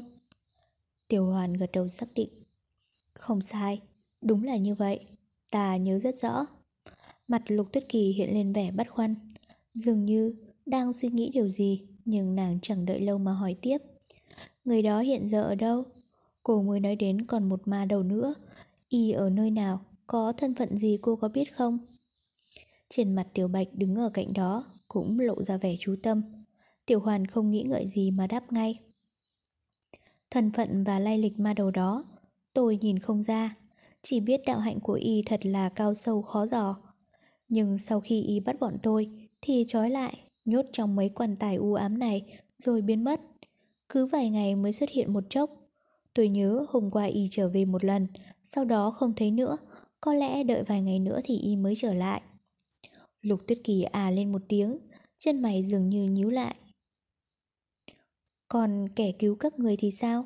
Tiểu Hoàn gật đầu xác định: "Không sai, đúng là như vậy, ta nhớ rất rõ." Mặt Lục Tuyết Kỳ hiện lên vẻ băn khoăn, dường như đang suy nghĩ điều gì, nhưng nàng chẳng đợi lâu mà hỏi tiếp: "Người đó hiện giờ ở đâu? Cô mới nói đến còn một ma đầu nữa, y ở nơi nào, có thân phận gì cô có biết không?" Trên mặt Tiểu Bạch đứng ở cạnh đó cũng lộ ra vẻ chú tâm. Tiểu Hoàn không nghĩ ngợi gì mà đáp ngay: "Thân phận và lai lịch ma đầu đó tôi nhìn không ra, chỉ biết đạo hạnh của y thật là cao sâu khó dò. Nhưng sau khi y bắt bọn tôi thì trói lại, nhốt trong mấy quan tài u ám này rồi biến mất, cứ vài ngày mới xuất hiện một chốc. Tôi nhớ hôm qua y trở về một lần, sau đó không thấy nữa, có lẽ đợi vài ngày nữa thì y mới trở lại." Lục Tuyết Kỳ à lên một tiếng, chân mày dường như nhíu lại. "Còn kẻ cứu các người thì sao?"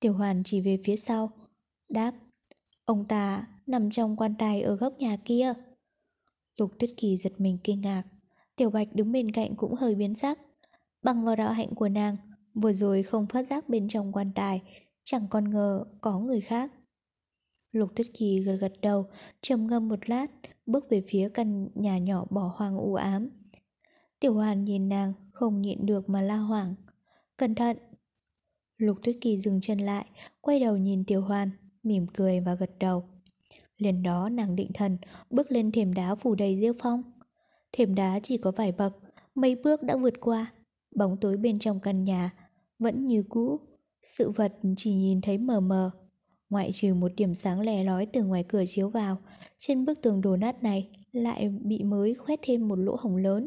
Tiểu Hoàn chỉ về phía sau, đáp: "Ông ta nằm trong quan tài ở góc nhà kia." Lục Tuyết Kỳ giật mình kinh ngạc, Tiểu Bạch đứng bên cạnh cũng hơi biến sắc. Bằng vào đạo hạnh của nàng, vừa rồi không phát giác bên trong quan tài, chẳng còn ngờ có người khác. Lục Tuyết Kỳ gật gật đầu, trầm ngâm một lát, bước về phía căn nhà nhỏ bỏ hoang u ám. Tiểu Hoàn nhìn nàng không nhịn được mà la hoảng: "Cẩn thận!" Lục Tuyết Kỳ dừng chân lại, quay đầu nhìn Tiểu Hoàn, mỉm cười và gật đầu. Liền đó nàng định thần, bước lên thềm đá phủ đầy rêu phong. Thềm đá chỉ có vài bậc, mấy bước đã vượt qua. Bóng tối bên trong căn nhà vẫn như cũ, sự vật chỉ nhìn thấy mờ mờ, ngoại trừ một điểm sáng lè lói từ ngoài cửa chiếu vào. Trên bức tường đổ nát này lại bị mới khoét thêm một lỗ hổng lớn,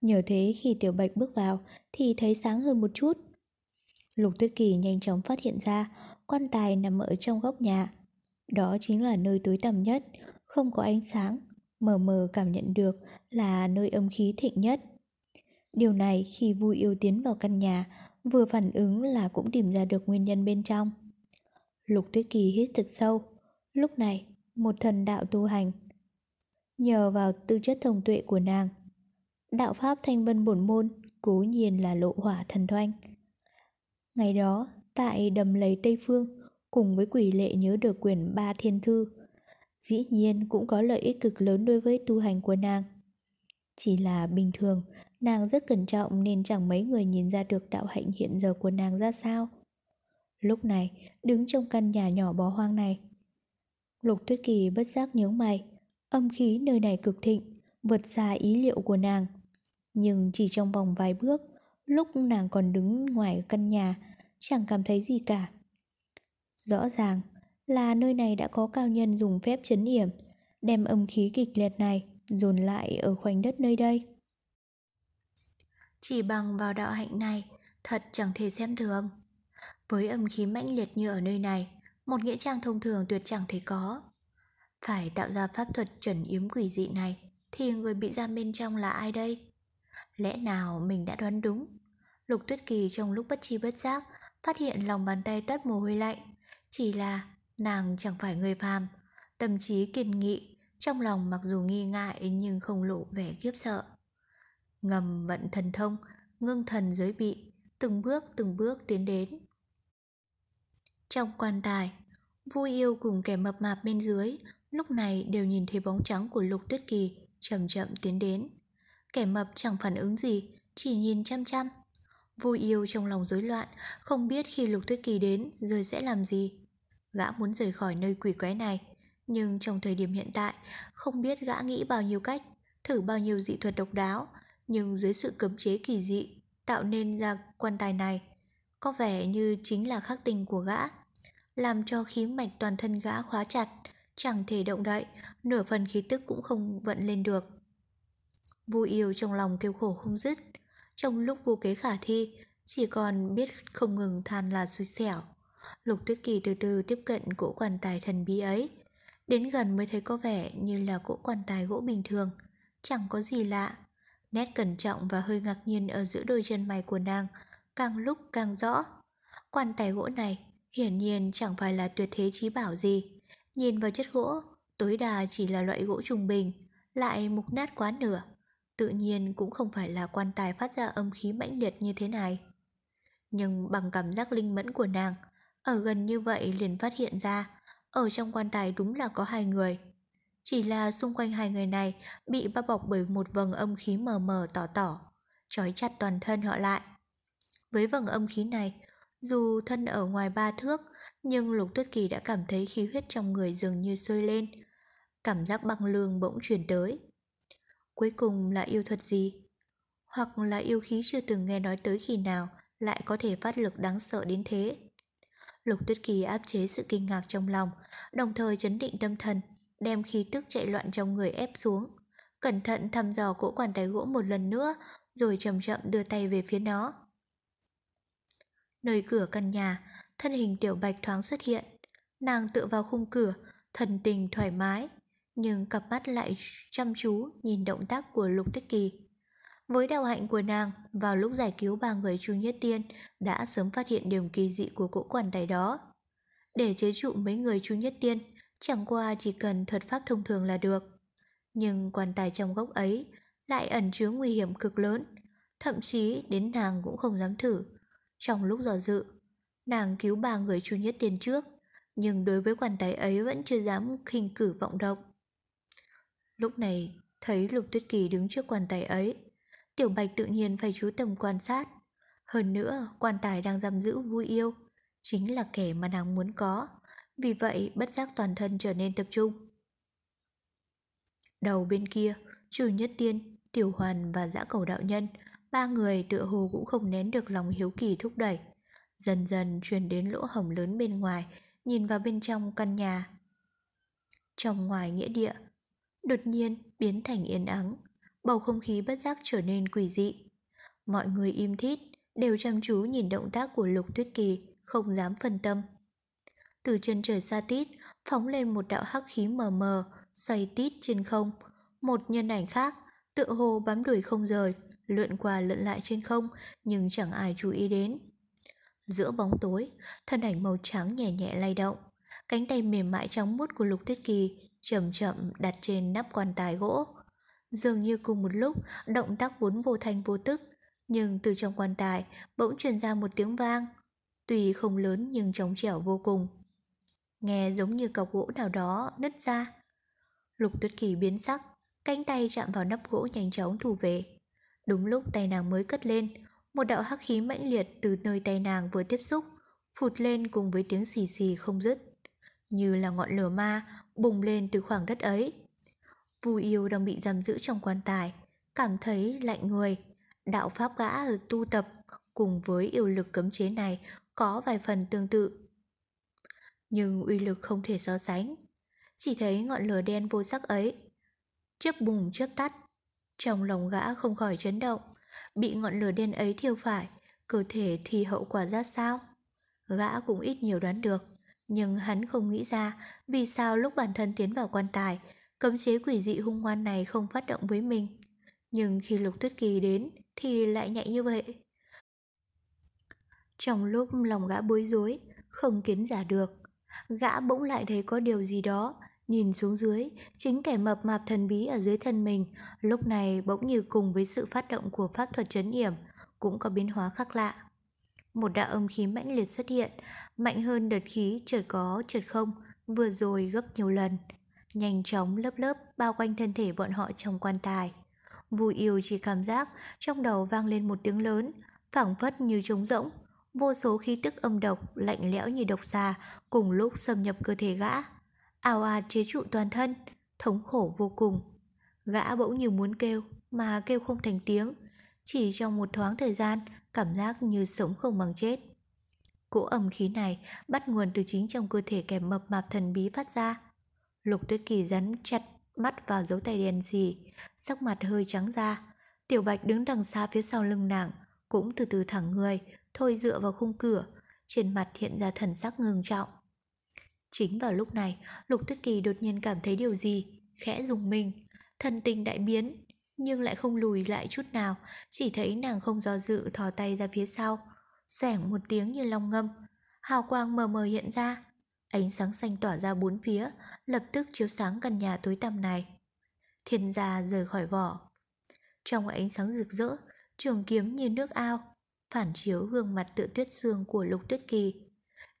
nhờ thế khi Tiểu Bạch bước vào thì thấy sáng hơn một chút. Lục Tuyết Kỳ nhanh chóng phát hiện ra quan tài nằm ở trong góc nhà, đó chính là nơi tối tăm nhất, không có ánh sáng, mờ mờ cảm nhận được là nơi âm khí thịnh nhất. Điều này khi Vui Yêu tiến vào căn nhà, vừa phản ứng là cũng tìm ra được nguyên nhân bên trong. Lục Tuyết Kỳ hít thật sâu. Lúc này, một thần đạo tu hành, nhờ vào tư chất thông tuệ của nàng, đạo pháp Thanh Vân bổn môn cố nhiên là lộ hỏa thần thoanh. Ngày đó, tại đầm lầy Tây Phương, cùng với Quỷ Lệ nhớ được quyển 3 thiên thư, dĩ nhiên cũng có lợi ích cực lớn đối với tu hành của nàng. Chỉ là bình thường, nàng rất cẩn trọng nên chẳng mấy người nhìn ra được đạo hạnh hiện giờ của nàng ra sao. Lúc này, đứng trong căn nhà nhỏ bó hoang này, Lục Tuyết Kỳ bất giác nhướng mày. Âm khí nơi này cực thịnh, vượt xa ý liệu của nàng. Nhưng chỉ trong vòng vài bước, lúc nàng còn đứng ngoài căn nhà, chẳng cảm thấy gì cả. Rõ ràng là nơi này đã có cao nhân dùng phép trấn yểm, đem âm khí kịch liệt này dồn lại ở khoảnh đất nơi đây. Chỉ bằng vào đạo hạnh này, thật chẳng thể xem thường. Với âm khí mãnh liệt như ở nơi này, một nghĩa trang thông thường tuyệt chẳng thể có. Phải tạo ra pháp thuật trấn yểm quỷ dị này, thì người bị giam bên trong là ai đây? Lẽ nào mình đã đoán đúng? Lục Tuyết Kỳ trong lúc bất chi bất giác phát hiện lòng bàn tay toát mồ hôi lạnh. Chỉ là nàng chẳng phải người phàm, tâm trí kiên nghị, trong lòng mặc dù nghi ngại nhưng không lộ vẻ khiếp sợ. Ngầm vận thần thông, ngưng thần giới bị, từng bước tiến đến. Trong quan tài, Vui Yêu cùng kẻ mập mạp bên dưới lúc này đều nhìn thấy bóng trắng của Lục Tuyết Kỳ chậm chậm tiến đến. Kẻ mập chẳng phản ứng gì, chỉ nhìn chăm chăm. Vui Yêu trong lòng rối loạn, không biết khi Lục Tuyết Kỳ đến rồi sẽ làm gì. Gã muốn rời khỏi nơi quỷ quái này, nhưng trong thời điểm hiện tại, không biết gã nghĩ bao nhiêu cách, thử bao nhiêu dị thuật độc đáo, nhưng dưới sự cấm chế kỳ dị tạo nên ra quan tài này, có vẻ như chính là khắc tinh của gã, làm cho khí mạch toàn thân gã khóa chặt, chẳng thể động đậy, nửa phần khí tức cũng không vận lên được. Vui Yêu trong lòng kêu khổ không dứt, trong lúc vô kế khả thi, chỉ còn biết không ngừng than là xui xẻo. Lục Tuyết Kỳ từ từ tiếp cận cỗ quan tài thần bí ấy, đến gần mới thấy có vẻ như là cỗ quan tài gỗ bình thường, chẳng có gì lạ. Nét cẩn trọng và hơi ngạc nhiên ở giữa đôi chân mày của nàng càng lúc càng rõ. Quan tài gỗ này hiển nhiên chẳng phải là tuyệt thế chí bảo gì, nhìn vào chất gỗ tối đa chỉ là loại gỗ trung bình, lại mục nát quá nửa, tự nhiên cũng không phải là quan tài phát ra âm khí mãnh liệt như thế này. Nhưng bằng cảm giác linh mẫn của nàng, ở gần như vậy liền phát hiện ra ở trong quan tài đúng là có hai người. Chỉ là xung quanh hai người này bị bao bọc bởi một vầng âm khí mờ mờ tỏ tỏ, trói chặt toàn thân họ lại. Với vầng âm khí này, dù thân ở ngoài 3 thước, nhưng Lục Tuyết Kỳ đã cảm thấy khí huyết trong người dường như sôi lên, cảm giác băng lương bỗng truyền tới. Cuối cùng là yêu thuật gì, hoặc là yêu khí chưa từng nghe nói tới khi nào lại có thể phát lực đáng sợ đến thế. Lục Tuyết Kỳ áp chế sự kinh ngạc trong lòng, đồng thời trấn định tâm thần, đem khí tức chạy loạn trong người ép xuống, cẩn thận thăm dò cỗ quan tài gỗ một lần nữa, rồi chậm chậm đưa tay về phía nó. Nơi cửa căn nhà, thân hình Tiểu Bạch thoáng xuất hiện. Nàng tựa vào khung cửa, thần tình thoải mái, nhưng cặp mắt lại chăm chú nhìn động tác của Lục Tuyết Kỳ. Với đạo hạnh của nàng, vào lúc giải cứu 3 người Chu Nhất Tiên đã sớm phát hiện điểm kỳ dị của cỗ quan tài đó. Để chế trụ mấy người Chu Nhất Tiên, chẳng qua chỉ cần thuật pháp thông thường là được. Nhưng quan tài trong góc ấy lại ẩn chứa nguy hiểm cực lớn, thậm chí đến nàng cũng không dám thử. Trong lúc dò dự, nàng cứu 3 người Chu Nhất Tiên trước, nhưng đối với quan tài ấy vẫn chưa dám khinh cử vọng động. Lúc này thấy Lục Tuyết Kỳ đứng trước quan tài ấy, Tiểu Bạch tự nhiên phải chú tâm quan sát. Hơn nữa, quan tài đang giam giữ Vui Yêu chính là kẻ mà nàng muốn có, vì vậy bất giác toàn thân trở nên tập trung. Đầu bên kia, Chu Nhất Tiên, Tiểu Hoàn và Dã Cẩu Đạo Nhân, 3 người tựa hồ cũng không nén được lòng hiếu kỳ thúc đẩy, dần dần truyền đến lỗ hổng lớn bên ngoài, nhìn vào bên trong căn nhà. Trong ngoài nghĩa địa đột nhiên biến thành yên ắng, bầu không khí bất giác trở nên quỷ dị. Mọi người im thít, đều chăm chú nhìn động tác của Lục Tuyết Kỳ, không dám phân tâm. Từ chân trời xa tít phóng lên một đạo hắc khí mờ mờ, xoay tít trên không, Một nhân ảnh khác tự hồ bám đuổi không rời, lượn qua lượn lại trên không, nhưng chẳng ai chú ý đến. Giữa bóng tối, thân ảnh màu trắng nhẹ nhẹ lay động, cánh tay mềm mại trắng muốt của Lục Tuyết Kỳ chậm chậm đặt trên nắp quan tài gỗ. Dường như cùng một lúc, động tác vốn vô thanh vô tức, nhưng từ trong quan tài bỗng truyền ra một tiếng vang, tuy không lớn nhưng trống trẻo vô cùng, nghe giống như cọc gỗ nào đó nứt ra. Lục Tuyết Kỳ biến sắc, cánh tay chạm vào nắp gỗ nhanh chóng thu về. Đúng lúc tay nàng mới cất lên, một đạo hắc khí mãnh liệt từ nơi tay nàng vừa tiếp xúc phụt lên cùng với tiếng xì xì không dứt, như là ngọn lửa ma bùng lên từ khoảng đất ấy. Vui Yêu đang bị giam giữ trong quan tài, cảm thấy lạnh người. Đạo pháp gã ở tu tập cùng với yêu lực cấm chế này có vài phần tương tự, nhưng uy lực không thể so sánh. Chỉ thấy ngọn lửa đen vô sắc ấy chớp bùng chớp tắt, trong lòng gã không khỏi chấn động. Bị ngọn lửa đen ấy thiêu phải cơ thể thì hậu quả ra sao, gã cũng ít nhiều đoán được, nhưng hắn không nghĩ ra vì sao lúc bản thân tiến vào quan tài, cấm chế quỷ dị hung ngoan này không phát động với mình, nhưng khi Lục Tuyết Kỳ đến thì lại nhạy như vậy. Trong lúc lòng gã bối rối không kiến giả được, gã bỗng lại thấy có điều gì đó. Nhìn xuống dưới, chính kẻ mập mạp thần bí ở dưới thân mình lúc này bỗng như cùng với sự phát động của pháp thuật trấn yểm cũng có biến hóa khác lạ. Một đạo âm khí mãnh liệt xuất hiện, mạnh hơn đợt khí chợt có chợt không vừa rồi gấp nhiều lần, nhanh chóng lớp lớp bao quanh thân thể bọn họ trong quan tài. Vui Yêu chỉ cảm giác trong đầu vang lên một tiếng lớn, phảng phất như trống rỗng, vô số khí tức âm độc lạnh lẽo như độc xà cùng lúc xâm nhập cơ thể gã, ào ạt chế trụ toàn thân, thống khổ vô cùng. Gã bỗng như muốn kêu mà kêu không thành tiếng, chỉ trong một thoáng thời gian cảm giác như sống không bằng chết. Cỗ âm khí này bắt nguồn từ chính trong cơ thể kẻ mập mạp thần bí phát ra. Lục Tuyết Kỳ dán chặt mắt vào dấu tay đen sì, sắc mặt hơi trắng ra. Tiểu Bạch đứng đằng xa phía sau lưng nàng cũng từ từ thẳng người, thôi dựa vào khung cửa, trên mặt hiện ra thần sắc ngưng trọng. Chính vào lúc này, Lục Tuyết Kỳ đột nhiên cảm thấy điều gì, khẽ rùng mình, thần tình đại biến, nhưng lại không lùi lại chút nào, chỉ thấy nàng không do dự thò tay ra phía sau, xoảng một tiếng như long ngâm, hào quang mờ mờ hiện ra, ánh sáng xanh tỏa ra bốn phía, lập tức chiếu sáng căn nhà tối tăm này. Thiên gia rời khỏi vỏ. Trong ánh sáng rực rỡ, trường kiếm như nước ao, phản chiếu gương mặt tựa tuyết sương của Lục Tuyết Kỳ.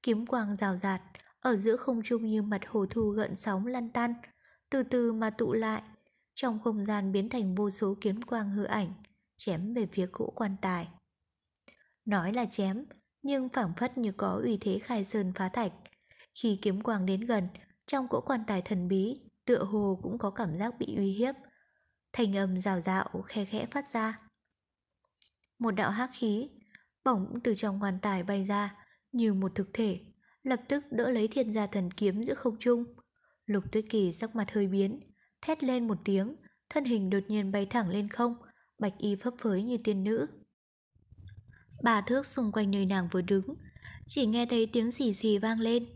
Kiếm quang rào rạt, ở giữa không trung như mặt hồ thu gợn sóng lăn tăn, từ từ mà tụ lại, trong không gian biến thành vô số kiếm quang hư ảnh, chém về phía cỗ quan tài. Nói là chém, nhưng phảng phất như có uy thế khai sơn phá thạch. Khi kiếm quang đến gần, trong cỗ quan tài thần bí, tựa hồ cũng có cảm giác bị uy hiếp. Thanh âm rào rạo khe khẽ phát ra. Một đạo hắc khí bỗng từ trong quan tài bay ra, như một thực thể, lập tức đỡ lấy Thiên Gia Thần Kiếm giữa không trung. Lục Tuyết Kỳ sắc mặt hơi biến, thét lên một tiếng, thân hình đột nhiên bay thẳng lên không, bạch y phấp phới như tiên nữ. 3 thước xung quanh nơi nàng vừa đứng, chỉ nghe thấy tiếng xì xì vang lên,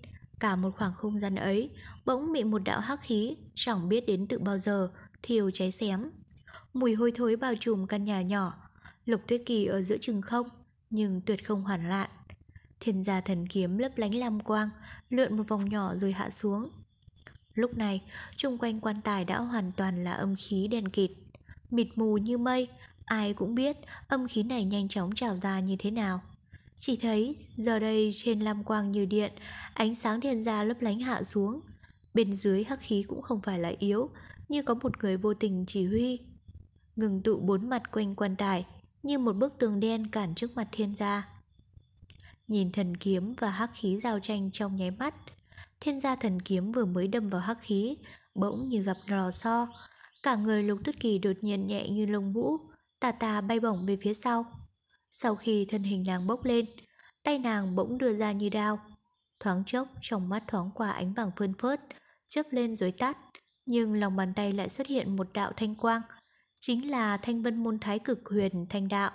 cả một khoảng không gian ấy bỗng bị một đạo hắc khí chẳng biết đến từ bao giờ thiêu cháy xém. Mùi hôi thối bao trùm căn nhà nhỏ. Lục Tuyết Kỳ ở giữa chừng không, nhưng tuyệt không hoảng loạn. Thiên Gia Thần Kiếm lấp lánh lam quang, lượn một vòng nhỏ rồi hạ xuống. Lúc này, chung quanh quan tài đã hoàn toàn là âm khí đen kịt, mịt mù như mây, ai cũng biết âm khí này nhanh chóng trào ra như thế nào. Chỉ thấy giờ đây trên lam quang như điện, ánh sáng Thiên Gia lấp lánh hạ xuống, bên dưới hắc khí cũng không phải là yếu, như có một người vô tình chỉ huy. Ngừng tụ bốn mặt quanh quan tài, như một bức tường đen cản trước mặt Thiên Gia. Nhìn thần kiếm và hắc khí giao tranh trong nháy mắt, Thiên Gia Thần Kiếm vừa mới đâm vào hắc khí bỗng như gặp lò xo, cả người Lục Tuyết Kỳ đột nhiên nhẹ như lông vũ, tà tà bay bổng về phía sau. Sau khi thân hình nàng bốc lên, tay nàng bỗng đưa ra như đao, thoáng chốc trong mắt thoáng qua ánh vàng phơn phớt, chớp lên rồi tắt, nhưng lòng bàn tay lại xuất hiện một đạo thanh quang, chính là Thanh Vân Môn Thái Cực Huyền Thanh Đạo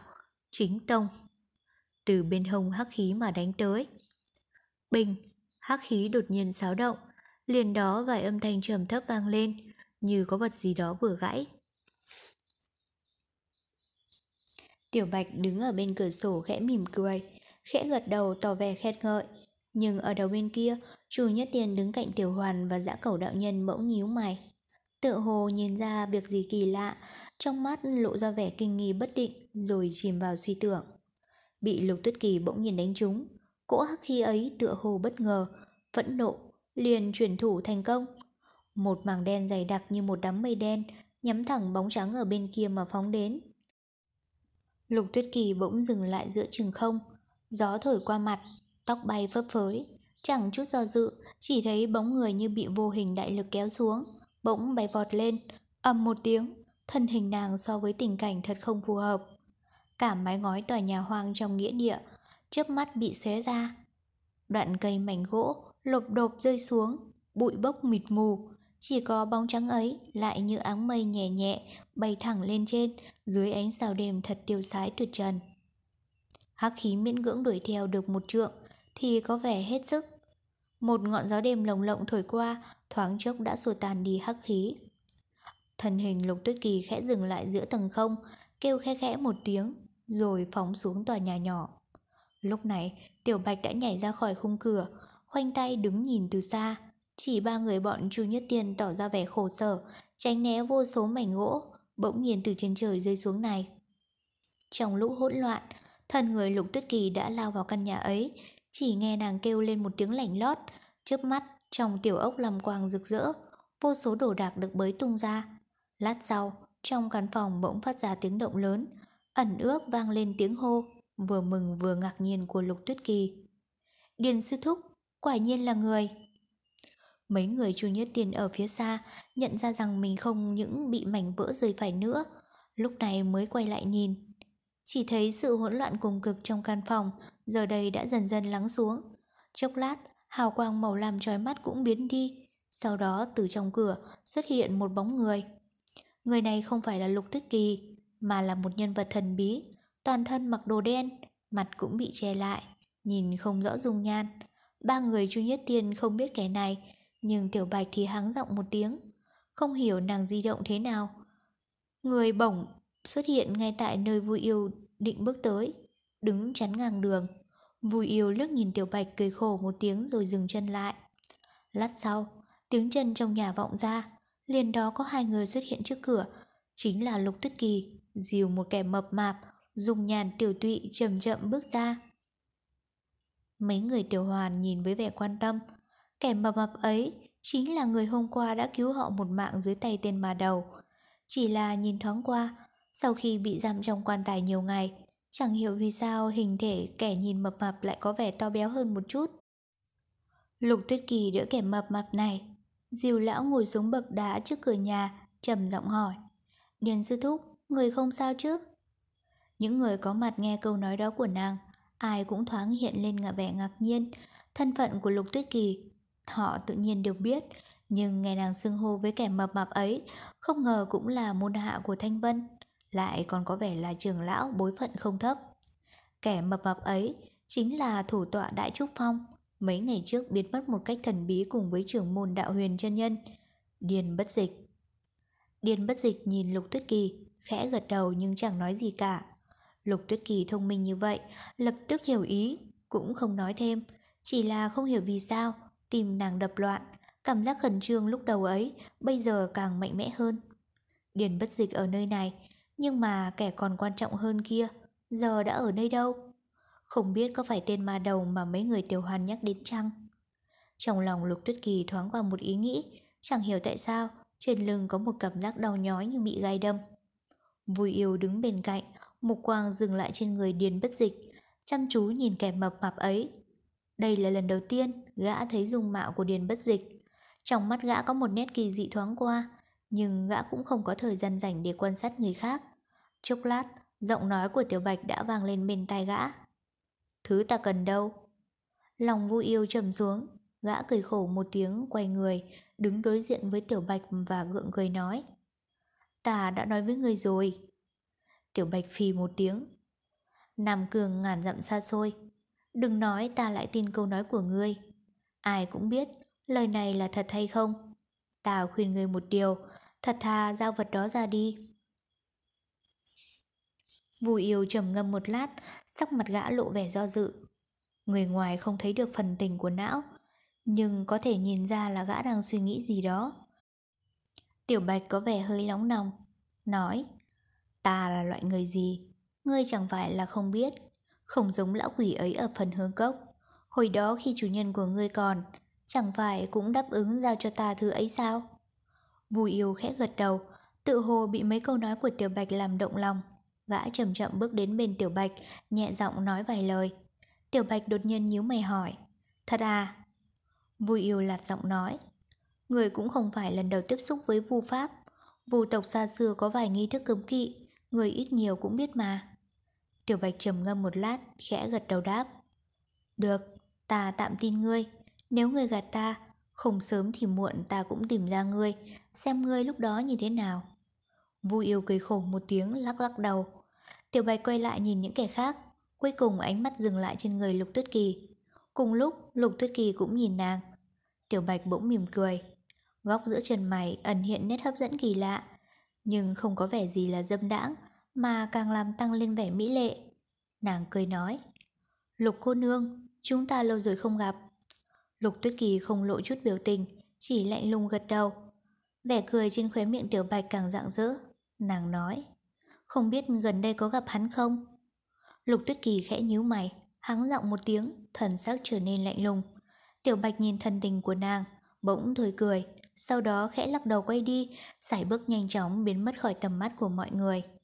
chính tông từ bên hông hắc khí mà đánh tới. Bình, hắc khí đột nhiên xáo động, liền đó vài âm thanh trầm thấp vang lên, như có vật gì đó vừa gãy. Tiểu Bạch đứng ở bên cửa sổ khẽ mỉm cười, khẽ gật đầu tỏ vẻ khen ngợi. Nhưng ở đầu bên kia, Chu Nhất Tiên đứng cạnh Tiểu Hoàn và Dã Cẩu đạo nhân bỗng nhíu mày, tựa hồ nhìn ra việc gì kỳ lạ, trong mắt lộ ra vẻ kinh nghi bất định rồi chìm vào suy tưởng. Bị Lục Tuyết Kỳ bỗng nhiên đánh trúng, cỗ hắc khí ấy tựa hồ bất ngờ, phẫn nộ, liền chuyển thủ thành công. Một mảng đen dày đặc như một đám mây đen nhắm thẳng bóng trắng ở bên kia mà phóng đến. Lục Tuyết Kỳ bỗng dừng lại giữa chừng không, gió thổi qua mặt, tóc bay phấp phới, chẳng chút do dự, chỉ thấy bóng người như bị vô hình đại lực kéo xuống, bỗng bay vọt lên, ầm một tiếng, thân hình nàng so với tình cảnh thật không phù hợp. Cả mái ngói tòa nhà hoang trong nghĩa địa, chớp mắt bị xé ra, đoạn cây mảnh gỗ lộp độp rơi xuống, bụi bốc mịt mù, chỉ có bóng trắng ấy lại như áng mây nhẹ nhẹ bay thẳng lên trên, dưới ánh sao đêm thật tiêu sái tuyệt trần. Hắc khí miễn cưỡng đuổi theo được một trượng thì có vẻ hết sức. Một ngọn gió đêm lồng lộng thổi qua, thoáng chốc đã xua tàn đi hắc khí. Thân hình Lục Tuyết Kỳ khẽ dừng lại giữa tầng không, kêu khẽ khẽ một tiếng rồi phóng xuống tòa nhà nhỏ. Lúc này Tiểu Bạch đã nhảy ra khỏi khung cửa, khoanh tay đứng nhìn từ xa. Chỉ ba người bọn Chu Nhất Tiên tỏ ra vẻ khổ sở, tránh né vô số mảnh gỗ bỗng nhiên từ trên trời rơi xuống này. Trong lũ hỗn loạn, thân người Lục Tuyết Kỳ đã lao vào căn nhà ấy, chỉ nghe nàng kêu lên một tiếng lảnh lót, chớp mắt trong tiểu ốc làm quang rực rỡ, vô số đồ đạc được bới tung ra. Lát sau, trong căn phòng bỗng phát ra tiếng động lớn, ẩn ướp vang lên tiếng hô vừa mừng vừa ngạc nhiên của Lục Tuyết Kỳ. Điền sư thúc, quả nhiên là người. Mấy người Chu Nhất Tiên ở phía xa nhận ra rằng mình không những bị mảnh vỡ rơi phải nữa, lúc này mới quay lại nhìn. Chỉ thấy sự hỗn loạn cùng cực trong căn phòng giờ đây đã dần dần lắng xuống. Chốc lát, hào quang màu lam chói mắt cũng biến đi, sau đó từ trong cửa xuất hiện một bóng người. Người này không phải là Lục Tuyết Kỳ, mà là một nhân vật thần bí, toàn thân mặc đồ đen, mặt cũng bị che lại, nhìn không rõ dung nhan. Ba người Chu Nhất Tiên không biết kẻ này, nhưng Tiểu Bạch thì hắng giọng một tiếng, không hiểu nàng di động thế nào. Người bỗng xuất hiện ngay tại nơi Vui Yêu định bước tới, đứng chắn ngang đường. Vui Yêu liếc nhìn Tiểu Bạch cười khổ một tiếng rồi dừng chân lại. Lát sau, tiếng chân trong nhà vọng ra, liền đó có hai người xuất hiện trước cửa, chính là Lục Tuyết Kỳ, dìu một kẻ mập mạp, dùng nhàn tiểu tụy chậm chậm bước ra. Mấy người Tiểu Hoàn nhìn với vẻ quan tâm, kẻ mập mập ấy chính là người hôm qua đã cứu họ một mạng dưới tay tên mà đầu. Chỉ là nhìn thoáng qua, sau khi bị giam trong quan tài nhiều ngày, chẳng hiểu vì sao hình thể kẻ nhìn mập mập lại có vẻ to béo hơn một chút. Lục Tuyết Kỳ đỡ kẻ mập mập này, dìu lão ngồi xuống bậc đá trước cửa nhà, trầm giọng hỏi: Điền sư thúc, người không sao chứ? Những người có mặt nghe câu nói đó của nàng, ai cũng thoáng hiện lên vẻ ngạc nhiên. Thân phận của Lục Tuyết Kỳ họ tự nhiên đều biết, nhưng nghe nàng xưng hô với kẻ mập mạp ấy, không ngờ cũng là môn hạ của Thanh Vân, lại còn có vẻ là trưởng lão bối phận không thấp. Kẻ mập mạp ấy chính là thủ tọa Đại Trúc Phong, mấy ngày trước biến mất một cách thần bí cùng với trưởng môn Đạo Huyền chân nhân, Điền Bất Dịch. Điền Bất Dịch nhìn Lục Tuyết Kỳ, khẽ gật đầu nhưng chẳng nói gì cả. Lục Tuyết Kỳ thông minh như vậy, lập tức hiểu ý, cũng không nói thêm, chỉ là không hiểu vì sao tim nàng đập loạn, cảm giác khẩn trương lúc đầu ấy bây giờ càng mạnh mẽ hơn. Điền Bất Dịch ở nơi này, nhưng mà kẻ còn quan trọng hơn kia giờ đã ở nơi đâu? Không biết có phải tên ma đầu mà mấy người Tiểu Hoàn nhắc đến chăng? Trong lòng Lục Tuyết Kỳ thoáng qua một ý nghĩ, chẳng hiểu tại sao trên lưng có một cảm giác đau nhói như bị gai đâm. Vui Yêu đứng bên cạnh, mục quang dừng lại trên người Điền Bất Dịch, chăm chú nhìn kẻ mập mạp ấy. Đây là lần đầu tiên gã thấy dung mạo của Điền Bất Dịch. Trong mắt gã có một nét kỳ dị thoáng qua, nhưng gã cũng không có thời gian rảnh để quan sát người khác. Chốc lát, giọng nói của Tiểu Bạch đã vang lên bên tai gã. Thứ ta cần đâu? Lòng Vui Yêu trầm xuống, gã cười khổ một tiếng, quay người đứng đối diện với Tiểu Bạch và gượng cười nói: Ta đã nói với ngươi rồi. Tiểu Bạch phì một tiếng. Nam Cương ngàn dặm xa xôi, đừng nói ta lại tin câu nói của ngươi. Ai cũng biết lời này là thật hay không. Ta khuyên ngươi một điều, thật thà giao vật đó ra đi. Vui Yêu trầm ngâm một lát, sắc mặt gã lộ vẻ do dự. Người ngoài không thấy được phần tình của não, nhưng có thể nhìn ra là gã đang suy nghĩ gì đó. Tiểu Bạch có vẻ hơi nóng nòng, nói: "Ta là loại người gì, ngươi chẳng phải là không biết, không giống lão quỷ ấy ở Phần Hương Cốc. Hồi đó khi chủ nhân của ngươi còn, chẳng phải cũng đáp ứng giao cho ta thứ ấy sao?" Vui Yêu khẽ gật đầu, tự hồ bị mấy câu nói của Tiểu Bạch làm động lòng. Gã chậm chậm bước đến bên Tiểu Bạch, nhẹ giọng nói vài lời. Tiểu Bạch đột nhiên nhíu mày hỏi: "Thật à?" Vui Yêu lạt giọng nói: "Người cũng không phải lần đầu tiếp xúc với vu pháp. Vu tộc xa xưa có vài nghi thức cấm kỵ, người ít nhiều cũng biết mà." Tiểu Bạch trầm ngâm một lát, khẽ gật đầu đáp: "Được, ta tạm tin ngươi. Nếu ngươi gạt ta, không sớm thì muộn ta cũng tìm ra ngươi, xem ngươi lúc đó như thế nào." Vui Yêu cười khổ một tiếng, lắc lắc đầu. Tiểu Bạch quay lại nhìn những kẻ khác, cuối cùng ánh mắt dừng lại trên người Lục Tuyết Kỳ. Cùng lúc, Lục Tuyết Kỳ cũng nhìn nàng. Tiểu Bạch bỗng mỉm cười, góc giữa chân mày ẩn hiện nét hấp dẫn kỳ lạ, nhưng không có vẻ gì là dâm đãng, mà càng làm tăng lên vẻ mỹ lệ. Nàng cười nói: "Lục cô nương, chúng ta lâu rồi không gặp." Lục Tuyết Kỳ không lộ chút biểu tình, chỉ lạnh lùng gật đầu. Vẻ cười trên khóe miệng Tiểu Bạch càng rạng rỡ. Nàng nói: "Không biết gần đây có gặp hắn không?" Lục Tuyết Kỳ khẽ nhíu mày, hắng giọng một tiếng, thần sắc trở nên lạnh lùng. Tiểu Bạch nhìn thần tình của nàng, bỗng thôi cười, sau đó khẽ lắc đầu quay đi, sải bước nhanh chóng biến mất khỏi tầm mắt của mọi người.